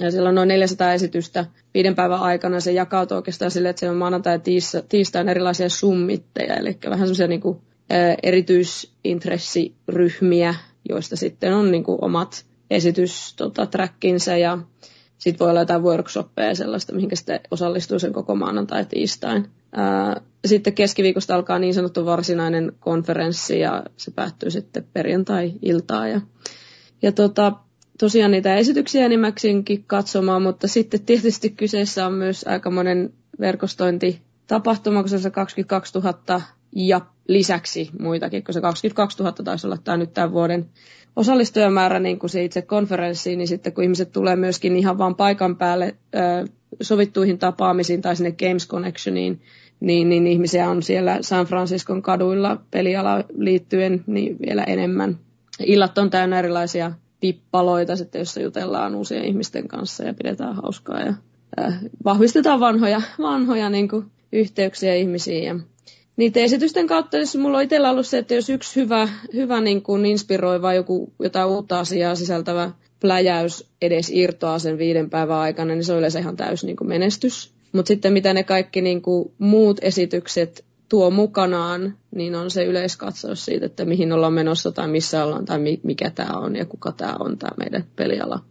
Ja siellä on noin neljäsataa esitystä viiden päivän aikana. Se jakautuu oikeastaan silleen, että se on maanantai ja tiista, tiistain erilaisia summitteja, eli vähän semmoisia niin kuin erityisintressiryhmiä, joista sitten on niin kuin omat esitystrackinsa tota, ja sitten voi olla jotain workshoppeja sellaista, mihin sitten osallistuu sen koko maanantai tiistain. Ää, sitten keskiviikosta alkaa niin sanottu varsinainen konferenssi ja se päättyy sitten perjantai-iltaan. Ja, ja tota, tosiaan niitä esityksiä enimmäkseenkin katsomaan, mutta sitten tietysti kyseessä on myös aikamoinen verkostointitapahtuma, kun se on kaksikymmentäkaksituhatta ja lisäksi muitakin, kun se kaksikymmentäkaksituhatta taisi olla tämä nyt tämän vuoden osallistujamäärä niin kuin se itse konferenssiin, niin sitten kun ihmiset tulee myöskin ihan vaan paikan päälle ö, sovittuihin tapaamisiin tai sinne Games Connectioniin, niin, niin ihmisiä on siellä San Franciscon kaduilla pelialaan liittyen niin vielä enemmän. Illat on täynnä erilaisia tippaloita, sitten, jossa jutellaan uusien ihmisten kanssa ja pidetään hauskaa ja ö, vahvistetaan vanhoja, vanhoja niin kuin yhteyksiä ihmisiin. Ja niiden esitysten kautta, jos mulla on itsellä ollut se, että jos yksi hyvä, hyvä niin kuin inspiroiva, joku, jotain uutta asiaa sisältävä pläjäys edes irtoaa sen viiden päivän aikana, niin se on yleensä ihan täys niin kuin menestys. Mutta sitten mitä ne kaikki niin kuin muut esitykset tuo mukanaan, niin on se yleiskatsaus siitä, että mihin ollaan menossa tai missä ollaan tai mikä tämä on ja kuka tämä on tämä meidän peliala.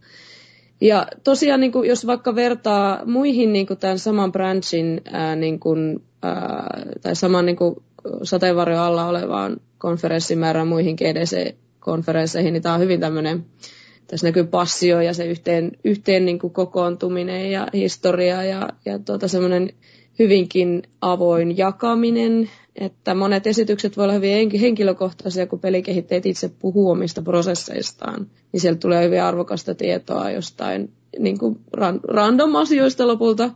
Ja tosiaan, niin kuin, jos vaikka vertaa muihin niin kuin tämän saman branchin ää, niin kuin, ää, tai saman niin kuin, sateenvarjon alla olevaan konferenssimäärään muihin G D C-konferensseihin, niin tämä on hyvin tämmöinen, tässä näkyy passio ja se yhteen, yhteen niin kuin kokoontuminen ja historia ja, ja tuota, semmoinen hyvinkin avoin jakaminen, että monet esitykset voi olla hyvin henkilökohtaisia, kun pelikehittäjät itse puhuu omista prosesseistaan, niin sieltä tulee hyvin arvokasta tietoa jostain niin kuin random asioista lopulta.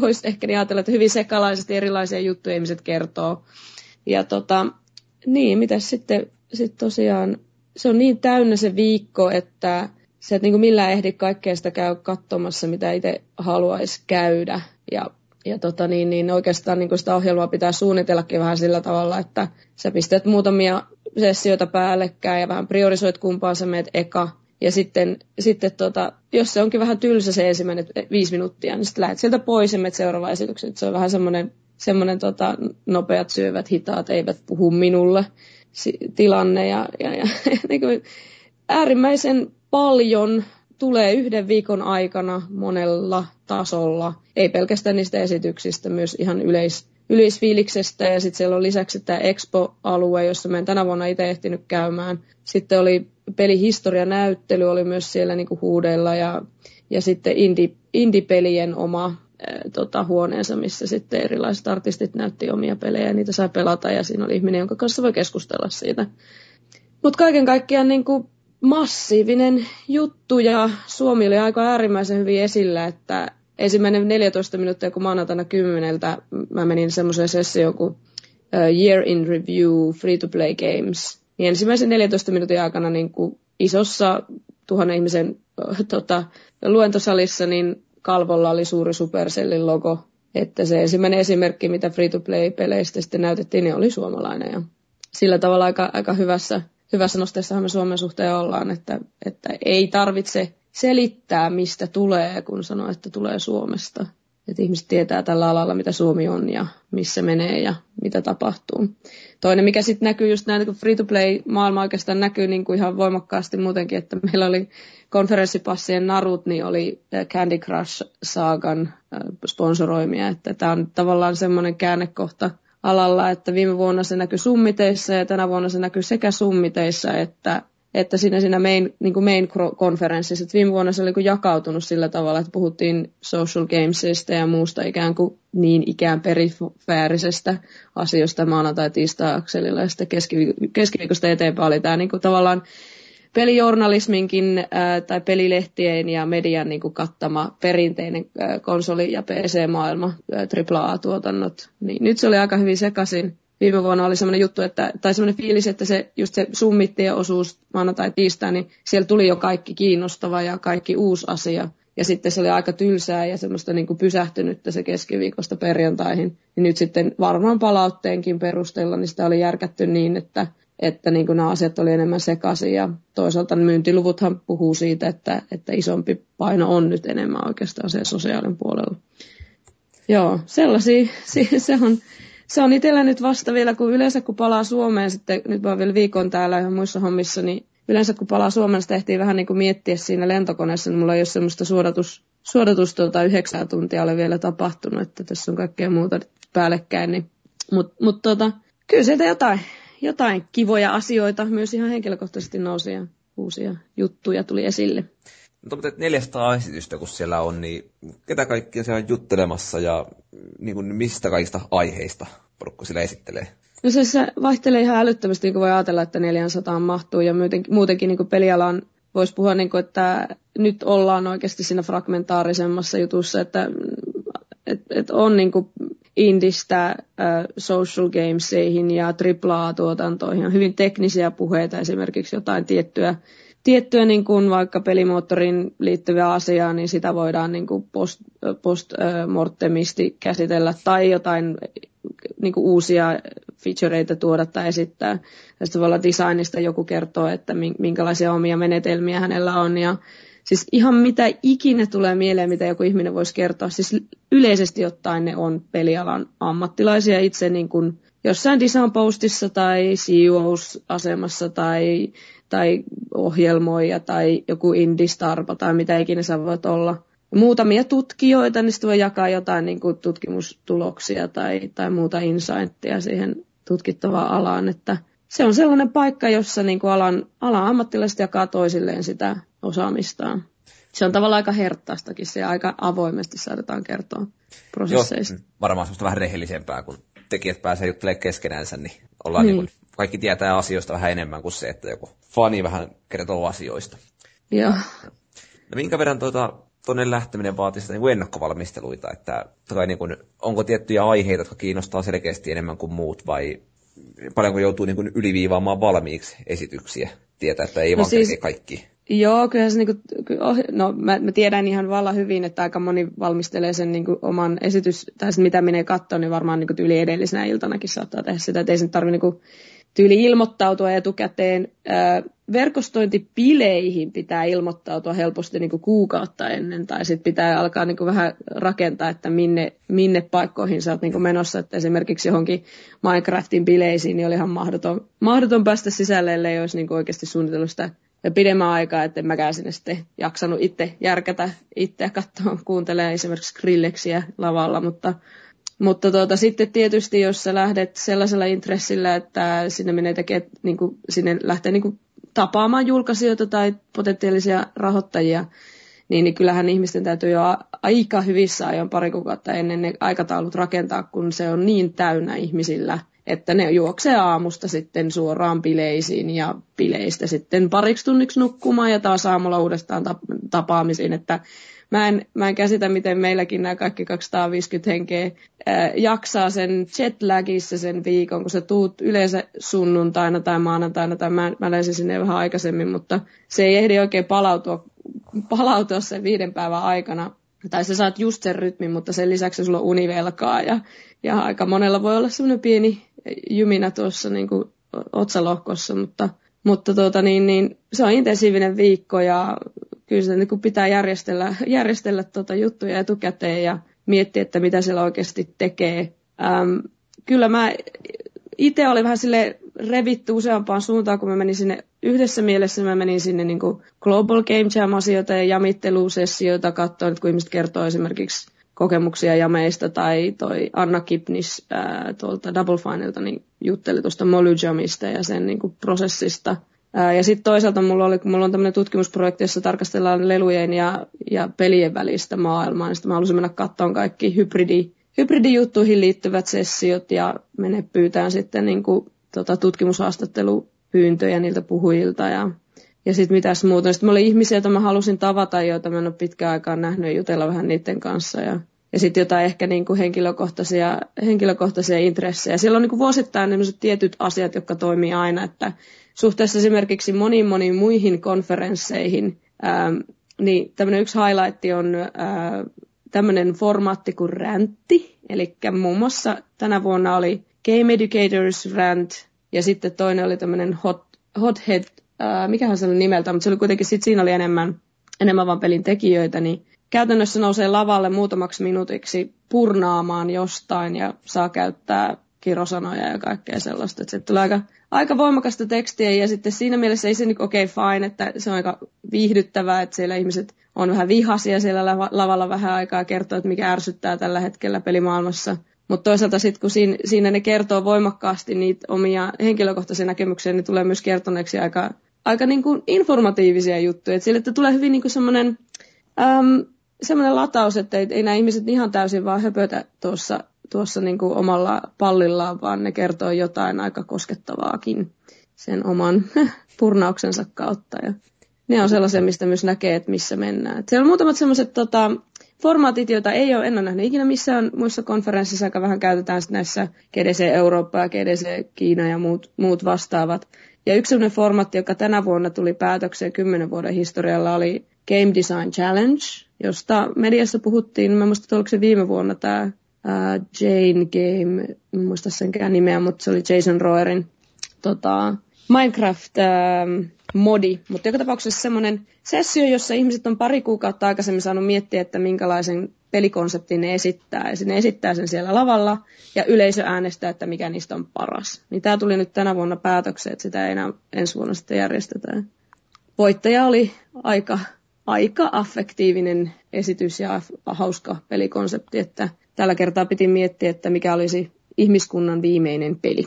Voisi ehkä ajatella, että hyvin sekalaisesti erilaisia juttuja ihmiset kertoo. Ja tota, niin, mitäs sitten sit tosiaan, se on niin täynnä se viikko, että sä et niin kuin millään ehdi kaikkea sitä käy katsomassa, mitä itse haluaisi käydä ja Ja tota niin, niin oikeastaan niin sitä ohjelmaa pitää suunnitellakin vähän sillä tavalla, että sä pistät muutamia sessioita päällekkäin ja vähän priorisoit kumpaan sä meet eka. Ja sitten, sitten tota, jos se onkin vähän tylsä se ensimmäinen viisi minuuttia, niin sitten lähdet sieltä pois ja meet seuraavaan esitykseen. Se on vähän semmoinen, semmoinen tota, nopeat syövät, hitaat, eivät puhu minulle si- tilanne ja, ja, ja niin kuin äärimmäisen paljon. Tulee yhden viikon aikana monella tasolla, ei pelkästään niistä esityksistä, myös ihan yleis, yleisfiiliksestä. Ja sitten siellä on lisäksi tämä Expo-alue, jossa mä en tänä vuonna itse ehtinyt käymään. Sitten oli pelihistorianäyttely, oli myös siellä niinku huudella ja, ja sitten indie, indie-pelien oma ää, tota, huoneensa, missä sitten erilaiset artistit näytti omia pelejä ja niitä sai pelata. Ja siinä oli ihminen, jonka kanssa voi keskustella siitä. Mutta kaiken kaikkiaan niinku massiivinen juttu, ja Suomi oli aika äärimmäisen hyvin esillä, että ensimmäinen neljätoista minuuttia, kun maanantaina kymmeneltä, mä menin semmoiseen sessioon kuin Year in Review, Free to Play Games, niin ensimmäisen neljäntoista minuutin aikana niin kuin isossa tuhannen ihmisen äh, tota, luentosalissa niin kalvolla oli suuri Supercellin logo, että se ensimmäinen esimerkki, mitä Free to Play -peleistä sitten näytettiin, niin oli suomalainen, ja sillä tavalla aika, aika hyvässä Hyvässä nosteessahan me Suomen suhteen ollaan, että, että ei tarvitse selittää, mistä tulee, kun sanoo, että tulee Suomesta. Että ihmiset tietää tällä alalla, mitä Suomi on ja missä menee ja mitä tapahtuu. Toinen, mikä sitten näkyy just näin, kun free-to-play-maailma oikeastaan näkyy niin kuin ihan voimakkaasti muutenkin, että meillä oli konferenssipassien narut, niin oli Candy Crush-saagan sponsoroimia. Että tämä on tavallaan semmoinen käännekohta alalla, että viime vuonna se näkyi summiteissa ja tänä vuonna se näkyy sekä summiteissa että, että siinä, siinä main, niin kuin main konferenssissa. Et viime vuonna se oli jakautunut sillä tavalla, että puhuttiin social gamesista ja muusta ikään kuin niin ikään perifäärisestä asioista maanantai tiistai-akselilla, ja sitten keskiviik- keskiviikosta eteenpäin oli tämä niin kuin tavallaan pelijournalisminkin äh, tai pelilehtien ja median niin kuin kattama perinteinen äh, konsoli- ja P C-maailma, äh, A A A-tuotannot. Niin, nyt se oli aika hyvin sekaisin. Viime vuonna oli semmoinen juttu, että, tai semmoinen fiilis, että se, just se summittien osuus maanantai tiistai, niin siellä tuli jo kaikki kiinnostava ja kaikki uusi asia. Ja sitten se oli aika tylsää ja semmoista niin kuin pysähtynyttä se keskiviikosta perjantaihin. Ja nyt sitten varmaan palautteenkin perusteella niin sitä oli järkätty niin, että että niin kuin nämä asiat oli enemmän sekaisin, ja toisaalta myyntiluvuthan puhuu siitä, että, että isompi paino on nyt enemmän oikeastaan sen sosiaalin puolella. Joo, sellaisia, se on, se on itsellä nyt vasta vielä, kun yleensä kun palaa Suomeen, sitten nyt vaan vielä viikon täällä ihan muissa hommissa, niin yleensä kun palaa Suomeen, sitä ehtii vähän niin kuin miettiä siinä lentokoneessa, niin mulla ei ole semmoista suodatus, suodatus tuota yhdeksää tuntia ole vielä tapahtunut, että tässä on kaikkea muuta päällekkäin, niin, mutta mut tuota, kyllä sieltä jotain. Jotain kivoja asioita, myös ihan henkilökohtaisesti nousi ja uusia juttuja tuli esille. No tuommoiset neljäsataa esitystä, kun siellä on, niin ketä kaikkia siellä on juttelemassa ja niin kuin mistä kaikista aiheista porukka siellä esittelee? No se, se vaihtelee ihan älyttömästi, niin kuin voi ajatella, että neljäsataa mahtuu, ja muutenkin, muutenkin niin kuin pelialan voisi puhua, niin kuin, että nyt ollaan oikeasti siinä fragmentaarisemmassa jutussa, että et, et on niin kuin indistä äh, social gameseihin ja A A A-tuotantoihin on hyvin teknisiä puheita, esimerkiksi jotain tiettyä, tiettyä niin kuin vaikka pelimoottorin liittyvää asiaa, niin sitä voidaan niin kuin post, postmortemisti äh, käsitellä tai jotain niin kuin uusia featureita tuoda tai esittää. Tästä voi olla designista joku kertoo, että minkälaisia omia menetelmiä hänellä on, ja siis ihan mitä ikinä tulee mieleen, mitä joku ihminen voisi kertoa. Siis yleisesti ottaen ne on pelialan ammattilaisia itse niin kuin jossain design-postissa tai C E O-asemassa tai, tai ohjelmoija tai joku indie-starpa tai mitä ikinä sä voit olla. Muutamia tutkijoita, niin sitten voi jakaa jotain niin kuin tutkimustuloksia tai, tai muuta insightia siihen tutkittavaan alaan. Että se on sellainen paikka, jossa niin kuin alan, alan ammattilaiset jakaa toisilleen sitä osaamistaan. Se on tavallaan aika herttaistakin, se aika avoimesti saadaan kertoa prosesseista. Joo, varmaan semmoista vähän rehellisempää, kun tekijät pääsee juttelemaan keskenäänsä, niin ollaan niin. Niin kuin, kaikki tietää asioista vähän enemmän kuin se, että joku fani vähän kertoo asioista. Joo. No, minkä verran tuota, tuonne lähteminen vaatii sitä niin kuin ennakkovalmisteluita, että tai niin kuin, onko tiettyjä aiheita, jotka kiinnostaa selkeästi enemmän kuin muut, vai paljonko joutuu niin kuin yliviivaamaan valmiiksi esityksiä, tietää, että ei no vaan siis kaikki? Joo, kyllähän se, niin kuin, no mä, mä tiedän ihan vallan hyvin, että aika moni valmistelee sen niin kuin oman esitys, tai sen, mitä menee katsoa, niin varmaan niin kuin tyyli edellisenä iltanakin saattaa tehdä sitä, että ei sen tarvitse niin tyyli ilmoittautua etukäteen. Verkostointipileihin pitää ilmoittautua helposti niin kuin kuukautta ennen, tai sitten pitää alkaa niin kuin vähän rakentaa, että minne, minne paikkoihin sä oot niin kuin menossa. Että esimerkiksi johonkin Minecraftin bileisiin niin oli ihan mahdoton, mahdoton päästä sisälle, ellei olisi niin kuin oikeasti suunnitellut sitä pidemmän aikaa, että en mäkään sinne sitten jaksanut itse järkätä itseä katsoa, kuuntelemaan esimerkiksi grilleksiä lavalla, mutta, mutta tuota, sitten tietysti jos sä lähdet sellaisella intressillä, että sinne menee tekemään, niin kuin, sinne lähtee niin kuin tapaamaan julkaisijoita tai potentiaalisia rahoittajia, niin, niin kyllähän ihmisten täytyy jo aika hyvissä ajoin pari kuukautta ennen ne aikataulut rakentaa, kun se on niin täynnä ihmisillä, että ne juoksee aamusta sitten suoraan bileisiin ja bileistä sitten pariksi tunniksi nukkumaan ja taas aamulla uudestaan tapaamisiin. Että mä, en, mä en käsitä, miten meilläkin nämä kaikki kaksisataaviisikymmentä henkeä ää, jaksaa sen jetlagissa sen viikon, kun sä tuut yleensä sunnuntaina tai maanantaina, tai mä, mä lähdin sinne vähän aikaisemmin, mutta se ei ehdi oikein palautua, palautua sen viiden päivän aikana. Tai sä saat just sen rytmin, mutta sen lisäksi sulla on univelkaa ja, ja aika monella voi olla semmoinen pieni jyminä tuossa niin kuin otsalohkossa, mutta, mutta tuota, niin, niin, se on intensiivinen viikko ja kyllä se niin kuin pitää järjestellä, järjestellä tuota juttuja etukäteen ja miettiä, että mitä siellä oikeasti tekee. Ähm, kyllä mä itse olin vähän silleen revitty useampaan suuntaan, kun mä menin sinne yhdessä mielessä, mä menin sinne niin kuin Global Game Jam-asioita ja jamittelusessioita katsoin, että kun ihmiset kertoo esimerkiksi kokemuksia jameista, tai toi Anna Kipnis ää, tuolta Double Finelta niin jutteli tuosta Möly Jamista ja sen niin kuin prosessista. Ää, ja sitten toisaalta mulla, oli, mulla on tämmöinen tutkimusprojekti, jossa tarkastellaan lelujen ja, ja pelien välistä maailmaa, niin sitten mä halusin mennä katsomaan kaikki hybridi, hybridijuttuihin liittyvät sessiot ja mene pyytään sitten niin kuin, tota, tutkimushaastattelupyyntöjä niiltä puhujilta ja Ja sitten mitäs muuta. Sitten mä olin ihmisiä, joita mä halusin tavata, joita mä en ole pitkään aikaan nähnyt ja jutella vähän niiden kanssa. Ja, ja sitten jotain ehkä niinku henkilökohtaisia, henkilökohtaisia intressejä. Siellä on niinku vuosittain sellaiset tietyt asiat, jotka toimii aina. Että suhteessa esimerkiksi moniin moniin muihin konferensseihin, ää, niin tämmöinen yksi highlight on ää, tämmöinen formaatti kuin räntti. Eli muun muassa tänä vuonna oli Game Educators Rant ja sitten toinen oli tämmöinen hot, hothead. Mikähän se oli nimeltä, mutta se oli kuitenkin, sit siinä oli enemmän, enemmän vaan pelin tekijöitä, niin käytännössä nousee lavalle muutamaksi minuutiksi purnaamaan jostain ja saa käyttää kirosanoja ja kaikkea sellaista. Että se tulee aika, aika voimakasta tekstiä ja sitten siinä mielessä ei se nyt okei okay, fine, että se on aika viihdyttävää, että siellä ihmiset on vähän vihaisia siellä lavalla vähän aikaa kertoo, että mikä ärsyttää tällä hetkellä pelimaailmassa. Mutta toisaalta sitten, kun siinä, siinä ne kertoo voimakkaasti niitä omia henkilökohtaisia näkemyksiä, niin tulee myös kertoneeksi aika aika niin kuin informatiivisia juttuja. Et sille, että tulee hyvin niin kuin semmoinen, äm, semmoinen lataus, että ei, ei nämä ihmiset ihan täysin vaan höpötä tuossa, tuossa niin kuin omalla pallillaan, vaan ne kertoo jotain aika koskettavaakin sen oman purnauksensa kautta. Ja ne on sellaisia, mistä myös näkee, että missä mennään. Et siellä on muutamat semmoiset tota, formaatit, joita ei ole, en ole nähnyt ikinä missään muissa konferenssissa, aika vähän käytetään sitten näissä G D C Eurooppa ja G D C Kiina ja muut, muut vastaavat. Ja yksi sellainen formaatti, joka tänä vuonna tuli päätökseen kymmenen vuoden historialla, oli Game Design Challenge, josta mediassa puhuttiin. Mä muistan, että oliko se viime vuonna tämä Jane Game, en muista senkään nimeä, mutta se oli Jason Roerin tota, Minecraft-modi. Mutta joka tapauksessa semmoinen sessio, jossa ihmiset on pari kuukautta aikaisemmin saanut miettiä, että minkälaisen pelikonseptin ne esittää. Ja ne esittää sen siellä lavalla ja yleisö äänestää, että mikä niistä on paras. Niin tämä tuli nyt tänä vuonna päätökseen, että sitä ei enää ensi vuonna sitten järjestetään. Voittaja oli aika, aika affektiivinen esitys ja hauska pelikonsepti, että tällä kertaa piti miettiä, että mikä olisi ihmiskunnan viimeinen peli.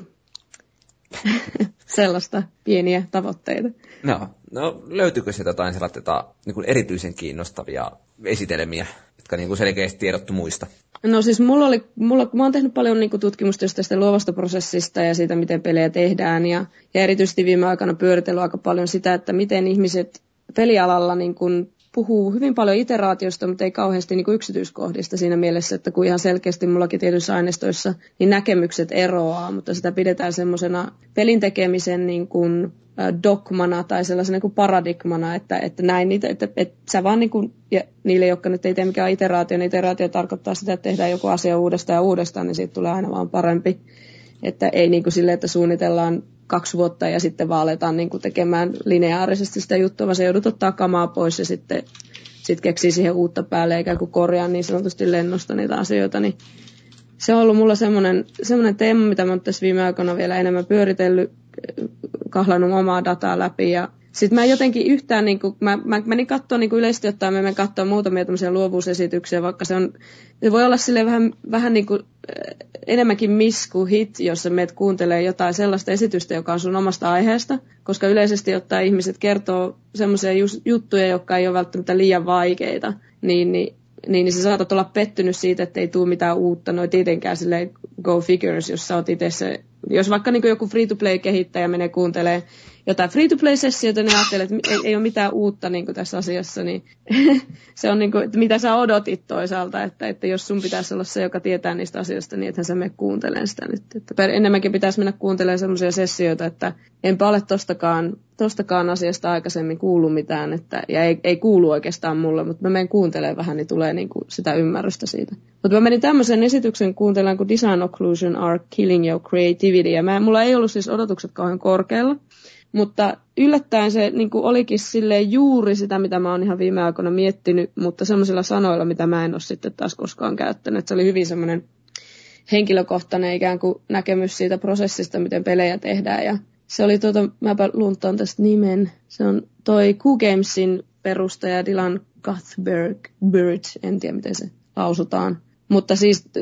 Sellaista pieniä tavoitteita. No, no löytyykö sieltä jotain sellaista niin erityisen kiinnostavia esitelmiä, jotka niin selkeästi tiedottu muista? No siis mulla oli, mulla, mä oon tehnyt paljon niin tutkimusta tästä luovasta prosessista ja siitä, miten pelejä tehdään. Ja, ja erityisesti viime aikana pyöritellyt aika paljon sitä, että miten ihmiset pelialalla niin kuin puhuu hyvin paljon iteraatiosta, mutta ei kauheasti niin kuin yksityiskohdista siinä mielessä, että kun ihan selkeästi mullakin tietyissä aineistoissa niin näkemykset eroaa, mutta sitä pidetään semmoisena pelin tekemisen niin kuin dogmana tai sellaisena niin kuin paradigmana, että, että näin niitä, että, että sä vaan niin kuin, ja niille, jotka nyt ei tee mikään iteraatio, niin iteraatio tarkoittaa sitä, että tehdään joku asia uudestaan ja uudestaan, niin siitä tulee aina vaan parempi. Että ei niin kuin silleen, että suunnitellaan kaksi vuotta ja sitten vaan aletaan niin kuin tekemään lineaarisesti sitä juttua, vaan se joudut ottaa kamaa pois ja sitten sit keksii siihen uutta päälle, eikä kun korjaa niin sanotusti lennosta niitä asioita. Niin se on ollut mulla semmoinen teema, mitä mä oon tässä viime aikoina vielä enemmän pyöritellyt, kahlannut omaa dataa läpi ja Sitten mä jotenkin yhtään, niin kun, mä, mä menin katsoa niin yleisesti ottaen, mä menin katsoa muutamia tämmöisiä luovuusesityksiä, vaikka se on, se voi olla silleen vähän, vähän niin kuin, enemmänkin miss kuin hit, jos sä meet kuuntelee jotain sellaista esitystä, joka on sun omasta aiheesta, koska yleisesti ottaen ihmiset kertoo semmoisia juttuja, jotka ei ole välttämättä liian vaikeita, niin, niin, niin, niin sä saatat olla pettynyt siitä, että ei tule mitään uutta, no tietenkään silleen go figures, jos sä oot itse se, jos vaikka niin joku free-to-play-kehittäjä menee kuuntelemaan jotain free-to-play-sessiota, niin ajattelee, että ei, ei ole mitään uutta niin kuin tässä asiassa, niin se on niin kuin, mitä sä odotit toisaalta, että, että jos sun pitäisi olla se, joka tietää niistä asioista, niin ethän sä mene kuuntelemaan sitä nyt. Että enemmänkin pitäisi mennä kuuntelemaan sellaisia sessioita, että enpä ole tostakaan, tostakaan asiasta aikaisemmin kuullut mitään, että, ja ei, ei kuulu oikeastaan mulle, mutta mä menen kuuntelemaan vähän, niin tulee niin kuin sitä ymmärrystä siitä. Mutta mä menin tämmöisen esityksen kuuntelemaan kuin Design Occlusion Are Killing Your Creativity, ja mä, mulla ei ollut siis odotukset kauhean korkealla, mutta yllättäen se niin kuin olikin silleen juuri sitä, mitä mä oon ihan viime aikoina miettinyt, mutta semmoisilla sanoilla, mitä mä en ole sitten taas koskaan käyttänyt. Se oli hyvin semmoinen henkilökohtainen ikään kuin näkemys siitä prosessista, miten pelejä tehdään. Ja se oli, tuota, mäpä luntaan tästä nimen, se on toi Q-Gamesin perustaja Dylan Cuthbert, en tiedä miten se lausutaan. Mutta siis t-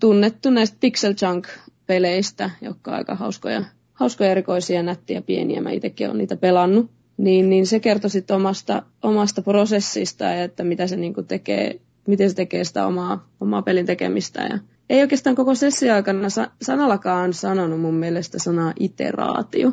tunnettu näistä Pixel Junk-peleistä, jotka on aika hauskoja. Hauskoja, erikoisia, nättiä, pieniä. Mä itsekin olen niitä pelannut. Niin, niin se kertoi sitten omasta, omasta prosessista ja että mitä se niinku tekee, miten se tekee sitä omaa, omaa pelin tekemistä. Ja ei oikeastaan koko session aikana sa- sanallakaan sanonut mun mielestä sanaa iteraatio,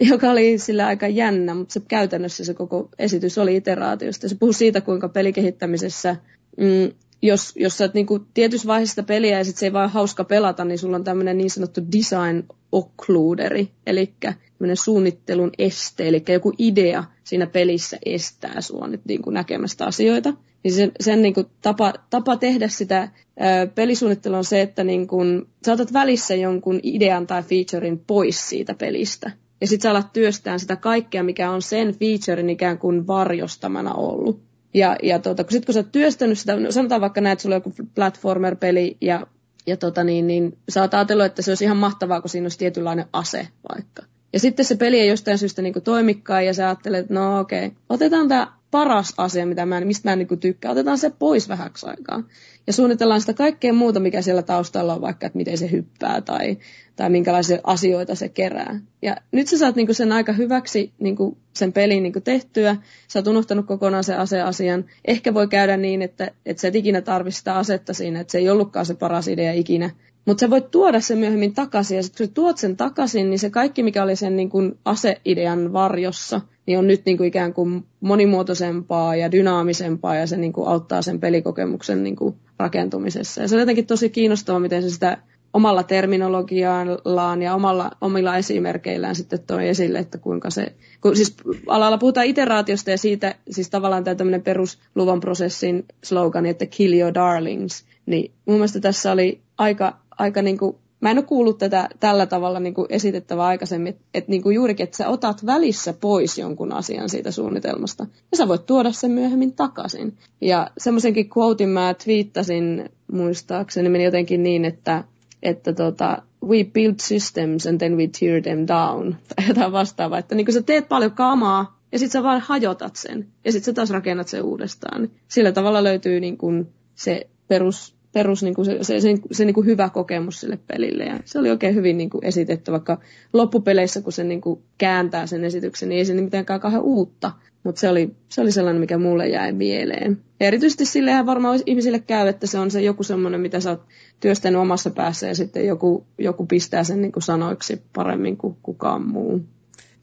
joka oli sillä aika jännä, mutta se käytännössä se koko esitys oli iteraatiosta. Se puhui siitä, kuinka pelikehittämisessä... Mm, Jos, jos sä oot niinku tietyssä vaiheessa sitä peliä ja sit se ei vaan hauska pelata, niin sulla on tämmöinen niin sanottu design occluderi, eli tämmöinen suunnittelun este, eli joku idea siinä pelissä estää sua nyt niinku näkemästä asioita. Niin sen, sen niinku tapa, tapa tehdä sitä ää, pelisuunnittelua on se, että niinku, sä otat välissä jonkun idean tai featurein pois siitä pelistä. Ja sit sä alat työstään sitä kaikkea, mikä on sen featurein ikään kuin varjostamana ollut. Ja, ja tuota, kun, sit, kun sä oot työstänyt sitä, no sanotaan vaikka näin, että sulla on joku platformer-peli, ja, ja tuota, niin, niin, sä oot ajatellut, että se olisi ihan mahtavaa, kun siinä olisi tietynlainen ase vaikka. Ja sitten se peli ei jostain syystä niin kuin toimikaan, ja sä ajattelet, että no okei, okay, otetaan tämä paras asia, mitä mä, mistä mä en niin kuin tykkään, otetaan se pois vähäksi aikaa. Ja suunnitellaan sitä kaikkea muuta, mikä siellä taustalla on, vaikka että miten se hyppää tai, tai minkälaisia asioita se kerää. Ja nyt sä saat niinku sen aika hyväksi niinku sen pelin niinku tehtyä. Sä oot unohtanut kokonaan sen ase-asian. Ehkä voi käydä niin, että, että sä et ikinä tarvitse sitä asetta siinä, että se ei ollutkaan se paras idea ikinä. Mutta sä voit tuoda sen myöhemmin takaisin, ja sit kun sä tuot sen takaisin, niin se kaikki, mikä oli sen niinku ase-idean varjossa, niin on nyt niinku ikään kuin monimuotoisempaa ja dynaamisempaa, ja se niinku auttaa sen pelikokemuksen niinku rakentumisessa. Ja se on jotenkin tosi kiinnostavaa, miten se sitä omalla terminologiallaan ja omalla, omilla esimerkkeillään sitten toi esille, että kuinka se... Kun siis alalla puhutaan iteraatiosta ja siitä, siis tavallaan tämä tämmöinen perusluvan prosessin slogan, että kill your darlings, niin mun mielestä tässä oli aika, aika niin kuin... Mä en ole kuullut tätä tällä tavalla niin kuin esitettävää aikaisemmin, että, että niin kuin juurikin, että sä otat välissä pois jonkun asian siitä suunnitelmasta, ja sä voit tuoda sen myöhemmin takaisin. Ja semmoisenkin quotein mä twiittasin, muistaakseni meni jotenkin niin, että, että tota, we build systems and then we tear them down, tai jotain vastaavaa, että niin kuin sä teet paljon kamaa, ja sit sä vaan hajotat sen, ja sit sä taas rakennat sen uudestaan. Sillä tavalla löytyy niin kuin se perus... perus niin kuin se, se, se, se niin kuin hyvä kokemus sille pelille. Ja se oli oikein hyvin niin kuin esitetty, vaikka loppupeleissä, kun se niin kuin kääntää sen esityksen, niin ei se mitenkään kauhean uutta. Mutta se oli, se oli sellainen, mikä mulle jäi mieleen. Ja erityisesti sillehän varmaan ihmisille käy, että se on se joku semmoinen, mitä sä oot työstänyt omassa päässä, ja sitten joku, joku pistää sen niin kuin sanoiksi paremmin kuin kukaan muu.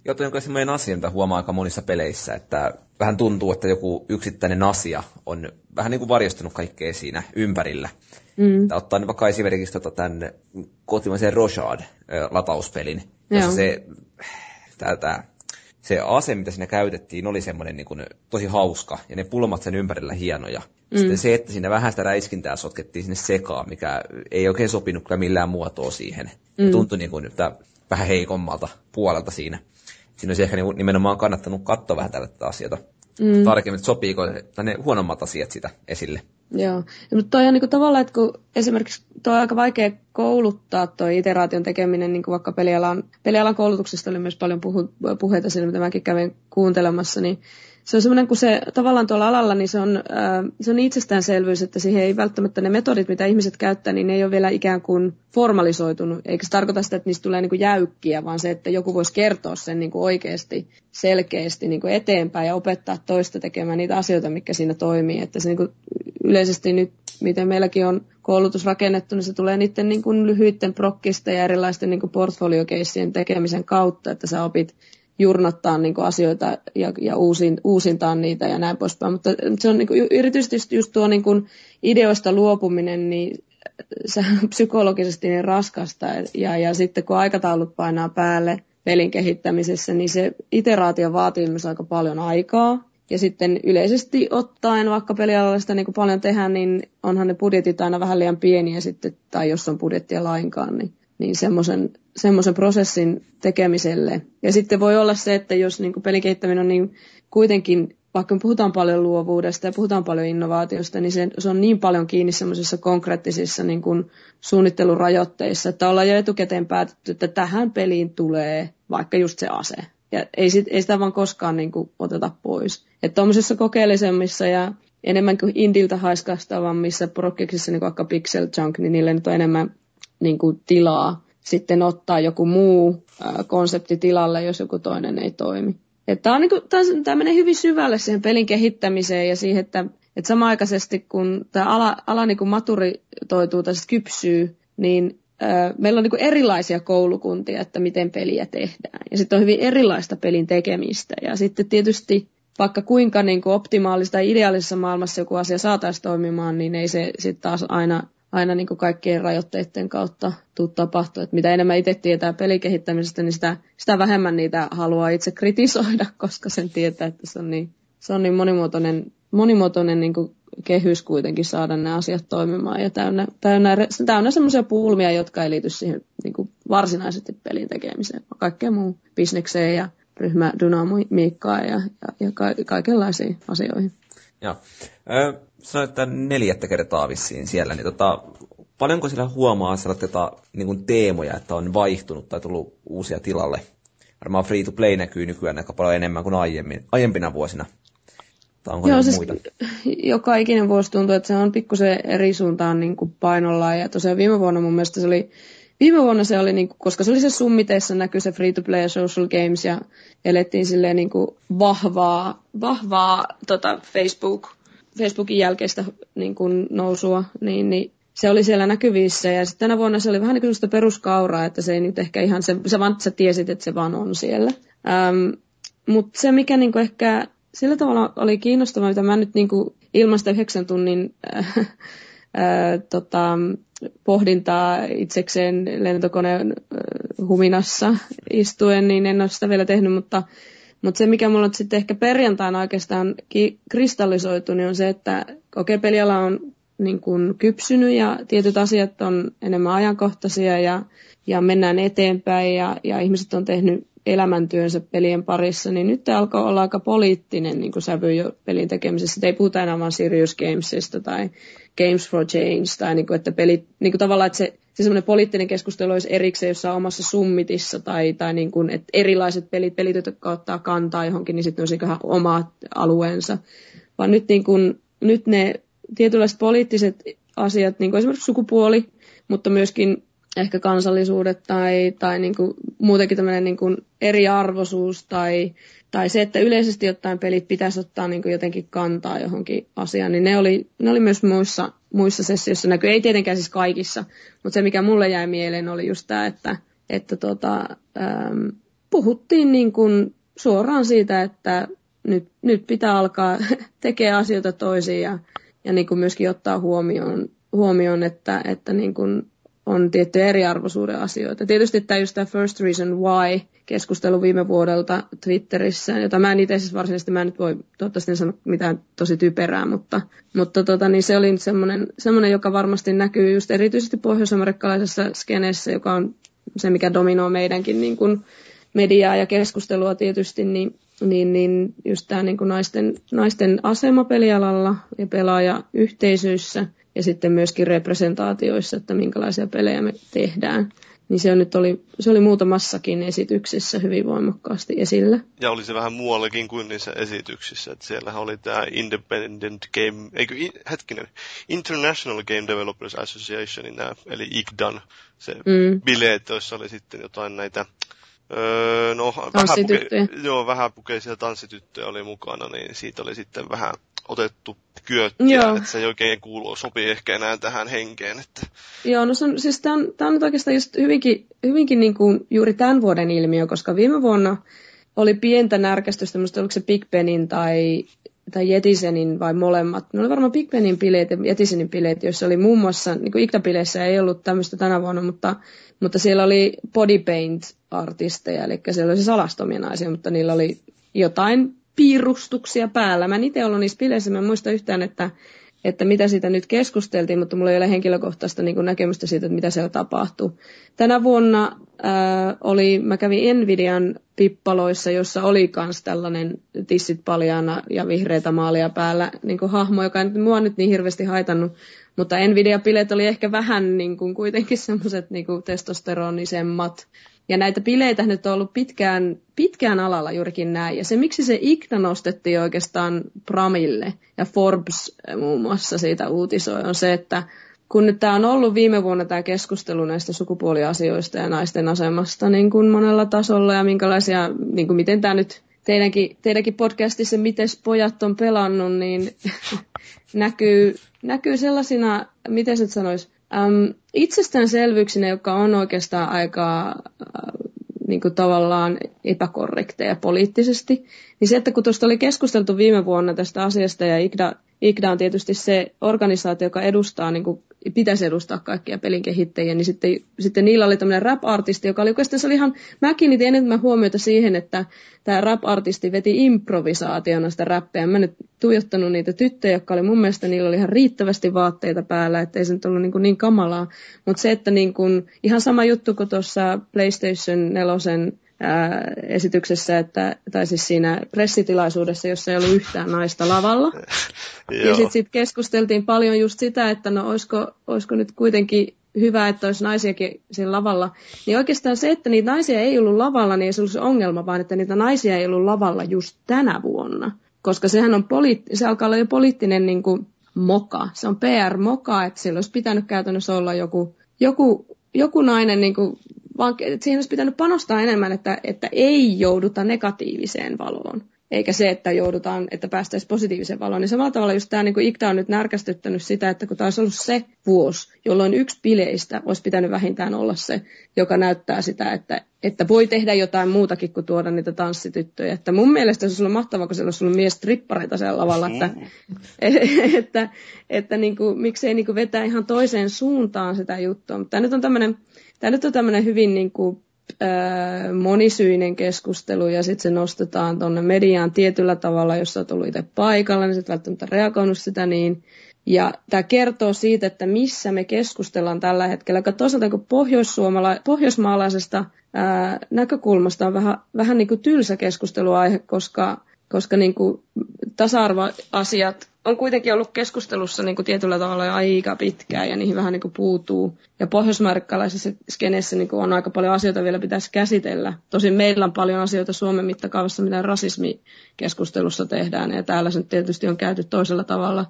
Joten onko semmoinen asia, mitä huomaa aika monissa peleissä, että vähän tuntuu, että joku yksittäinen asia on vähän niin kuin varjostunut kaikkea siinä ympärillä. Mm. Ottaa nyt vaikka esimerkiksi tota tämän kotimaisen Roshard-latauspelin, jossa se, täältä, se ase, mitä siinä käytettiin, oli semmoinen niin kuin tosi hauska, ja ne pulmat sen ympärillä hienoja. Mm. Sitten se, että siinä vähän sitä räiskintää sotkettiin sinne sekaan, mikä ei oikein sopinut kyllä millään muotoa siihen. Mm. Tuntui niin kuin vähän heikommalta puolelta siinä. Siinä olisi ehkä nimenomaan kannattanut katsoa vähän tällaista asioita. mm. tarkemmin, että sopiiko ne huonommat asiat sitä esille. Joo, ja, mutta toi on niin kuin tavallaan, että kun esimerkiksi toi on aika vaikea kouluttaa toi iteraation tekeminen, niin kuin vaikka pelialan, pelialan koulutuksesta oli myös paljon puhu, puheita siinä, mitä mäkin kävin kuuntelemassa, niin se on semmoinen, kun se tavallaan tuolla alalla, niin se on, äh, se on itsestäänselvyys, että siihen ei välttämättä ne metodit, mitä ihmiset käyttää, niin ne ei ole vielä ikään kuin formalisoitunut. Eikä se tarkoita sitä, että niistä tulee niin kuin jäykkiä, vaan se, että joku voisi kertoa sen niin kuin oikeasti, selkeästi niin kuin eteenpäin ja opettaa toista tekemään niitä asioita, mitkä siinä toimii. Että se niin kuin yleisesti nyt, miten meilläkin on koulutus rakennettu, niin se tulee niiden niin kuin lyhyiden prokkisten ja erilaisten niin kuin portfoliokeissien tekemisen kautta, että sä opit jurnottaa niinku asioita ja, ja uusin, uusintaan niitä ja näin poispäin. Mutta se on niinku, erityisesti just tuo niinku ideoista luopuminen, niin se on psykologisesti niin raskasta. Ja, ja sitten kun aikataulut painaa päälle pelin kehittämisessä, niin se iteraatio vaatii myös aika paljon aikaa. Ja sitten yleisesti ottaen, vaikka pelialalla sitä niinku paljon tehdään, niin onhan ne budjetit aina vähän liian pieniä sitten, tai jos on budjettia lainkaan, niin niin semmoisen, semmoisen prosessin tekemiselle. Ja sitten voi olla se, että jos niin kuin pelin kehittäminen on niin kuitenkin, vaikka me puhutaan paljon luovuudesta ja puhutaan paljon innovaatiosta, niin se, se on niin paljon kiinni semmoisissa konkreettisissa niin kuin suunnittelurajoitteissa, että ollaan jo etukäteen päätetty, että tähän peliin tulee vaikka just se ase. Ja ei, sit, ei sitä vaan koskaan niin kuin oteta pois. Että tuommoisissa kokeellisemmissa ja enemmän kuin indiltä haiskastavammissa projektissa, niin vaikka Pixel Junk, niin niille nyt on enemmän niin kuin tilaa sitten ottaa joku muu ää, konsepti tilalle, jos joku toinen ei toimi. Tämä on niin kuin, tämä menee hyvin syvälle siihen pelin kehittämiseen ja siihen, että, että samaaikaisesti kun tämä ala, ala niin kuin maturitoituu tai kypsyy, niin ää, meillä on niin kuin erilaisia koulukuntia, että miten peliä tehdään. Ja sitten on hyvin erilaista pelin tekemistä. Ja sitten tietysti vaikka kuinka niin kuin optimaalista tai ideaalisessa maailmassa joku asia saataisiin toimimaan, niin ei se sitten taas aina... aina niin kuin kaikkien rajoitteiden kautta tuu tapahtua. Että mitä enemmän itse tietää pelikehittämisestä, niin sitä, sitä vähemmän niitä haluaa itse kritisoida, koska sen tietää, että se on niin, se on niin monimuotoinen, monimuotoinen niin kuin kehys kuitenkin saada nämä asiat toimimaan. Ja täynnä, täynnä, täynnä semmoisia pulmia, jotka ei liity siihen niin kuin varsinaisesti pelin tekemiseen, vaan kaikkea muu bisnekseen ja ryhmädynamiikkaan ja, ja, ja ka- kaikenlaisiin asioihin. Joo. Ö- Sanoit, että neljättä kertaa vissiin siellä, niin tota, paljonko siellä huomaa tota, niin kuin teemoja, että on vaihtunut tai tullut uusia tilalle? Varmaan free-to-play näkyy nykyään aika paljon enemmän kuin aiemmin, aiempina vuosina. Tai onko Joo, siis muita? Joka ikinen vuosi tuntuu, että se on pikkusen eri suuntaan niin kuin painollaan. Ja tosiaan viime vuonna mun mielestä se oli, viime vuonna se oli, niin kuin, koska se oli se summiteissa näkyy se free-to-play ja social games, ja elettiin silleen niin kuin vahvaa, vahvaa tota, Facebook- Facebookin jälkeistä niin kuin nousua, niin, niin se oli siellä näkyvissä. Ja sitten tänä vuonna se oli vähän niin kuin sellaista peruskauraa, että se ei nyt ehkä ihan, se, se vaan sä tiesit, että se vaan on siellä. Ähm, Mutta se, mikä niin kuin ehkä sillä tavalla oli kiinnostavaa, mitä mä nyt niin kuin ilman sitä yhdeksän tunnin äh, äh, tota, pohdintaa itsekseen lentokoneen äh, huminassa istuen, niin en ole sitä vielä tehnyt, mutta Mutta se, mikä mulla on sitten ehkä perjantaina oikeastaan ki- kristallisoitu, niin on se, että okei, okay, peliala on niin kun kypsynyt ja tietyt asiat on enemmän ajankohtaisia ja, ja mennään eteenpäin ja, ja ihmiset on tehnyt elämäntyönsä pelien parissa, niin nyt alkaa olla aika poliittinen niin kun sävy jo pelin tekemisessä. Sitten ei puhuta enää vaan serious gamesista tai games for change tai niin kun, että pelit, niin kun tavallaan, että se Se semmoinen poliittinen keskustelu olisi erikseen jossain omassa summitissa tai, tai niin kuin, että erilaiset pelit, pelit, jotka ottaa kantaa johonkin, niin sitten olisiköhän oma alueensa. Vaan nyt, niin kuin, nyt ne tietynlaiset poliittiset asiat, niin kuin esimerkiksi sukupuoli, mutta myöskin ehkä kansallisuudet tai, tai niin kuin muutenkin tämmöinen niin kuin eriarvoisuus tai, tai se, että yleisesti ottaen pelit pitäisi ottaa niin kuin jotenkin kantaa johonkin asiaan, niin ne oli, ne oli myös muissa, muissa sessioissa näkyy. Ei tietenkään siis kaikissa, mutta se mikä mulle jäi mieleen oli just tämä, että, että tota, ähm, puhuttiin niin kuin suoraan siitä, että nyt, nyt pitää alkaa tekemään asioita toisin ja, ja niin kuin myöskin ottaa huomioon, huomioon että, että niin kuin on tiettyjä eriarvoisuuden asioita. Tietysti tämä just tämä First Reason Why-keskustelu viime vuodelta Twitterissä, jota mä en itse siis varsinaisesti, mä en nyt voi toivottavasti en sano mitään tosi typerää, mutta, mutta tota, niin se oli nyt semmoinen, joka varmasti näkyy just erityisesti pohjois-amerikkalaisessa skeneessä, joka on se, mikä dominoi meidänkin niin kuin mediaa ja keskustelua tietysti, niin niin, niin just tämä niin kuin naisten, naisten asema pelialalla ja pelaajayhteisöissä ja sitten myöskin representaatioissa, että minkälaisia pelejä me tehdään. Niin se, on nyt oli, se oli muutamassakin esityksessä hyvin voimakkaasti esillä. Ja oli se vähän muuallakin kuin niissä esityksissä. Että siellähän oli tämä Independent Game, eikö, hetkinen, International Game Developers Associationin nämä, eli I G D A N, se mm. bileet, joissa oli sitten jotain näitä, öö, no tanssityttöjä. Vähäpuke, joo, vähäpukeisia tanssityttöjä oli mukana, niin siitä oli sitten vähän otettu kyöttiä, että se ei oikein kuulu, sopii ehkä enää tähän henkeen. Että. Joo, no se on, siis tämä on, on nyt oikeastaan just hyvinkin, hyvinkin niin kuin juuri tämän vuoden ilmiö, koska viime vuonna oli pientä närkästystä, tämmöistä, oliko se Big Benin tai, tai Jetisenin vai molemmat. Ne oli varmaan Big Benin bileet ja Jetisenin bileet, joissa oli muun muassa, niin kuin Ikta-bileissä ei ollut tämmöistä tänä vuonna, mutta, mutta siellä oli body paint-artisteja, eli siellä oli siis alastomia naisia, mutta niillä oli jotain piirustuksia päällä. Mä en itse ollut niissä bileissä, mä en muista yhtään, että, että mitä siitä nyt keskusteltiin, mutta mulla ei ole henkilökohtaista niin kuin näkemystä siitä, että mitä siellä tapahtuu. Tänä vuonna äh, oli, mä kävin Nvidian pippaloissa, jossa oli myös tällainen tissit paljaana ja vihreitä maalia päällä niin kuin hahmo, joka ei mua nyt niin hirveästi haitannut, mutta Nvidia-bileet oli ehkä vähän niin kuin kuitenkin semmoiset niin kuin testosteronisemmat. Ja näitä bileitä nyt on ollut pitkään, pitkään alalla juurikin näin. Ja se, miksi se I G N A nostettiin oikeastaan Pramille, ja Forbes muun muassa siitä uutisoi, on se, että kun nyt tämä on ollut viime vuonna tämä keskustelu näistä sukupuoliasioista ja naisten asemasta niin kuin monella tasolla, ja minkälaisia, niin kuin miten tämä nyt teidänkin, teidänkin podcastissa, miten pojat on pelannut, niin näkyy, näkyy sellaisina, miten se nyt sanoisi, Um, itsestäänselvyyksinä, joka on oikeastaan aika uh, niin kuin tavallaan epäkorrekteja poliittisesti, niin se, että kun tuosta oli keskusteltu viime vuonna tästä asiasta, ja I G D A, I G D A on tietysti se organisaatio, joka edustaa, niin kuin pitäisi edustaa kaikkia pelin kehittäjiä, niin sitten, sitten niillä oli tämmöinen rap-artisti, joka oli oikeastaan, se oli ihan, mä kiinnitin enemmän huomiota siihen, että tämä rap-artisti veti improvisaationa sitä räppeä. Mä en nyt tuijottanut niitä tyttöjä, jotka oli mun mielestä, niillä oli ihan riittävästi vaatteita päällä, ettei se nyt ollut niin, niin kamalaa. Mutta se, että niin kuin, ihan sama juttu kuin tuossa PlayStation nelosen Ää, esityksessä, että, tai siis siinä pressitilaisuudessa, jossa ei ollut yhtään naista lavalla. Ja sitten sit keskusteltiin paljon just sitä, että no olisiko, olisiko nyt kuitenkin hyvä, että olisi naisiakin siinä lavalla. Niin oikeastaan se, että niitä naisia ei ollut lavalla, niin ei se ollut se ongelma, vaan että niitä naisia ei ollut lavalla just tänä vuonna. Koska sehän on poliitt- se alkaa olla jo poliittinen niin kuin moka. Se on P R-moka, että sillä olisi pitänyt käytännössä olla joku, joku, joku nainen niin kuin, vaan siihen olisi pitänyt panostaa enemmän, että, että ei jouduta negatiiviseen valoon, eikä se, että joudutaan, että päästäisiin positiiviseen valoon. Niin samalla tavalla just tämä niin kuin I G D A on nyt närkästyttänyt sitä, että kun tämä olisi ollut se vuosi, jolloin yksi bileistä olisi pitänyt vähintään olla se, joka näyttää sitä, että, että voi tehdä jotain muutakin kuin tuoda niitä tanssityttöjä. Että mun mielestä se olisi ollut mahtavaa, kun siellä olisi ollut mies strippareita siellä lavalla, että, että, että, että niin kuin, miksei niin kuin vetää ihan toiseen suuntaan sitä juttua. Mutta tämä nyt on tämmöinen... Tämä nyt on tämmöinen hyvin niin kuin, äh, monisyinen keskustelu, ja sitten se nostetaan tuonne mediaan tietyllä tavalla, jos sä oot ollut itse paikalla, niin sä et välttämättä reagoinut sitä niin. Ja tämä kertoo siitä, että missä me keskustellaan tällä hetkellä. Toisaalta kun pohjoissuomala- pohjoismaalaisesta äh, näkökulmasta on vähän, vähän niin kuin tylsä keskusteluaihe, koska, koska niin kuin tasa-arvoasiat on kuitenkin ollut keskustelussa niin kuin tietyllä tavalla jo aika pitkään, ja niihin vähän niin kuin puutuu. Ja pohjoismarkkalaisessa skenessä niin kuin on aika paljon asioita vielä pitäisi käsitellä. Tosin meillä on paljon asioita Suomen mittakaavassa, mitä rasismikeskustelussa tehdään. Ja täällä se tietysti on käyty toisella tavalla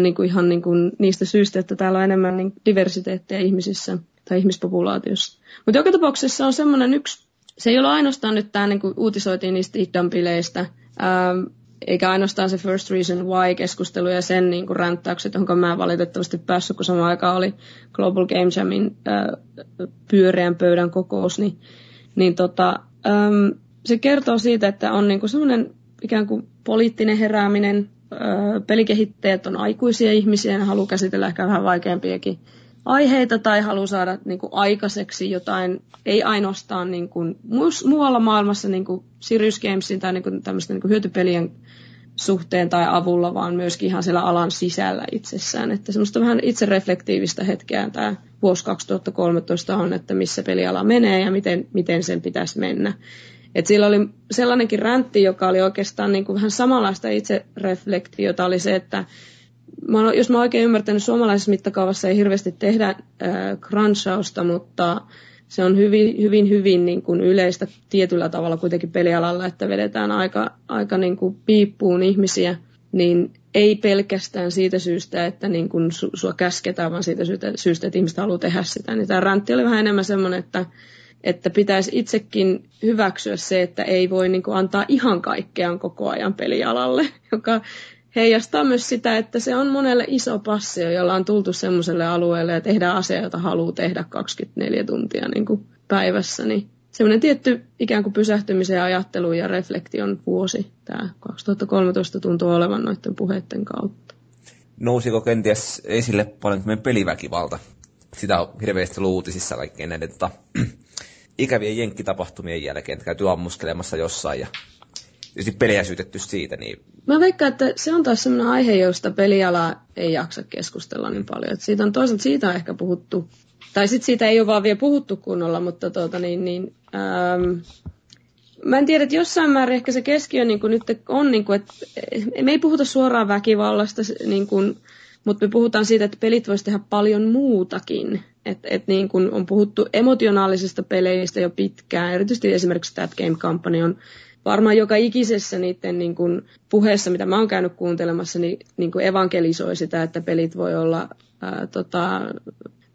niin kuin ihan niin kuin niistä syistä, että täällä on enemmän niin diversiteettiä ihmisissä tai ihmispopulaatiossa. Mutta joka tapauksessa on semmoinen yksi, se ei ole ainoastaan nyt tämä, niin kuin uutisoitiin niistä I D A N-bileistä, eikä ainoastaan se First Reason Why-keskustelu ja sen niin kuin ränttäykset, johon mä en valitettavasti päässyt, kun samaan aikaan oli Global Game Jamin äh, pyöreän pöydän kokous, niin, niin tota, ähm, se kertoo siitä, että on niin kuin semmoinen ikään kuin poliittinen herääminen, äh, pelikehittäjät on aikuisia ihmisiä, ne haluaa käsitellä ehkä vähän vaikeampiakin aiheita tai haluaa saada niin kuin aikaiseksi jotain, ei ainoastaan niin kuin muualla maailmassa niin kuin Serious Gamesin tai niin kuin tämmöisten niin kuin hyötypelien suhteen tai avulla, vaan myöskin ihan siellä alan sisällä itsessään. Että semmoista vähän itsereflektiivistä hetkeä tämä vuosi kaksituhattakolmetoista on, että missä peliala menee ja miten, miten sen pitäisi mennä. Et sillä oli sellainenkin räntti, joka oli oikeastaan niin kuin vähän samanlaista itsereflektiota, oli se, että mä, jos mä oikein ymmärtänyt, suomalaisessa mittakaavassa ei hirveästi tehdä äh, crunchausta, mutta se on hyvin, hyvin, hyvin niin kuin yleistä tietyllä tavalla kuitenkin pelialalla, että vedetään aika, aika niin kuin piippuun ihmisiä, niin ei pelkästään siitä syystä, että niin kuin su- sua käsketään, vaan siitä syystä, että ihmiset haluaa tehdä sitä. Niin tämä räntti oli vähän enemmän semmoinen, että että pitäisi itsekin hyväksyä se, että ei voi niin kuin antaa ihan kaikkeaan koko ajan pelialalle, joka heijastaa myös sitä, että se on monelle iso passio, jolla on tultu semmoiselle alueelle ja tehdään asiaa, jota haluaa tehdä kaksikymmentäneljä tuntia niin kuin päivässä. Niin semmoinen tietty ikään kuin pysähtymisen ja ajattelun ja reflektion vuosi tämä kaksituhattakolmetoista tuntuu olevan noiden puheiden kautta. Nousiko kenties esille paljon meidän peliväkivalta? Sitä on hirveästi luutisissa kaikkien näiden tota, ikävien jenkkitapahtumien jälkeen, että käyty ammuskelemassa jossain ja tietysti pelejä syytetty siitä. Niin... Mä veikkaan, että se on taas sellainen aihe, josta pelialaa ei jaksa keskustella niin paljon. Et siitä on toisaalta siitä on ehkä puhuttu, tai sitten siitä ei ole vaan vielä puhuttu kunnolla, mutta tuota, niin, niin, ähm, mä en tiedä, että jossain määrin ehkä se keskiö niin kuin nyt on, niin kuin, että me ei puhuta suoraan väkivallasta, niin kuin, mutta me puhutaan siitä, että pelit voisi tehdä paljon muutakin. Et, et niin kun on puhuttu emotionaalisista peleistä jo pitkään. Erityisesti esimerkiksi That Game Company on varmaan joka ikisessä niiden niin kun puheessa, mitä mä oon käynyt kuuntelemassa, niin, niin kun evankelisoi sitä, että pelit voi olla ää, tota,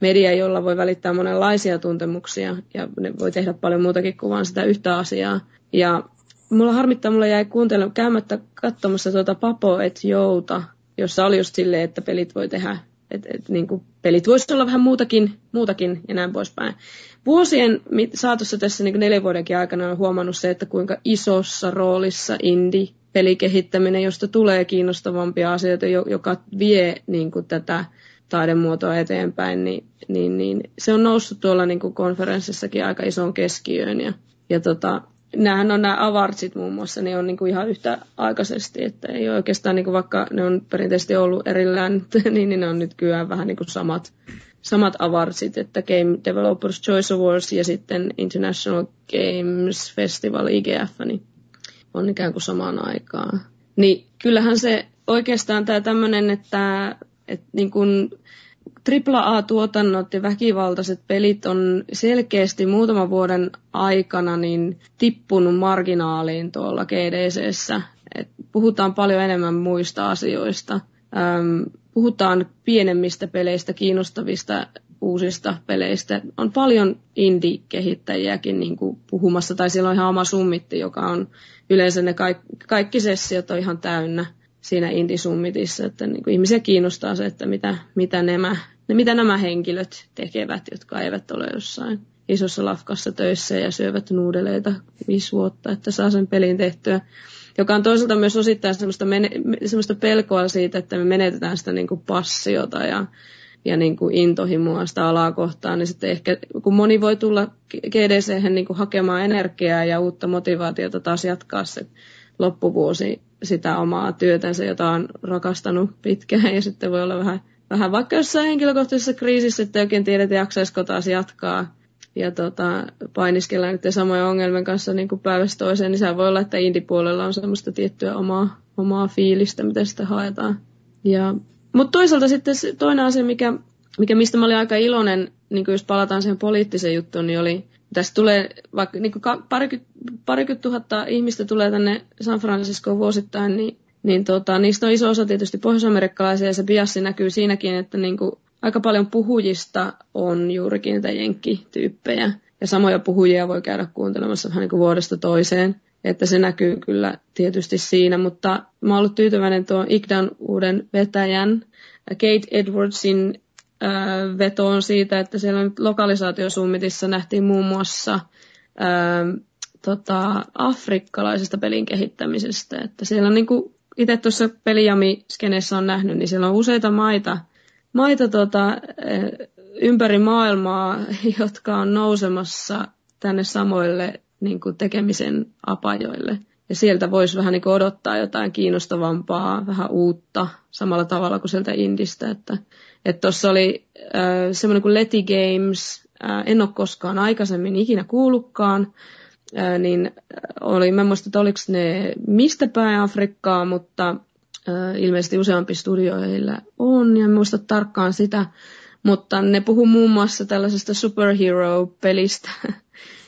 media, jolla voi välittää monenlaisia tuntemuksia. Ja ne voi tehdä paljon muutakin kuin vaan sitä yhtä asiaa. Ja mulla harmittaa, mulla jäi kuuntelemaan käymättä katsomassa tuota Papo et Jouta, jossa oli just silleen, että pelit voi tehdä, että et, niin kuin pelit voisi olla vähän muutakin, muutakin ja näin poispäin. Vuosien saatossa tässä niin kuin neljän vuodenkin aikana on huomannut se, että kuinka isossa roolissa indie-pelikehittäminen, josta tulee kiinnostavampia asioita, joka vie niin kuin tätä taidemuotoa eteenpäin, niin, niin, niin se on noussut tuolla niin kuin konferenssissakin aika isoon keskiöön. Ja, ja tota, nämähän on nämä awardsit muun muassa, ne on niin kuin ihan yhtä aikaisesti, että ei oikeastaan, niin kuin vaikka ne on perinteisesti ollut erillään, niin, niin ne on nyt kyllä vähän niin kuin samat, samat awardsit, että Game Developers Choice Awards ja sitten International Games Festival I G F, niin on ikään kuin samaan aikaan. Niin kyllähän se oikeastaan tämä tämmöinen, että, että niin kuin triple A -tuotannot ja väkivaltaiset pelit on selkeästi muutaman vuoden aikana niin tippunut marginaaliin tuolla G D C:ssä. Et puhutaan paljon enemmän muista asioista. Öm, puhutaan pienemmistä peleistä, kiinnostavista uusista peleistä. On paljon indie-kehittäjiäkin niin kuin puhumassa, tai siellä on ihan oma summitti, joka on yleensä ne kaikki, kaikki sessiot on ihan täynnä siinä indie-summitissa, että niin kuin ihmisiä kiinnostaa se, että mitä, mitä, nämä, mitä nämä henkilöt tekevät, jotka eivät ole jossain isossa lafkassa töissä ja syövät nuudeleita viisi vuotta, että saa sen pelin tehtyä. Joka on toisaalta myös osittain semmoista, mene, semmoista pelkoa siitä, että me menetetään sitä niin kuin passiota ja, ja niin kuin intohimoa sitä alaa kohtaan, niin sitten ehkä kun moni voi tulla G D C:hen niin kuin hakemaan energiaa ja uutta motivaatiota taas jatkaa se loppuvuosi sitä omaa työtänsä, jota on rakastanut pitkään, ja sitten voi olla vähän, vähän vaikka jossain henkilökohtaisessa kriisissä, että oikein tiedät, jaksaisiko taas jatkaa, ja tota, painiskellaan nyt samojen ongelmien kanssa niin kuin päivästä toiseen, niin se voi olla, että indie-puolella on semmoista tiettyä omaa, omaa fiilistä, mitä sitä haetaan. Mutta toisaalta sitten toinen asia, mikä, mikä mistä mä olin aika iloinen, niin jos palataan siihen poliittiseen juttuun, niin oli, tässä tulee vaikka niin parikymmentä tuhatta ihmistä tulee tänne San Franciscoon vuosittain, niin, niin tota, niistä on iso osa tietysti pohjois-amerikkalaisia, ja se biassi näkyy siinäkin, että niin kuin, aika paljon puhujista on juurikin niitä jenkkityyppejä. Ja samoja puhujia voi käydä kuuntelemassa vähän niin kuin vuodesta toiseen, että se näkyy kyllä tietysti siinä. Mutta mä oon ollut tyytyväinen tuon Igdan uuden vetäjän, Kate Edwardsin, vetoon siitä, että siellä nyt lokalisaatiosummitissa nähtiin muun muassa ää, tota, afrikkalaisesta pelin kehittämisestä. Että siellä on niin kuin itse tuossa Pelijami-skeneessä on nähnyt, niin siellä on useita maita, maita tota, ympäri maailmaa, jotka on nousemassa tänne samoille niin kuin tekemisen apajoille. Ja sieltä voisi vähän niin kuin odottaa jotain kiinnostavampaa, vähän uutta, samalla tavalla kuin sieltä indistä, että että tuossa oli äh, semmoinen kuin Leti Games, äh, en ole koskaan aikaisemmin ikinä kuullutkaan, Ää, niin oli, mä en muista, että oliko ne mistä päin Afrikkaa, mutta ää, ilmeisesti useampi studio heillä on, ja en muista tarkkaan sitä. Mutta ne puhuu muun muassa tällaisesta superhero-pelistä,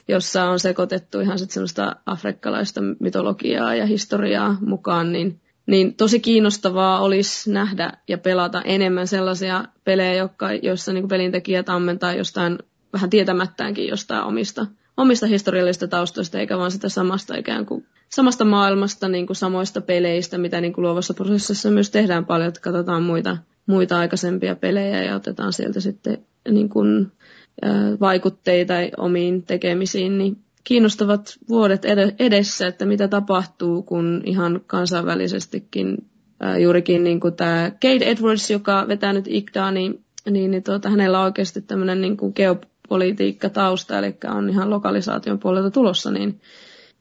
jossa on sekoitettu ihan sitten semmoista afrikkalaista mytologiaa ja historiaa mukaan, niin, niin tosi kiinnostavaa olisi nähdä ja pelata enemmän sellaisia pelejä, jotka, joissa niin kuin pelintekijät ammentaa jostain vähän tietämättäänkin jostain omista, omista historiallisista taustoista, eikä vaan sitä samasta ikään kuin samasta maailmasta, niin kuin samoista peleistä, mitä niin kuin luovassa prosessissa myös tehdään paljon, että katsotaan muita, muita aikaisempia pelejä ja otetaan sieltä sitten niin kuin vaikutteita omiin tekemisiin, niin kiinnostavat vuodet edessä, että mitä tapahtuu, kun ihan kansainvälisestikin juurikin niin kuin tämä Kate Edwards, joka vetää nyt I G D A, niin, niin, niin tuota, hänellä on oikeasti tämmöinen niin kuin geopolitiikkatausta, eli on ihan lokalisaation puolelta tulossa, niin,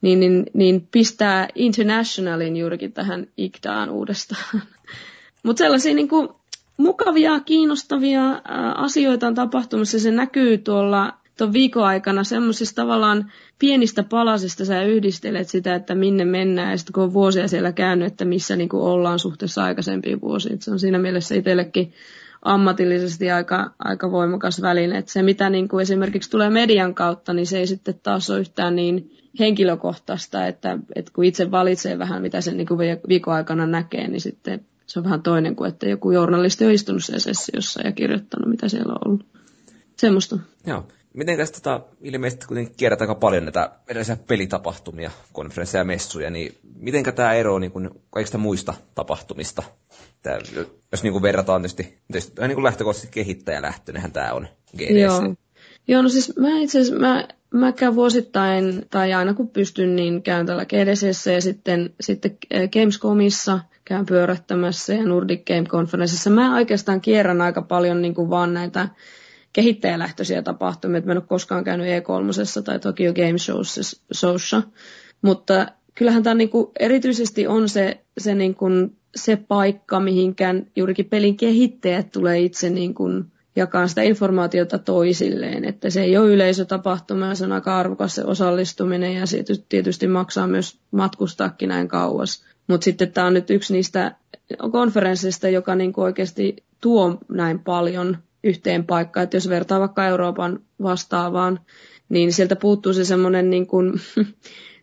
niin, niin, niin pistää internationalin juurikin tähän I G D Aan uudestaan. Mutta sellaisia niin kuin mukavia, kiinnostavia asioita on tapahtumassa. Se näkyy tuolla tuon viikon aikana semmoisista tavallaan pienistä palasista. Sä yhdistelet sitä, että minne mennään, ja sitten kun on vuosia siellä käynyt, että missä niin kuin ollaan suhteessa aikaisempiin vuosiin. Se on siinä mielessä itsellekin ammatillisesti aika, aika voimakas väline. Et se, mitä niin kuin esimerkiksi tulee median kautta, niin se ei sitten taas ole yhtään niin henkilökohtaista, että, että kun itse valitsee vähän, mitä sen niin kuin viikon aikana näkee, niin sitten se on vähän toinen kuin, että joku journalisti on istunut siellä sessiossa ja kirjoittanut, mitä siellä on ollut. Semmosta. Joo. Mitenkäs tota, ilmeisesti kuitenkin kierretään aika paljon näitä erilaisia pelitapahtumia, konferensseja ja messuja, niin mitenkä tämä ero niin kuin kaikista muista tapahtumista? Tää, jos niin kuin verrataan tietysti, tietysti niin kuin lähtökohtaisesti kehittäjälähtöinenhän tämä on G D C. Joo. Joo, no siis mä itse asiassa, mä, mä käyn vuosittain, tai aina kun pystyn, niin käyn täällä G D C:ssä ja sitten, sitten Gamescomissa käyn pyörättämässä ja Nordic Game-konferenssissa. Mä oikeastaan kierrän aika paljon niin kuin vaan näitä kehittäjälähtöisiä tapahtumia. Mä en ole koskaan käynyt E kolme tai Tokyo Game Showssa, mutta kyllähän tämä niin kuin erityisesti on se, se, niin kuin, se paikka, mihinkään juurikin pelin kehittäjät tulee itse niin kuin jakaa sitä informaatiota toisilleen, että se ei ole yleisötapahtuma, se on aika arvokas se osallistuminen ja se tietysti maksaa myös matkustaakin näin kauas. Mutta sitten tämä on nyt yksi niistä konferensseista, joka niinku oikeasti tuo näin paljon yhteen paikkaan, että jos vertaa vaikka Euroopan vastaavaan, niin sieltä puuttuu se semmoinen niinku,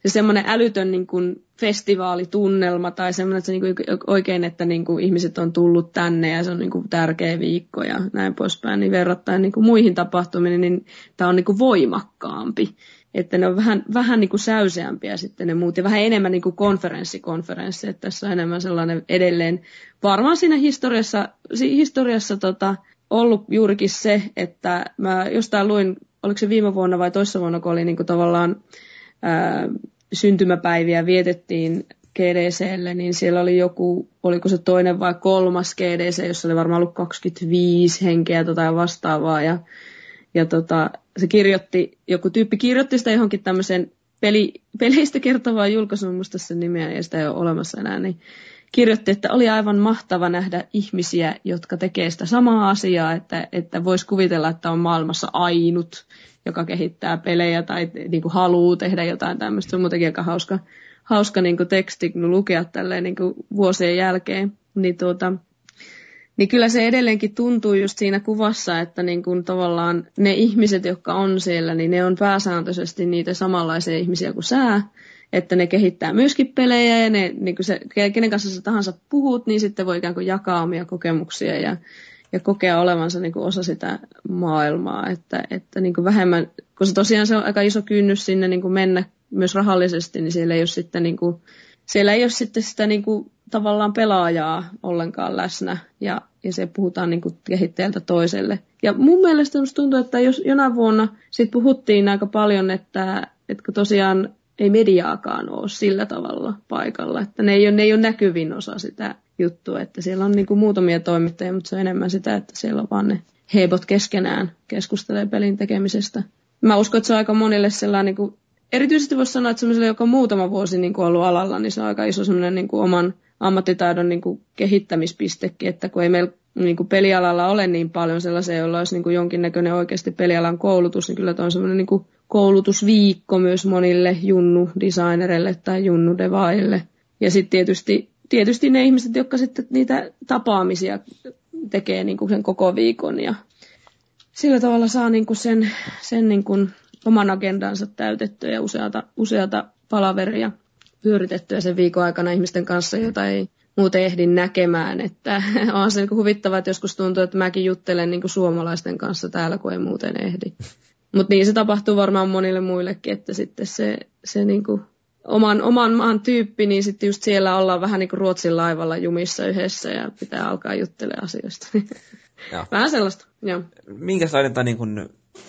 se semmoinen älytön niinku festivaalitunnelma tai semmoinen, että se niinku oikein, että niinku ihmiset on tullut tänne ja se on niinku tärkeä viikko ja näin poispäin, niin verrattain niinku muihin tapahtumiin, niin tämä on niinku voimakkaampi. Että ne on vähän, vähän niin kuin säyseämpiä sitten ne muut ja vähän enemmän niin kuin konferenssi konferenssi. Että tässä on enemmän sellainen edelleen, varmaan siinä historiassa, historiassa tota, ollut juurikin se, että mä jostain luin, oliko se viime vuonna vai toissa vuonna, kun oli niin kuin tavallaan ää, syntymäpäiviä vietettiin G D C:lle, niin siellä oli joku, oliko se toinen vai kolmas G D C, jossa oli varmaan ollut kaksikymmentäviisi henkeä tai tota vastaavaa ja Ja tota, se kirjoitti, joku tyyppi kirjoitti sitä johonkin tämmöiseen peli, peleistä kertovaan julkaisuun, musta sen nimeä ja sitä ei ole olemassa enää, niin kirjoitti, että oli aivan mahtava nähdä ihmisiä, jotka tekee sitä samaa asiaa, että, että voisi kuvitella, että on maailmassa ainut, joka kehittää pelejä tai niin kuin haluaa tehdä jotain tämmöistä. Se on muutenkin aika hauska, hauska niin kuin teksti kun lukea tälleen niin kuin vuosien jälkeen, niin tuota... Niin kyllä se edelleenkin tuntuu just siinä kuvassa, että niin kun tavallaan ne ihmiset, jotka on siellä, niin ne on pääsääntöisesti niitä samanlaisia ihmisiä kuin sä. Että ne kehittää myöskin pelejä ja ne, niin kun se, kenen kanssa sä tahansa puhut, niin sitten voi ikään kuin jakaa omia kokemuksia ja, ja kokea olevansa niin kuin osa sitä maailmaa. Että, että niin kuin vähemmän, kun se tosiaan se on aika iso kynnys sinne niin kuin mennä myös rahallisesti, niin siellä ei ole sitten, niin kuin, siellä ei ole sitten sitä... Niin kuin, tavallaan pelaajaa ollenkaan läsnä ja, ja se puhutaan niin kuin kehittäjältä toiselle. Ja mun mielestä tuntuu, että jos jonain vuonna sit puhuttiin aika paljon, että, että tosiaan ei mediaakaan ole sillä tavalla paikalla, että ne ei ole, ne ei ole näkyvin osa sitä juttua, että siellä on niin kuin muutamia toimittajia, mutta se on enemmän sitä, että siellä on vaan ne heibot keskenään keskustelee pelin tekemisestä. Mä uskon, että se on aika monille sellainen, niin kuin, erityisesti voisi sanoa, että sellaiselle, joka on muutama vuosi niin kuin ollut alalla, niin se on aika iso sellainen niin kuin oman ammattitaidon niin kuin kehittämispistekin, että kun ei meillä niin kuin pelialalla ole niin paljon sellaisia, joilla olisi niin kuin jonkinnäköinen oikeasti pelialan koulutus, niin kyllä tuo on semmoinen niin kuin koulutusviikko myös monille junnu-designerille tai junnu-devaajille. Ja sitten tietysti, tietysti ne ihmiset, jotka sitten niitä tapaamisia tekee niin kuin sen koko viikon ja sillä tavalla saa niin kuin sen, sen niin kuin oman agendansa täytettyä ja useata, useata palaveria pyöritettyä sen viikon aikana ihmisten kanssa, jota ei muuten ehdi näkemään. Että on se niin kuin huvittavaa, että joskus tuntuu, että mäkin juttelen niin kuin suomalaisten kanssa täällä, kun ei muuten ehdi. Mutta niin se tapahtuu varmaan monille muillekin, että sitten se, se niinku oman, oman maan tyyppi, niin sitten just siellä ollaan vähän niin kuin Ruotsin laivalla jumissa yhdessä ja pitää alkaa juttelemaan asioista. Vähän sellaista, joo. Minkälainen tämä niinku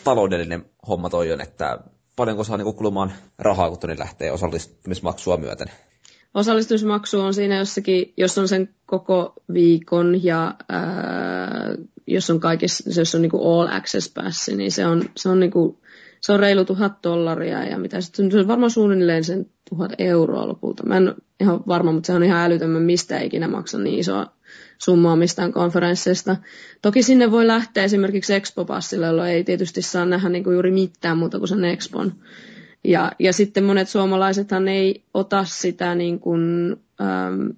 taloudellinen homma toi on, että paljonko saa niinku kulumaan rahaa, kun tuonne lähtee osallistumismaksua myöten? Osallistumismaksu on siinä jossakin, jos on sen koko viikon ja ää, jos on kaikissa, jos on niin kuin all access passi, niin se on, se on, niin kuin, se on reilu tuhat dollaria ja mitä sitten, se on varmaan suunnilleen sen tuhat euroa lopulta. Mä en ole ihan varma, mutta se on ihan älytön, mä mistä ikinä maksa niin isoa summaa mistään konferensseista. Toki sinne voi lähteä esimerkiksi Expo-passilla, jolloin ei tietysti saa nähdä niin kuin juuri mitään muuta kuin sen Expon. Ja, ja sitten monet suomalaisethan ei ota sitä, niin kuin, äm,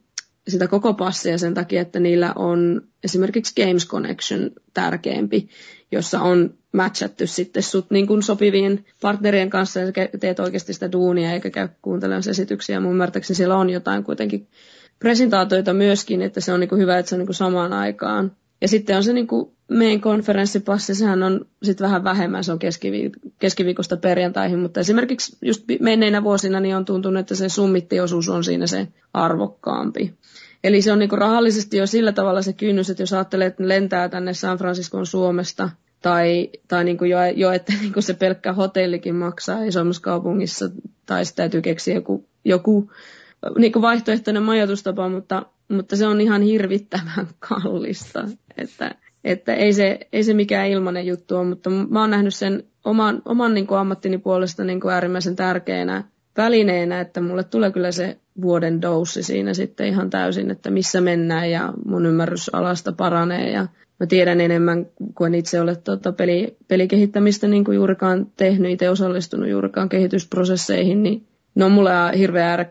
sitä koko passia sen takia, että niillä on esimerkiksi Games Connection tärkeämpi, jossa on matchattu sitten sut niin kuin sopivien partnerien kanssa ja teet oikeasti sitä duunia eikä käy kuuntelemassa esityksiä. Mun ymmärtääkseni siellä on jotain kuitenkin presentaatioita myöskin, että se on niin kuin hyvä, että se on niin kuin samaan aikaan. Ja sitten on se niin kuin main konferenssipassi, sehän on sitten vähän vähemmän, se on keskiviik- keskiviikosta perjantaihin, mutta esimerkiksi just menneinä vuosina niin on tuntunut, että se summittiosuus on siinä se arvokkaampi. Eli se on niin kuin rahallisesti jo sillä tavalla se kynnys, että jos ajattelee, että lentää tänne San Franciscoon Suomesta, tai, tai niin kuin jo, jo, että niin kuin se pelkkä hotellikin maksaa isommassa kaupungissa, tai sitten täytyy keksiä joku, joku niin kuin vaihtoehtoinen majoitustapa, mutta... Mutta se on ihan hirvittävän kallista, että, että ei, se, ei se mikään ilmainen juttu ole, mutta mä oon nähnyt sen oman, oman niin kuin ammattini puolesta niin kuin äärimmäisen tärkeänä välineenä, että mulle tulee kyllä se vuoden doussi siinä sitten ihan täysin, että missä mennään ja mun ymmärrys alasta paranee ja mä tiedän enemmän, kun en itse ole tuota peli, pelikehittämistä niin kuin juurikaan tehnyt, itse osallistunut juurikaan kehitysprosesseihin, niin ne on mulle hirveän,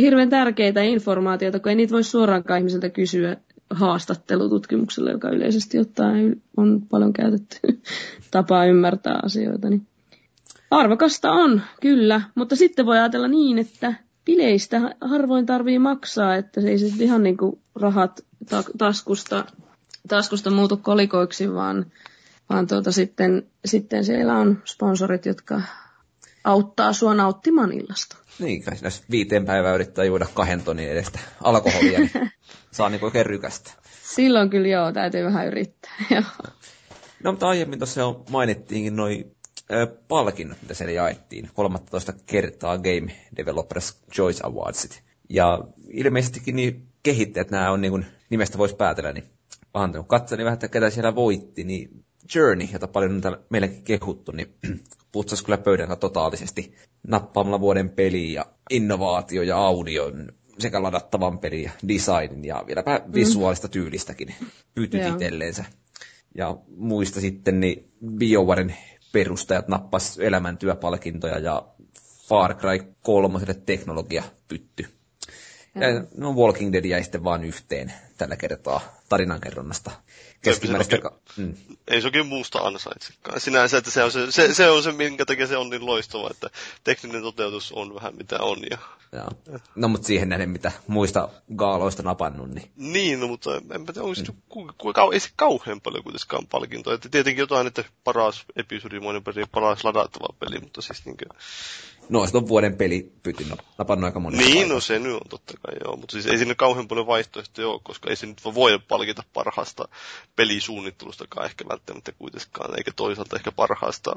hirveän tärkeitä informaatioita, kun ei niitä voi suoraankaan ihmiseltä kysyä haastattelututkimuksella, joka yleisesti ottaen on paljon käytetty tapaa ymmärtää asioita. Niin arvokasta on, kyllä, mutta sitten voi ajatella niin, että bileistä harvoin tarvii maksaa, että se ei sitten ihan niin kuin rahat taskusta, taskusta muutu kolikoiksi, vaan, vaan tuota sitten, sitten siellä on sponsorit, jotka... auttaa sua nauttimaan illasta. Niin, kai sinä viiteen päivää yrittää juoda kahden tonin edestä alkoholia, niin saa niin oikein rykästä. Silloin kyllä joo, täytyy vähän yrittää. Joo. No, mutta aiemmin tuossa jo mainittiinkin noi ö, palkinnot, mitä siellä jaettiin. kolmastoista kertaa Game Developers Choice Awardsit. Ja ilmeisestikin niin kehittäjät, nämä on niin kuin nimestä voisi päätellä, niin antanut katsoin niin vähän, että ketä siellä voitti, niin Journey, jota paljon on täällä meillekin kehuttu, niin putsasi kyllä pöydänsä totaalisesti nappaamalla vuoden peliä ja innovaatio ja audion sekä ladattavan pelin ja designin ja vieläpä mm. visuaalista tyylistäkin pytyt yeah. itselleensä. Ja muista sitten niin BioWaren perustajat nappasivat elämäntyöpalkintoja ja Far Cry kolmoselle teknologiapytty. Yeah. Ja no Walking Dead jäi sitten vaan yhteen tällä kertaa tarinankerronnasta. Keskimääräistä... Mm. Ei se oikein muusta ansaitsekaan sinänsä, että se on se, se, se on se, minkä takia se on niin loistava, että tekninen toteutus on vähän mitä on. Ja... Ja. No, mutta siihen nähden, mitä muista gaaloista napannut. Niin, niin no, mutta enpä tiedä, onko mm. ku, ku, ku, ei se kauhean paljon kuitenkaan palkintoa. Että tietenkin jotain, että paras episodimoinen peli, paras ladattava peli, mutta siis niin kuin... No, se on vuoden peli pytin napannut aika monesta. Niin, paikasta. No se nyt on totta kai, joo, mutta siis ei siinä kauhean paljon vaihtoehtoja ole, koska ei se nyt voi palkita parhaasta pelisuunnittelustakaan ehkä välttämättä kuitenkaan, eikä toisaalta ehkä parhaasta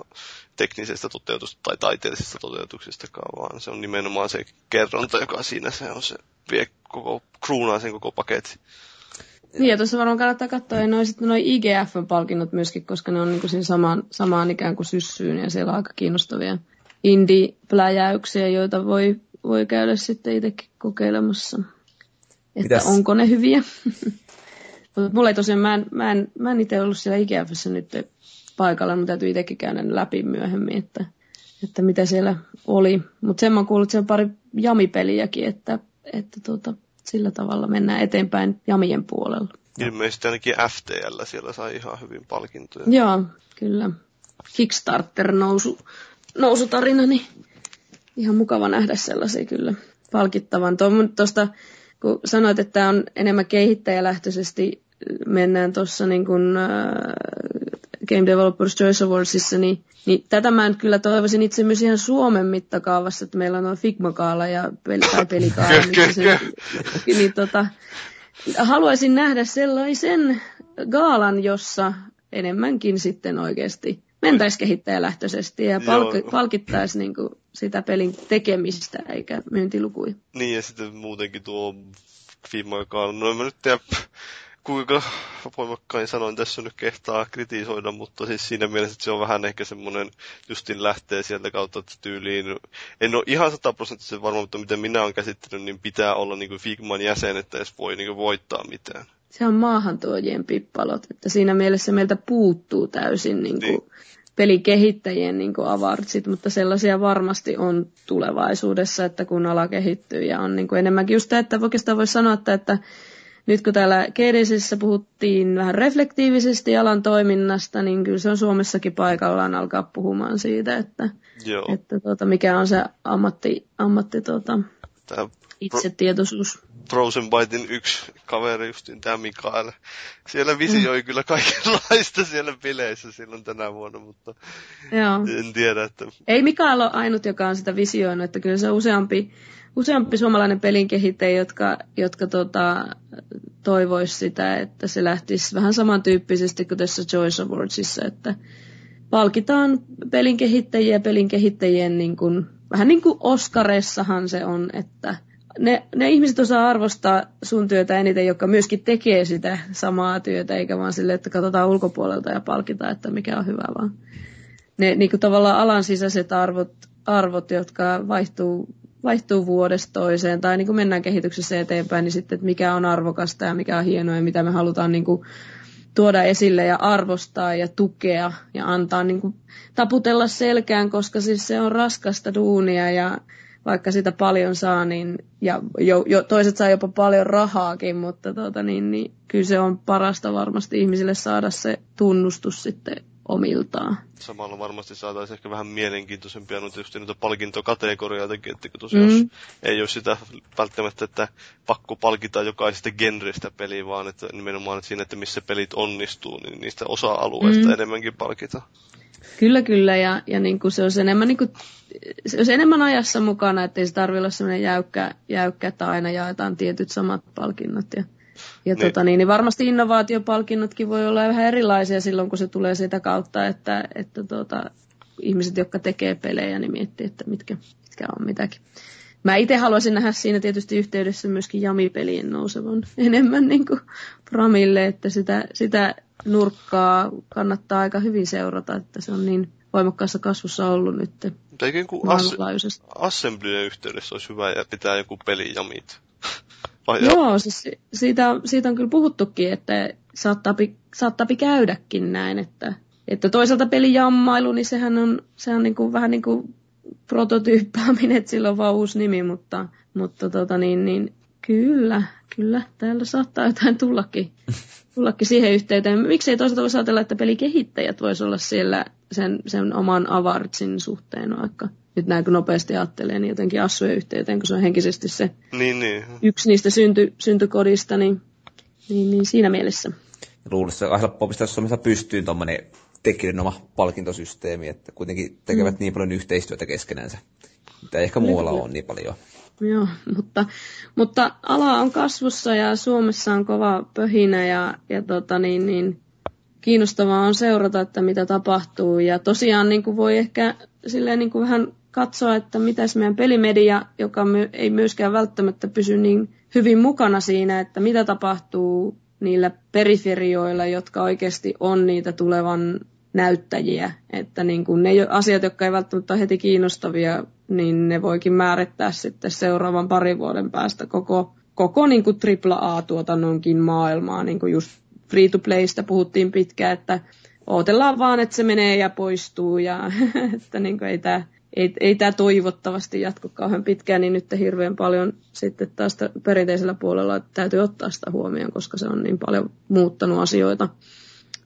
teknisestä toteutusta tai taiteellisesta toteutuksestakaan, vaan se on nimenomaan se kerronta, joka siinä se on se, vie koko, kruunaa sen koko paketti. Niin, ja tuossa varmaan kannattaa katsoa, ja noi sitten noi I G F-palkinnot myöskin, koska ne on niinku siinä samaan, samaan ikään kuin syssyyn, ja siellä on aika kiinnostavia indie-pläjäyksiä, joita voi, voi käydä sitten itsekin kokeilemassa. Että mitäs? Onko ne hyviä? Mulla ei tosiaan, mä en, mä en, mä en itse ollut siellä I G F:ssä nyt paikalla, mutta täytyy itsekin käydä läpi myöhemmin, että että mitä siellä oli. Mutta sen mä oon kuullut, siellä pari jamipeliäkin, että, että tuota, sillä tavalla mennään eteenpäin jamien puolella. Ilmeisesti ainakin F T L siellä sai ihan hyvin palkintoja. Joo, kyllä. Kickstarter-nousutarina, niin ihan mukava nähdä sellaisia kyllä palkittavan. Tuosta, kun sanoit, että tämä on enemmän kehittäjälähtöisesti, mennään tuossa niin kuin Game Developers Choice Awardsissa, niin, niin tätä mä kyllä toivoisin itse myös ihan Suomen mittakaavassa, että meillä on Figma-kaala ja pel- pelikaala. Sen, niin, tota, haluaisin nähdä sellaisen gaalan, jossa enemmänkin sitten oikeasti mentäisiin kehittäjälähtöisesti ja palk- palkittaisiin niin kuin sitä pelin tekemistä eikä myyntilukuja. Niin ja sitten muutenkin tuo Figma-kaala, no en mä nyt tiedä, kuinka voimakkain sanoin tässä nyt kehtaa kritisoida, mutta siis siinä mielessä, että se on vähän ehkä semmoinen, justin lähtee sieltä kautta, että tyyliin, en ole ihan sataprosenttisen varma, mutta mitä minä olen käsittänyt, niin pitää olla niin kuin Figman jäsen, että edes voi niin kuin voittaa mitään. Se on maahantuojien pippalot, että siinä mielessä meiltä puuttuu täysin niin kuin niin. pelikehittäjien niin kuin awartsit, mutta sellaisia varmasti on tulevaisuudessa, että kun ala kehittyy ja on niin kuin enemmänkin just tämä, että oikeastaan voisi sanoa, että, että nyt kun täällä G D C:ssä puhuttiin vähän reflektiivisesti alan toiminnasta, niin kyllä se on Suomessakin paikallaan alkaa puhumaan siitä, että, että tuota, mikä on se ammatti, ammatti tuota, itsetietoisuus. Frostbiten yksi kaveri, justiin tämä Mikael. Siellä visioi kyllä kaikenlaista siellä bileissä silloin tänä vuonna, mutta joo. En tiedä. Että... Ei Mikael ole ainut, joka on sitä visioinut, että kyllä se on useampi, useampi suomalainen pelinkehittäjä, jotka, jotka tota, toivoisi sitä, että se lähtisi vähän samantyyppisesti kuin tässä Choice Awardsissa, että palkitaan pelinkehittäjiä pelinkehittäjien, niin kuin, vähän niin kuin Oscareissahan se on, että Ne, ne ihmiset osaa arvostaa sun työtä eniten, jotka myöskin tekee sitä samaa työtä, eikä vaan silleen, että katsotaan ulkopuolelta ja palkitaan, että mikä on hyvä, vaan ne niin kuin tavallaan alan sisäiset arvot, arvot jotka vaihtuu, vaihtuu vuodesta toiseen, tai niin kuin mennään kehityksessä eteenpäin, niin sitten, että mikä on arvokasta ja mikä on hienoa ja mitä me halutaan niin kuin tuoda esille ja arvostaa ja tukea ja antaa niin kuin taputella selkään, koska siis se on raskasta duunia ja vaikka sitä paljon saa, niin, ja jo, jo, toiset saa jopa paljon rahaakin, mutta tuota, niin, niin, kyllä se on parasta varmasti ihmisille saada se tunnustus sitten omiltaan. Samalla varmasti saataisiin ehkä vähän mielenkiintoisempia no tietysti noita palkintokategorioitakin, että tosiaan mm. ei ole sitä välttämättä, että pakko palkita jokaisesta genrestä peliä, vaan että nimenomaan että siinä, että missä pelit onnistuu, niin niistä osa-alueista mm. enemmänkin palkitaan. Kyllä, kyllä, ja, ja niin kuin se, olisi enemmän, niin kuin, se olisi enemmän ajassa mukana, ettei se tarvitse olla sellainen jäykkä, jäykkä, että aina jaetaan tietyt samat palkinnot. Ja, ja niin. Tota, niin, niin varmasti innovaatiopalkinnotkin voi olla vähän erilaisia silloin, kun se tulee sitä kautta, että, että tuota, ihmiset, jotka tekee pelejä, niin miettii, että mitkä, mitkä on mitäkin. Mä itse haluaisin nähdä siinä tietysti yhteydessä myöskin jamipelien nousevan enemmän niin kuin Pramille, että sitä... sitä nurkkaa kannattaa aika hyvin seurata, että se on niin voimakkaassa kasvussa ollut nyt. Eikin kuin as- assemblyjen yhteydessä olisi hyvä ja pitää joku pelijamit. Joo, siis siitä, siitä on kyllä puhuttukin, että saattaapi, saattaapi käydäkin näin, että, että toisaalta pelijammailu, niin sehän on, sehän niin kuin, vähän niin kuin prototyyppaaminen, että sillä on vaan uusi nimi, mutta, mutta tota niin, niin, kyllä, kyllä, täällä saattaa jotain tullakin. Tullakin siihen yhteyteen. Miksei toisaalta voisi ajatella, että pelikehittäjät voisivat olla siellä sen, sen oman avartsin suhteen vaikka. Nyt näin kun nopeasti ajattelee, niin jotenkin assujen yhteyteen, kun se on henkisesti se niin, niin. yksi niistä synty, syntykodista, niin, niin, niin siinä mielessä. Luulisin, että helppoa pistää Suomessa pystyyn tuommoinen tekninen oma palkintosysteemi, että kuitenkin tekevät mm. niin paljon yhteistyötä keskenänsä. Mitä ehkä muualla on niin paljon. Joo, mutta, mutta ala on kasvussa ja Suomessa on kova pöhinä ja, ja tota niin, niin kiinnostavaa on seurata, että mitä tapahtuu. Ja tosiaan niin kuin voi ehkä silleen niin kuin vähän katsoa, että mitäs meidän pelimedia, joka my, ei myöskään välttämättä pysy niin hyvin mukana siinä, että mitä tapahtuu niillä periferioilla, jotka oikeasti on niitä tulevan näyttäjiä. Että niin kuin ne asiat, jotka ei välttämättä ole heti kiinnostavia, niin ne voikin määrittää sitten seuraavan parin vuoden päästä koko, koko niin kuin triple A-tuotannonkin maailmaa. Niin kuin just free-to-playstä puhuttiin pitkään, että odotellaan vaan, että se menee ja poistuu. Ja, että niin kuin ei tämä ei, ei tämä toivottavasti jatku kauhean pitkään, niin nyt hirveän paljon sitten taas perinteisellä puolella täytyy ottaa sitä huomioon, koska se on niin paljon muuttanut asioita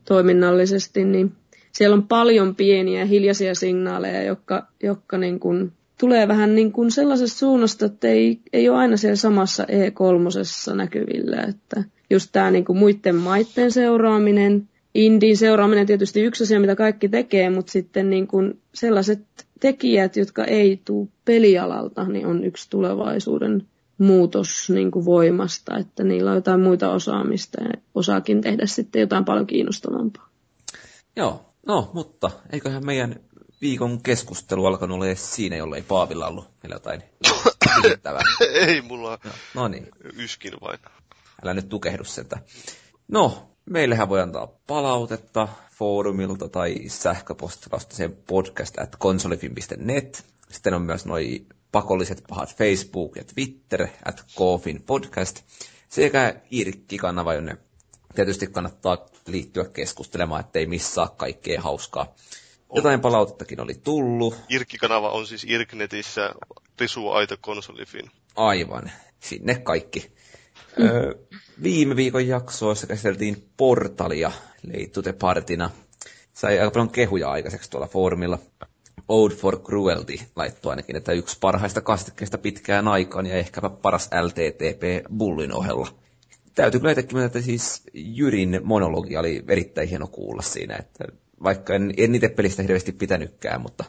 toiminnallisesti. Niin siellä on paljon pieniä hiljaisia signaaleja, jotka, jotka niin kuin tulee vähän niin kuin sellaisesta suunnasta, että ei, ei ole aina siellä samassa E kolme näkyvillä. Että just tämä niin kuin muiden maiden seuraaminen, indien seuraaminen tietysti yksi asia, mitä kaikki tekee, mutta sitten niin kuin sellaiset tekijät, jotka ei tule pelialalta, niin on yksi tulevaisuuden muutos niin kuin voimasta, että niillä on jotain muita osaamista ja osaakin tehdä sitten jotain paljon kiinnostavampaa. Joo, no mutta eiköhän meidän viikon keskustelu alkanut olla siinä, jollei Paavilla ollut meillä jotain kiinnittävää. Ei mulla no, no niin. Yskin vain. Älä nyt tukehdu sieltä. No, meillähän voi antaa palautetta foorumilta tai sähköpostilla sen podcast at konsolifin piste net. Sitten on myös noi pakolliset pahat Facebook ja Twitter at Kofin podcast sekä I R C-kanava, jonne tietysti kannattaa liittyä keskustelemaan, ettei missaa kaikkea hauskaa. Jotain palautettakin oli tullut. I R C-kanava on siis I R C-netissä risuaito konsolifin. Aivan, sinne kaikki. Mm. Öö, viime viikon jaksoissa käsiteltiin portalia Leittu te partina. Sai aika paljon kehuja aikaiseksi tuolla foorumilla. Ode for Cruelty laittoi ainakin, että yksi parhaista kastikkeista pitkään aikaan ja ehkäpä paras L T T P-bullin ohella. Täytyy kyllä itsekin mennä, että siis Jyrin monologi oli erittäin hieno kuulla siinä, että vaikka en, en itse pelistä hirveästi pitänytkään, mutta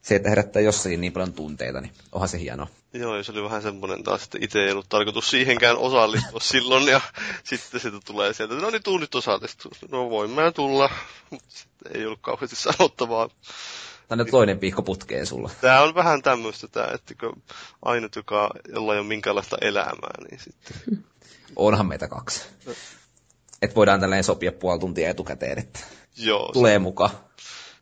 se, että herättää jossakin niin paljon tunteita, niin onhan se hienoa. Joo, se oli vähän semmoinen taas, että itse ei ollut tarkoitus siihenkään osallistua silloin, ja sitten sitä tulee sieltä, no niin, tuu nyt osallistua. No voin mä tulla, mutta ei ollut kauheasti sanottavaa. Tämä on toinen viikko putkeen sulla. Tämä on vähän tämmöistä tämä, että ainut, joka, jolla ei ole minkäänlaista elämää, niin sitten... Onhan meitä kaksi. Että voidaan tälleen sopia puoli tuntia etukäteen, että joo, tulee se... mukaan.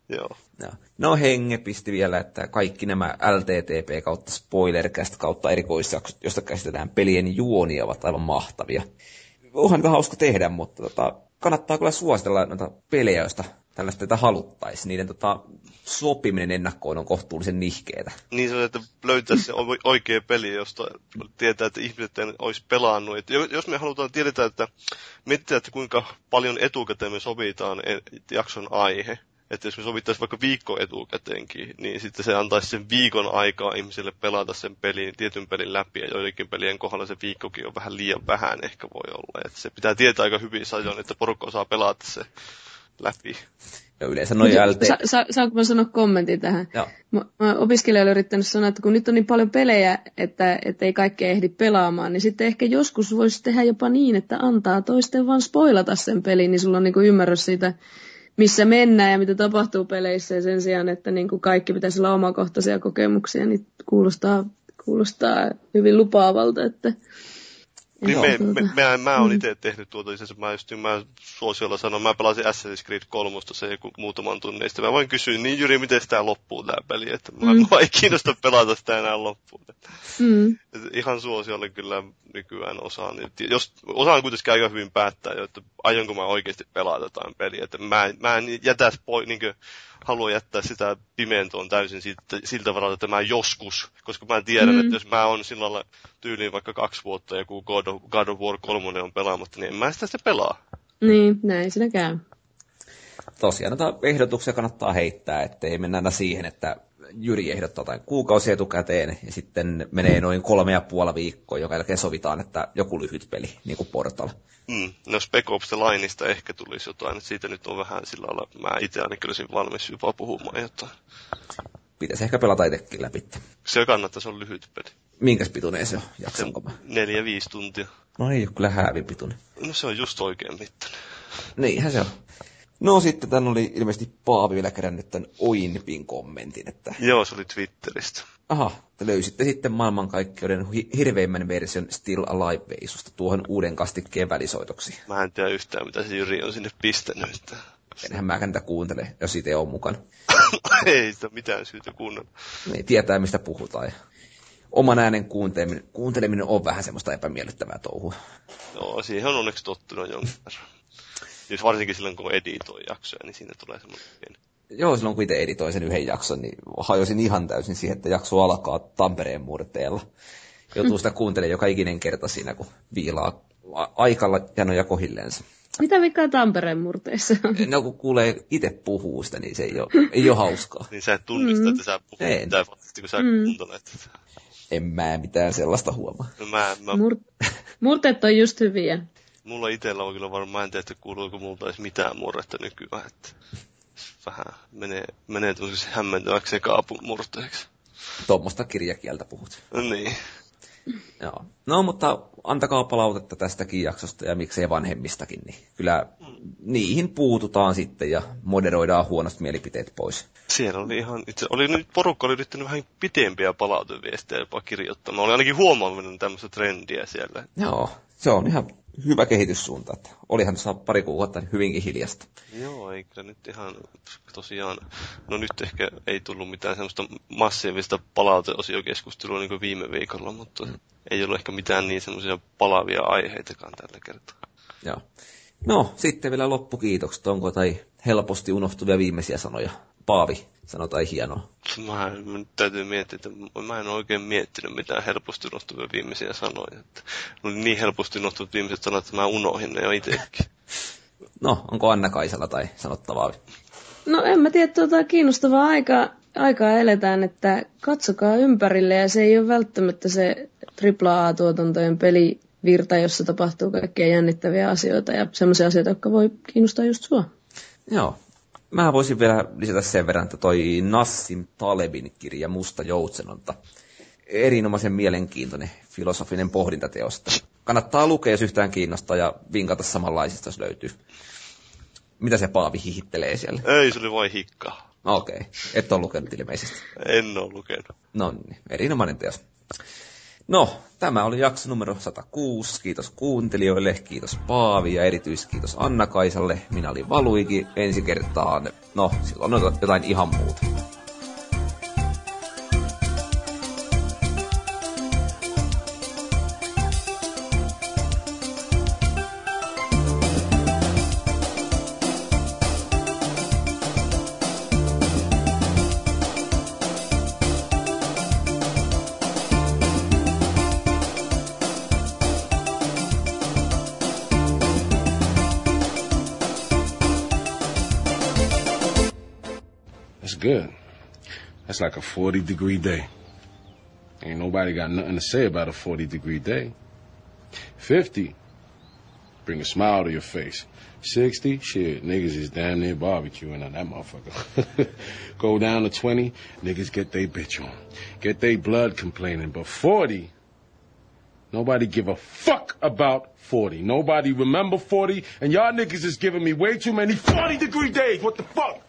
Joo. No, no Henge pisti vielä, että kaikki nämä L T T P kautta spoilercast kautta erikoisjaksot, josta käsitellään pelien juonia, ovat aivan mahtavia. Onhan niitä hauska tehdä, mutta tota, kannattaa kyllä suositella noita pelejä, joista tällaista tätä haluttaisiin. Niiden tota, sopiminen ennakkoon on kohtuullisen nihkeetä. Niin se on, että löytäisi se oikea peli, josta tietää, että ihmiset ei olisi pelannut. Et jos me halutaan tietää, että mietitään, että kuinka paljon etukäteen me sovitaan jakson aihe. Että jos me sovittaisiin vaikka viikko etukäteenkin, niin sitten se antaisi sen viikon aikaa ihmisille pelata sen pelin, tietyn pelin läpi, ja joidenkin pelien kohdalla se viikkokin on vähän liian vähän ehkä voi olla. Että se pitää tietää aika hyvin sajoin, että porukka osaa pelata se läpi. Joo, yleensä noin jälkeen. Sa- sa- saanko mä sanoa kommentin tähän? Joo. Mä, mä opiskelijoille yrittänyt sanoa, että kun nyt on niin paljon pelejä, että, että ei kaikkea ehdi pelaamaan, niin sitten ehkä joskus voisi tehdä jopa niin, että antaa toisten vaan spoilata sen pelin, niin sulla on niinku ymmärrys siitä, missä mennään ja mitä tapahtuu peleissä, ja sen sijaan, että niin kuin kaikki pitäisi olla omakohtaisia kokemuksia, niin kuulostaa, kuulostaa hyvin lupaavalta. Että... Niin me, tuota... me, me, mä oon itse tehnyt tuota, mä, just, mä suosiolla sanon, mä pelasin Assassin's Creed kolme se muutaman tunneista, mä voin kysyä, niin Jyri, miten tämä loppuu tämä peli, että mä, mm. mä ei kiinnosta pelata sitä enää loppuun. Mm. Ihan suosiolla kyllä nykyään osaan, jos osaan kuitenkin aika hyvin päättää, että aionko mä oikeasti pelata jotain peliä, että mä, mä en jätä pois, niin kuin, haluan jättää sitä pimentoon täysin siltä, siltä varalta, että mä joskus, koska mä tiedän, mm. että jos mä oon sillä lailla tyyliin vaikka kaksi vuotta ja kun God of, God of War kolme on pelaamatta, niin en mä sitä sitä pelaa. Niin, näin siinä käy. Tosiaan näitä ehdotuksia kannattaa heittää, ettei mennä aina siihen, että Jyri ehdottaa jotain kuukausia etukäteen ja sitten menee noin kolme ja puoli viikkoa, jonka jälkeen sovitaan, että joku lyhyt peli, niin kuin Portal. Mm, no Spec Ops The Lineista ehkä tulisi jotain, siitä nyt on vähän sillä lailla, mä itse ainakin olisin valmis jopa puhumaan jotain. Pitäisi ehkä pelata itsekin läpi. Se kannattaisi olla lyhyt peli. Minkäs pituinen se on? Jaksanko mä? Neljä, viisi tuntia. No ei ole kyllä häävin pituinen. No se on just oikein mittainen. Niinhän se on. No sitten tän oli ilmeisesti Paavi vielä kerännyt tän Oinpin kommentin, että... Joo, se oli Twitteristä. Aha, te löysitte sitten maailmankaikkeuden hirveimmän version Still Alive-veisusta tuohon uuden kastikkeen välisoitoksi. Mä en tiedä yhtään, mitä se Jyri on sinne pistänyt. Enhän mäkään niitä kuuntele, jos siitä ei ole mukana. Ei sitä mitään syytä kuunnella. Ei tietää, mistä puhutaan. Oman äänen kuunteleminen, kuunteleminen on vähän semmoista epämiellyttävää touhua. Joo, siihen on onneksi tottunut jonkin verran. Jos varsinkin silloin, kun editoi jaksoja, niin siinä tulee semmoinen pieni. Joo, silloin kun itse editoin sen yhden jakson, niin hajosin ihan täysin siihen, että jakso alkaa Tampereen murteella. Joutuu sitä kuuntelemaan joka ikinen kerta siinä, kun viilaa aikalla janoja kohilleensa. Mitä vikaa Tampereen murteissa? No kun kuulee itse puhuu sitä, niin se ei ole, ei ole hauskaa. Niin sä et tunnista, mm. että sä puhut en. Mitään vasta, kun sä mm. kuuntelet. En mä mitään sellaista huomaa. No mä, mä... Mur- murteet on just hyviä. Mulla itsellä on kyllä varmaan, mä en tiedä, että kuuluuko multa edes mitään murretta nykyään. Että vähän menee, menee tuollaiseksi hämmentäväksi ja kaapun murteeksi. Tuommoista kirjakieltä puhut. No niin. Joo. No, mutta antakaa palautetta tästäkin jaksosta ja miksei vanhemmistakin. Niin kyllä niihin puututaan sitten ja moderoidaan huonost mielipiteet pois. Siellä oli ihan, itse oli nyt porukka oli yrittänyt vähän pitempiä palauteviestejä jopa kirjoittamaan. Oli ainakin huomannut tämmöistä trendiä siellä. Joo, se on ihan hyvä kehityssuunta. Että olihan tuossa pari kuukautta hyvinkin hiljasta. Joo, eikä nyt ihan tosiaan, no nyt ehkä ei tullut mitään semmoista massiivista palauteosiokeskustelua niin kuin viime viikolla, mutta mm. ei ollut ehkä mitään niin semmoisia palavia aiheitakaan tällä kertaa. Joo. No, sitten vielä loppukiitokset. Onko tai helposti unohtuvia viimeisiä sanoja? Paavi, sano tai hienoa. Mä nyt täytyy miettiä, että mä en ole oikein miettinyt mitään helposti unohtuvia viimeisiä sanoja. Että no niin helposti unohtuvat viimeiset sanat, että mä unohin ne jo itsekin. No, onko Anna-Kaisalla tai sanottavaa? No en mä tiedä, tuota kiinnostavaa aikaa, aikaa eletään, että katsokaa ympärille ja se ei ole välttämättä se triple A -tuotantojen pelivirta, jossa tapahtuu kaikkia jännittäviä asioita ja semmoisia asioita, jotka voi kiinnostaa just sua. Joo. Mä voisin vielä lisätä sen verran, että toi Nassim Talebin kirja Musta joutsenonta. Erinomaisen mielenkiintoinen filosofinen pohdintateosta. Kannattaa lukea, jos yhtään kiinnostaa, ja vinkata samanlaisista, jos löytyy. Mitä se Paavi hihittelee siellä? Ei, se oli vain hikkaa. Okei, okay. Et ole lukenut ilmeisesti. En ole lukenut. No niin, erinomainen teos. No, tämä oli jakso numero sata kuusi. Kiitos kuuntelijoille, kiitos Paavi ja erityiskiitos Anna-Kaisalle. Minä olin Valuiki. Ensi kertaan, no, silloin on jotain ihan muuta. Good. That's like a forty degree day. Ain't nobody got nothing to say about a forty degree day. fifty, bring a smile to your face. sixty, shit, niggas is damn near barbecuing on that motherfucker. Go down to twenty, niggas get they bitch on. Get they blood complaining. But forty, nobody give a fuck about forty. Nobody remember forty. And y'all niggas is giving me way too many forty degree days. What the fuck?